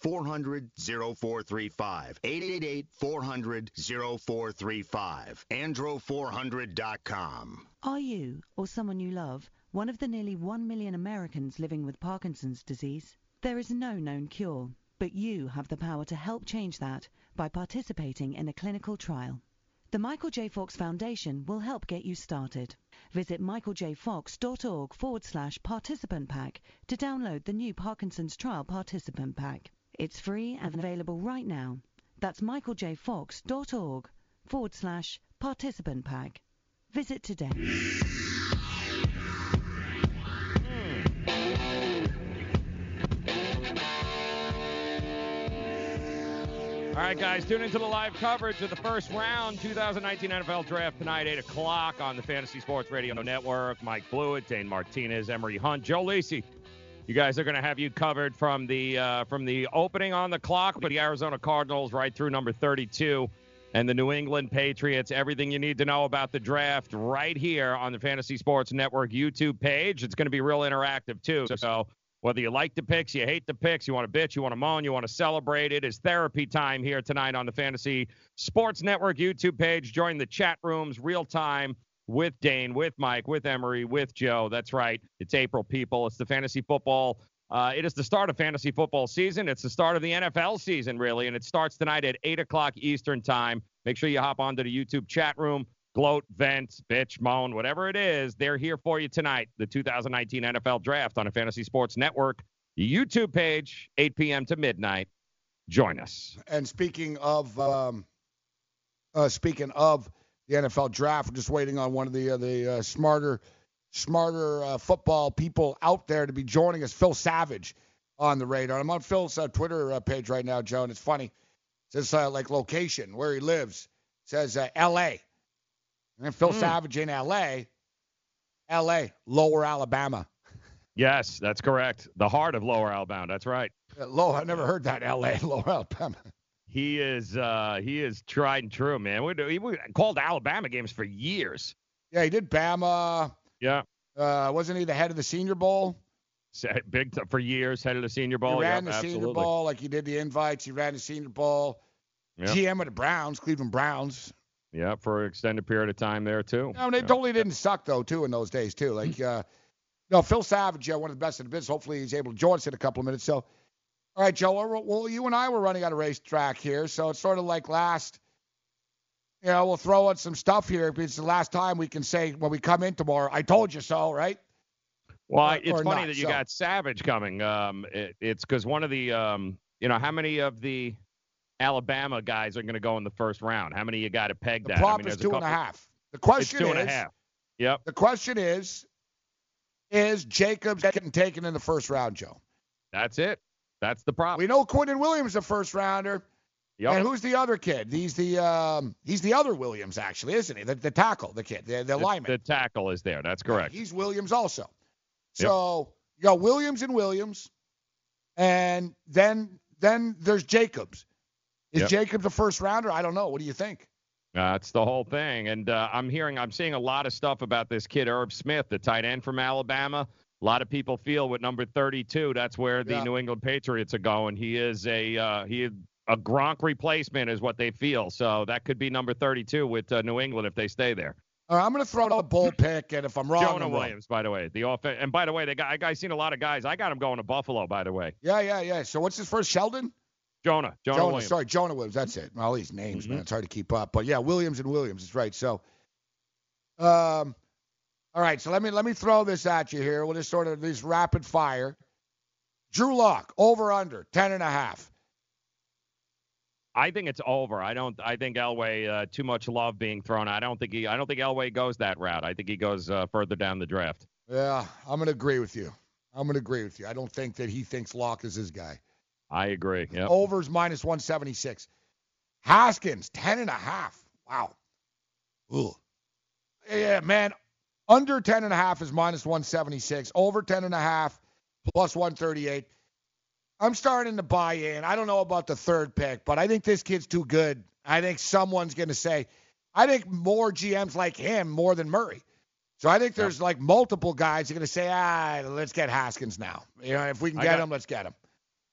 four hundred, oh four three five. eight eight eight, four hundred, oh four three five. andro four hundred dot com. Are you, or someone you love, one of the nearly one million Americans living with Parkinson's disease? There is no known cure, but you have the power to help change that by participating in a clinical trial. The Michael J. Fox Foundation will help get you started. Visit michael j fox dot org forward slash participant pack to download the new Parkinson's Trial Participant Pack. It's free and available right now. That's michael j fox dot org forward slash participant pack. Visit today. All right, guys, tune into the live coverage of the first round two thousand nineteen N F L Draft tonight, eight o'clock on the Fantasy Sports Radio Network. Mike Blewett, Dane Martinez, Emery Hunt, Joe Lisi. You guys are going to have you covered from the uh, from the opening on the clock with the Arizona Cardinals right through number thirty-two and the New England Patriots. Everything you need to know about the draft right here on the Fantasy Sports Network YouTube page. It's going to be real interactive, too. So whether you like the picks, you hate the picks, you want to bitch, you want to moan, you want to celebrate, it is therapy time here tonight on the Fantasy Sports Network YouTube page. Join the chat rooms real time with Dane, with Mike, with Emery, with Joe. That's right. It's April, people. It's the fantasy football. Uh, it is the start of fantasy football season. It's the start of the N F L season, really, and it starts tonight at eight o'clock Eastern time. Make sure you hop onto the YouTube chat room, gloat, vent, bitch, moan, whatever it is, they're here for you tonight. The two thousand nineteen N F L Draft on a Fantasy Sports Network YouTube page, eight p.m. to midnight. Join us. And speaking of, um, uh, speaking of the N F L Draft, we're just waiting on one of the uh, the uh, smarter, smarter uh, football people out there to be joining us. Phil Savage on the radar. I'm on Phil's uh, Twitter uh, page right now, Joe, and it's funny. It says uh, like location where he lives. It says uh, L A And Phil mm. Savage in L A, L A, Lower Alabama. Yes, that's correct. The heart of Lower Alabama. That's right. Uh, low, I never heard that. L A, Lower Alabama. He is, uh, he is tried and true, man. We, we, we called Alabama games for years. Yeah, he did Bama. Yeah. Uh, wasn't he the head of the Senior Bowl? Big t- for years, head of the Senior Bowl. He ran yep, the absolutely. Senior Bowl, like he did the invites. He ran the Senior Bowl. Yep. G M of the Browns, Cleveland Browns. Yeah, for an extended period of time there, too. No, they yeah. totally didn't suck, though, too, in those days, too. Like, uh, no, Phil Savage, uh, one of the best in the business. Hopefully he's able to join us in a couple of minutes. So, all right, Joe, well, you and I were running on a racetrack here, so it's sort of like last, you know, we'll throw out some stuff here. It's the last time we can say when we come in tomorrow, I told you so, right? Well, or, it's or funny not, that you so. got Savage coming. Um, it, it's because one of the, um, you know, how many of the Alabama guys are going to go in the first round. How many you got to peg that? The prop I mean, is two couple... and a half. The question it's two is, and a half. Yep. The question is, is Jacobs getting taken in the first round, Joe? That's it. That's the prop. We know Quinnen Williams is a first rounder. Yep. And who's the other kid? He's the um, he's the other Williams, actually, isn't he? The, the tackle, the kid, the, the, the lineman. The tackle is there. That's correct. Yeah, he's Williams also. So yep. you got Williams and Williams, and then then there's Jacobs. Is yep. Jacobs a first rounder? I don't know. What do you think? That's uh, the whole thing. And uh, I'm hearing, I'm seeing a lot of stuff about this kid, Herb Smith, the tight end from Alabama. A lot of people feel with number thirty-two, that's where the yeah. New England Patriots are going. He is a uh, he is a Gronk replacement is what they feel. So that could be number thirty-two with uh, New England if they stay there. All right, I'm going to throw out a bold pick, and if I'm wrong, Jonah I'm Williams, wrong. by the way, the offense. And by the way, the guy, I've seen a lot of guys. I got him going to Buffalo, by the way. Yeah, yeah, yeah. So what's his first, Sheldon? Jonah, Jonah, Jonah Williams. Sorry, Jonah Williams. That's it. All these names, mm-hmm. man. It's hard to keep up. But yeah, Williams and Williams is right. So, um, all right. So let me let me throw this at you here. We'll just sort of this rapid fire. Drew Locke, over under ten and a half. I think it's over. I don't. I think Elway uh, too much love being thrown. I don't think he. I don't think Elway goes that route. I think he goes uh, further down the draft. Yeah, I'm gonna agree with you. I'm gonna agree with you. I don't think that he thinks Locke is his guy. I agree. Yep. Overs minus one seventy-six. Haskins, ten and a half. Wow. Ugh. Yeah, man. Under ten and a half is minus one seventy-six. Over ten and a half, plus one thirty-eight. I'm starting to buy in. I don't know about the third pick, but I think this kid's too good. I think someone's going to say, I think more G Ms like him more than Murray. So I think there's yeah. like multiple guys who are going to say, ah, let's get Haskins now. You know, if we can get got- him, let's get him.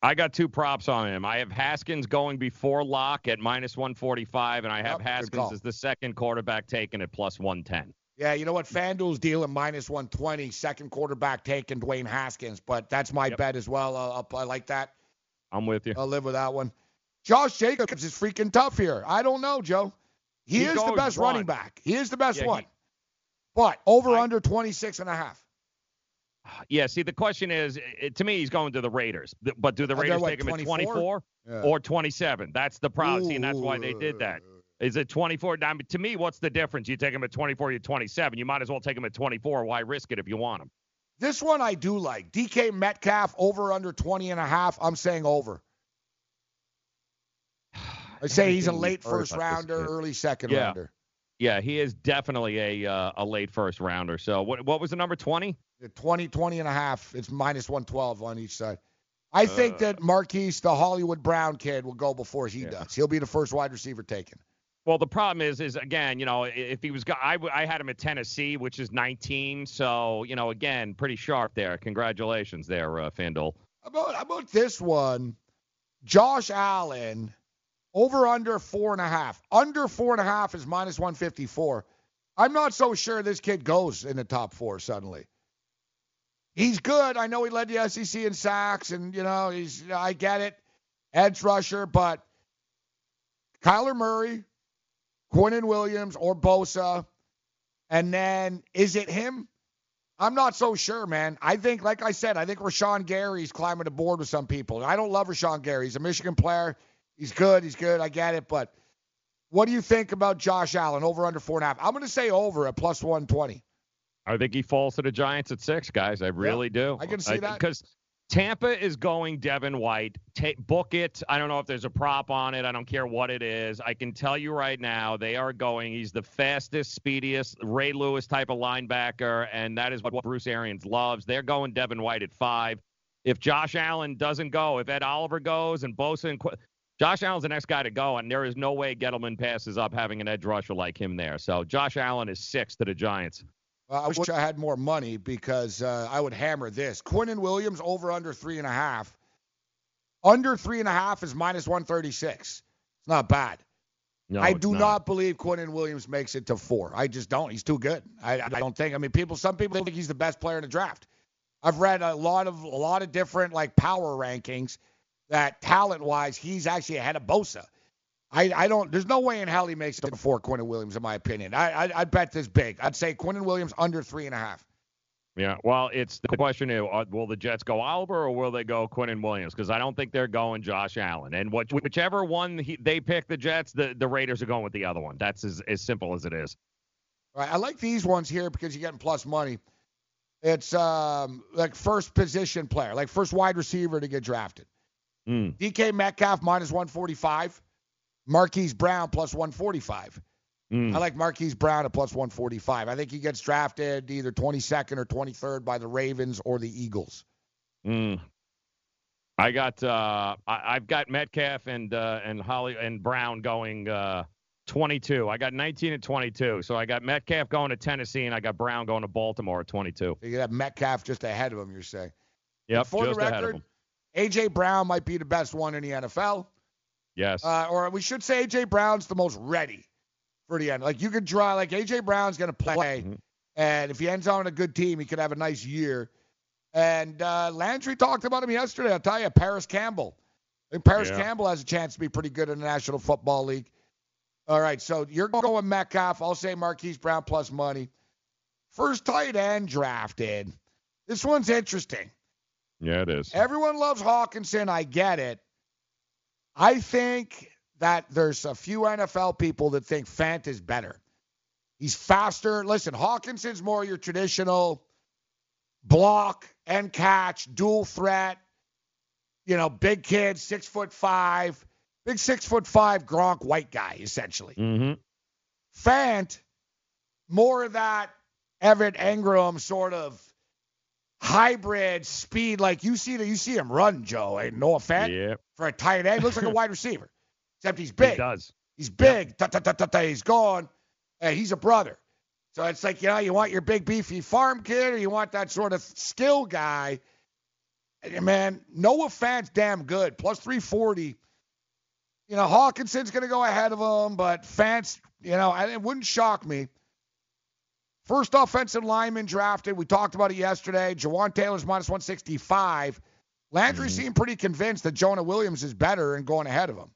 I got two props on him. I have Haskins going before Locke at minus one forty-five, and I have yep, Haskins as the second quarterback taken at plus one ten. Yeah, you know what? FanDuel's dealing minus one twenty, second quarterback taken, Dwayne Haskins, but that's my yep. bet as well. I'll, I'll, I like that. I'm with you. I'll live with that one. Josh Jacobs is freaking tough here. I don't know, Joe. He, he is the best run. running back. He is the best yeah, one. He, but over I, under twenty-six and a half. Yeah, see, the question is, it, to me, he's going to the Raiders. But do the Raiders what, take him twenty-four? At twenty-four yeah. or twenty-seven? That's the problem, and that's why they did that. Is it twenty-four? I mean, to me, what's the difference? You take him at twenty-four, you're twenty-seven. You might as well take him at twenty-four. Why risk it if you want him? This one I do like. D K Metcalf, over under twenty and a half. I'm saying over. I'd say he's a late first rounder, early second yeah. rounder. Yeah, he is definitely a uh, a late first rounder. So what what was the number, twenty? twenty, twenty and a half. It's minus one twelve on each side. I uh, think that Marquise, the Hollywood Brown kid, will go before he yeah. does. He'll be the first wide receiver taken. Well, the problem is, is again, you know, if he was, I, I had him at Tennessee, which is nineteen. So, you know, again, pretty sharp there. Congratulations there, uh, Findle. About, about this one, Josh Allen, over under four and a half. Under four and a half is minus one fifty-four. I'm not so sure this kid goes in the top four suddenly. He's good. I know he led the S E C in sacks, and, you know, he's, I get it, edge rusher, but Kyler Murray, Quinnen Williams, or Bosa, and then is it him? I'm not so sure, man. I think, like I said, I think Rashawn Gary's climbing the board with some people. I don't love Rashawn Gary. He's a Michigan player. He's good. He's good. I get it. But what do you think about Josh Allen, over under four and a half? I'm going to say over at plus one twenty. I think he falls to the Giants at six, guys. I really yeah, do. I can see I, that. Because Tampa is going Devin White. Ta- book it. I don't know if there's a prop on it. I don't care what it is. I can tell you right now, they are going. He's the fastest, speediest, Ray Lewis type of linebacker, and that is what, what Bruce Arians loves. They're going Devin White at five. If Josh Allen doesn't go, if Ed Oliver goes and Bosa and Qu- Josh Allen's the next guy to go, and there is no way Gettleman passes up having an edge rusher like him there. So Josh Allen is six to the Giants. Uh, I wish I had more money because uh, I would hammer this. Quinnen Williams over under three and a half. Under three and a half is minus one thirty-six. It's not bad. No, I do not. not believe Quinnen Williams makes it to four. I just don't. He's too good. I, I don't think. I mean, people. Some people think he's the best player in the draft. I've read a lot of a lot of different like power rankings that talent wise he's actually ahead of Bosa. I, I don't, there's no way in hell he makes it before Quinnen Williams, in my opinion. I, I, I'd bet this big. I'd say Quinnen Williams under three and a half. Yeah, well, it's the question is, will the Jets go Oliver or will they go Quinnen Williams? Because I don't think they're going Josh Allen. And what, whichever one he, they pick, the Jets, the, the Raiders are going with the other one. That's as, as simple as it is. All right, I like these ones here because you're getting plus money. It's um, like first position player, like first wide receiver to get drafted. Mm. D K Metcalf minus one forty-five. Marquise Brown plus one forty-five. Mm. I like Marquise Brown at plus one forty-five. I think he gets drafted either twenty-second or twenty-third by the Ravens or the Eagles. Mm. I got uh, I, I've got Metcalf and uh, and Holly and Brown going uh, twenty-two. I got nineteen and twenty-two. So I got Metcalf going to Tennessee and I got Brown going to Baltimore at twenty-two. So you got Metcalf just ahead of him. You're saying? Yeah. For the record, A J Brown might be the best one in the N F L. Yes. Uh, or we should say A J Brown's the most ready for the end. Like you could draw, like A J Brown's going to play. Mm-hmm. And if he ends on a good team, he could have a nice year. And uh, Landry talked about him yesterday. I'll tell you, Paris Campbell. I think Paris yeah. Campbell has a chance to be pretty good in the National Football League. All right. So you're going Metcalf. I'll say Marquise Brown plus money. First tight end drafted. This one's interesting. Yeah, it is. Everyone loves Hawkinson. I get it. I think that there's a few N F L people that think Fant is better. He's faster. Listen, Hawkinson's more your traditional block and catch, dual threat, you know, big kid, six foot five, big six foot five Gronk white guy, essentially. Mm-hmm. Fant, more of that Everett Engram sort of hybrid speed, like you see that you see him run, Joe. Ain't no offense yep. for a tight end. Looks like a wide receiver, except he's big. He does. He's big. Yep. He's gone. Hey, he's a brother. So it's like, you know, you want your big beefy farm kid, or you want that sort of skill guy. Man, no offense, damn good. Plus three forty. You know, Hawkinson's gonna go ahead of him, but Fant's, you know, and it wouldn't shock me. First offensive lineman drafted. We talked about it yesterday. Juwan Taylor's minus one sixty-five. Landry mm-hmm. seemed pretty convinced that Jonah Williams is better and going ahead of him.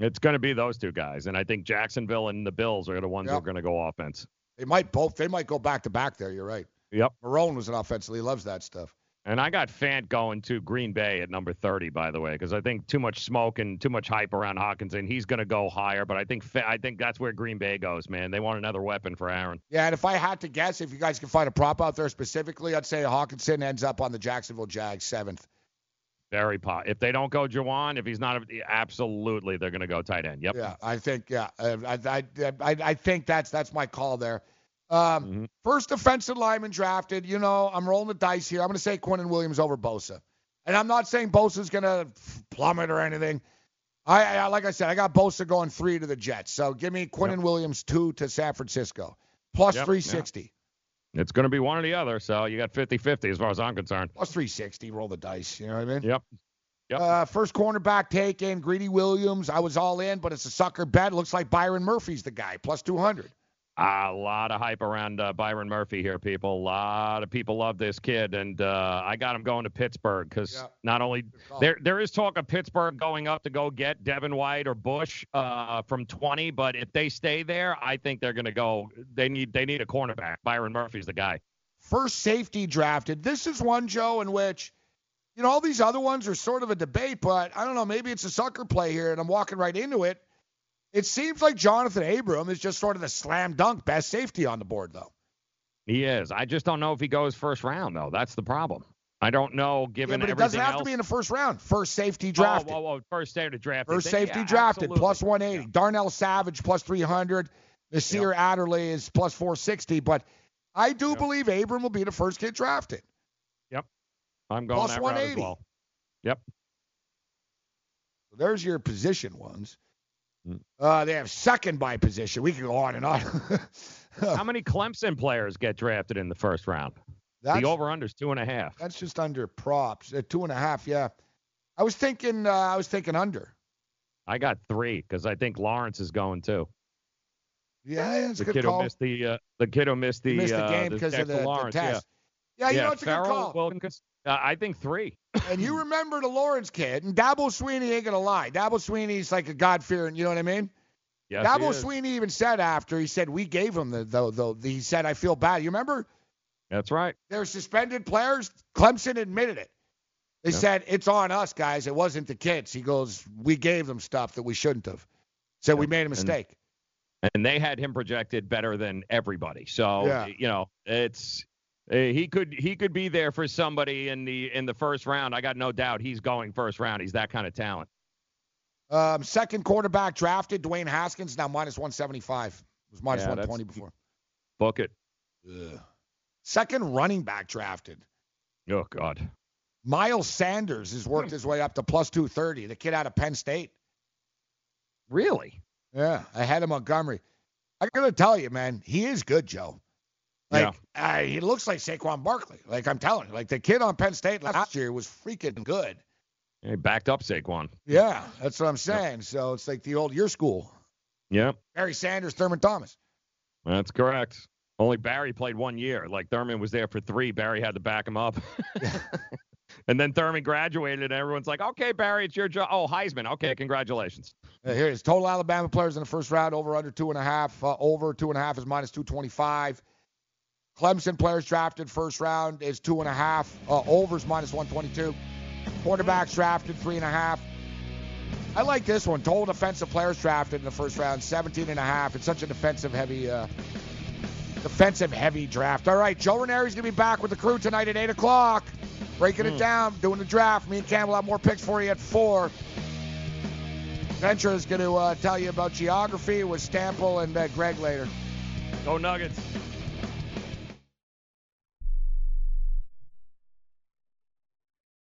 It's going to be those two guys, and I think Jacksonville and the Bills are the ones yep. who are going to go offense. They might both. They might go back to back there. You're right. Yep. Marone was an offensive. He loves that stuff. And I got Fant going to Green Bay at number thirty, by the way, because I think too much smoke and too much hype around Hawkinson. He's going to go higher, but I think I think that's where Green Bay goes, man. They want another weapon for Aaron. Yeah, and if I had to guess, if you guys can find a prop out there specifically, I'd say Hawkinson ends up on the Jacksonville Jags seventh. Very pop. If they don't go Juwan, if he's not, absolutely they're going to go tight end. Yep. Yeah, I think. Yeah, I I I, I think that's that's my call there. Um, mm-hmm. First defensive lineman drafted. You know, I'm rolling the dice here. I'm going to say Quinnen Williams over Bosa, and I'm not saying Bosa's going to plummet or anything. I, I like I said, I got Bosa going three to the Jets. So give me Quinnen yep. Williams two to San Francisco, plus yep, three sixty. Yeah. It's going to be one or the other, so you got fifty-fifty as far as I'm concerned. Plus three sixty, roll the dice, you know what I mean? Yep. Yep. Uh, first cornerback take in, Greedy Williams. I was all in, but it's a sucker bet. Looks like Byron Murphy's the guy, plus two hundred. A lot of hype around uh, Byron Murphy here, people. A lot of people love this kid, and uh, I got him going to Pittsburgh because yeah. not only there there is talk of Pittsburgh going up to go get Devin White or Bush uh, from twenty, but if they stay there, I think they're going to go. They need they need a cornerback. Byron Murphy's the guy. First safety drafted. This is one, Joe, in which, you know, all these other ones are sort of a debate, but I don't know. Maybe it's a sucker play here, and I'm walking right into it. It seems like Jonathan Abram is just sort of the slam dunk best safety on the board, though. He is. I just don't know if he goes first round, though. That's the problem. I don't know, given yeah, but it everything doesn't have else. to be in the first round. First safety drafted. Oh, whoa, whoa. First safety drafted. First safety yeah, drafted, absolutely. Plus one eighty. Yeah. Darnell Savage, plus three hundred. Nasir yeah. Adderley is plus four sixty. But I do yeah. believe Abram will be the first kid drafted. Yep. I'm going plus that route as well. Yep. So there's your position ones. Uh, they have second by position. We can go on and on. How many Clemson players get drafted in the first round? That's, the over-under is two and a half. That's just under props. Uh, two and a half, yeah. I was thinking. Uh, I was thinking under. I got three because I think Lawrence is going too. Yeah, that's the a good kid call. Who missed the, uh, the kid who missed the, missed the game because uh, of the, the test. Yeah, yeah you yeah, know it's Farrell, a good call. Wilkins, uh, I think three. And you remember the Lawrence kid, and Dabo Sweeney ain't going to lie. Dabo Sweeney's like a God-fearing, you know what I mean? Yes, Dabo Sweeney even said after, he said, we gave him the, the, the, the, he said, I feel bad. You remember? That's right. They're suspended players. Clemson admitted it. They yeah. said, it's on us, guys. It wasn't the kids. He goes, we gave them stuff that we shouldn't have. Said, yeah. we made a mistake. And, and they had him projected better than everybody. So, yeah. you know, it's... He could he could be there for somebody in the in the first round. I got no doubt he's going first round. He's that kind of talent. Um, second quarterback drafted, Dwayne Haskins, now minus one seventy-five. It was minus yeah, one twenty before. Book it. Ugh. Second running back drafted. Oh, God. Miles Sanders has worked his way up to plus two thirty, the kid out of Penn State. Really? Yeah, ahead of Montgomery. I got to tell you, man, he is good, Joe. Like, yeah. uh, he looks like Saquon Barkley. Like, I'm telling you. Like, the kid on Penn State last year was freaking good. He backed up Saquon. Yeah, that's what I'm saying. Yep. So, it's like the old your school. Yeah. Barry Sanders, Thurman Thomas. That's correct. Only Barry played one year. Like, Thurman was there for three. Barry had to back him up. And then Thurman graduated, and everyone's like, okay, Barry, it's your job. Oh, Heisman. Okay, congratulations. Uh, here it is. Total Alabama players in the first round, over under two and a half. Uh, over two and a half is minus two twenty-five. Clemson players drafted first round is two and a half. Uh, overs minus one twenty-two. Quarterbacks drafted three and a half. I like this one. Total defensive players drafted in the first round, seventeen and a half. It's such a defensive heavy, uh, defensive heavy draft. All right, Joe Ranieri's gonna be back with the crew tonight at eight o'clock, breaking mm. it down, doing the draft. Me and Cam will have more picks for you at four. Ventura is gonna uh, tell you about geography with Stample and uh, Greg later. Go Nuggets.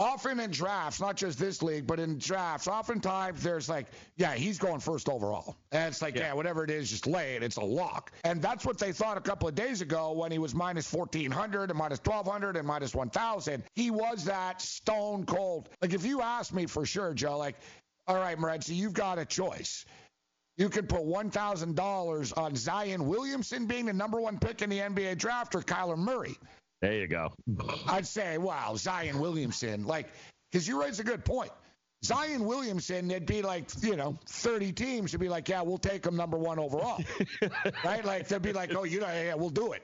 Often in drafts, not just this league, but in drafts, oftentimes there's like, yeah, he's going first overall. And it's like, yeah, yeah whatever it is, just lay it. It's a lock. And that's what they thought a couple of days ago when he was minus fourteen hundred and minus twelve hundred and minus one thousand. He was that stone cold. Like, if you asked me for sure, Joe, like, all right, Morenzi, you've got a choice. You could put one thousand dollars on Zion Williamson being the number one pick in the N B A draft or Kyler Murray. There you go. I'd say, wow, Zion Williamson. Like, because you raise a good point. Zion Williamson, it'd be like, you know, thirty teams would be like, yeah, we'll take him number one overall. Right? Like, they'd be like, oh, you know, yeah, we'll do it.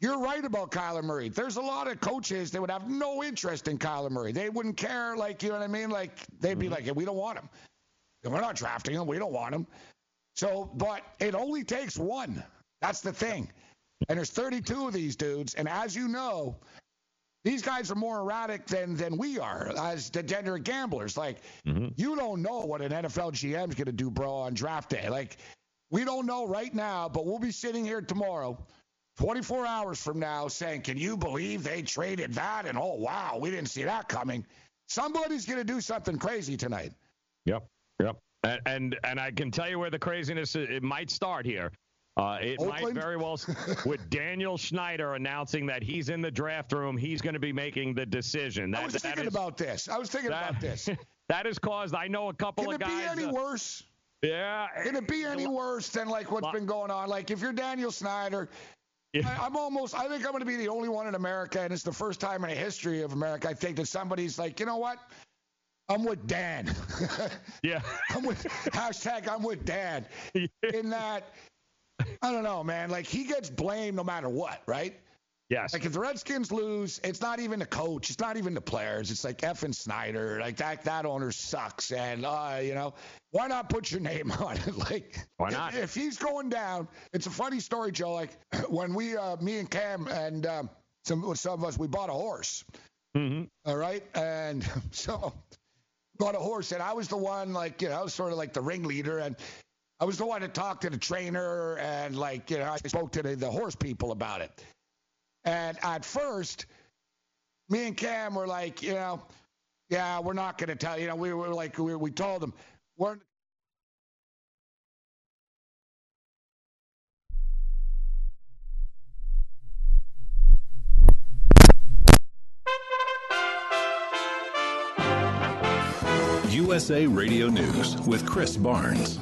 You're right about Kyler Murray. There's a lot of coaches that would have no interest in Kyler Murray. They wouldn't care, like, you know what I mean? Like, they'd be mm-hmm. like, yeah, we don't want him. We're not drafting him. We don't want him. So, but it only takes one. That's the thing. And there's thirty-two of these dudes. And as you know, these guys are more erratic than than we are as degenerate gamblers. Like, mm-hmm. you don't know what an N F L G M is going to do, bro, on draft day. Like, we don't know right now, but we'll be sitting here tomorrow, twenty-four hours from now, saying, can you believe they traded that? And, oh, wow, we didn't see that coming. Somebody's going to do something crazy tonight. Yep, yep. And, and, and I can tell you where the craziness is. It might start here. Uh, it Oakland? Might very well with Daniel Schneider announcing that he's in the draft room. He's going to be making the decision. That, I was that thinking is, about this. I was thinking that, about this. That has caused, I know, a couple Can of guys. Can it be any uh, worse? Yeah. Can it be any worse than like what's been going on? Like, if you're Daniel Schneider, yeah. I, I'm almost, I think I'm going to be the only one in America, and it's the first time in the history of America, I think, that somebody's like, you know what? I'm with Dan. yeah. I'm with, hashtag I'm with Dan. Yeah. In that... I don't know, man. Like, he gets blamed no matter what, right? Yes. Like, if the Redskins lose, it's not even the coach. It's not even the players. It's like effing Snyder. Like, that that owner sucks. And, uh, you know, why not put your name on it? Like, why not? If, if he's going down, it's a funny story, Joe. Like, when we, uh, me and Cam and um, some, some of us, we bought a horse. Mm-hmm. All right? And so bought a horse. And I was the one, like, you know, I was sort of like the ringleader. And I was the one to talk to the trainer, and, like, you know, I spoke to the, the horse people about it. And at first, me and Cam were like, you know, yeah, we're not going to tell. You know, we were like, we, we told them. We're U S A Radio News with Chris Barnes.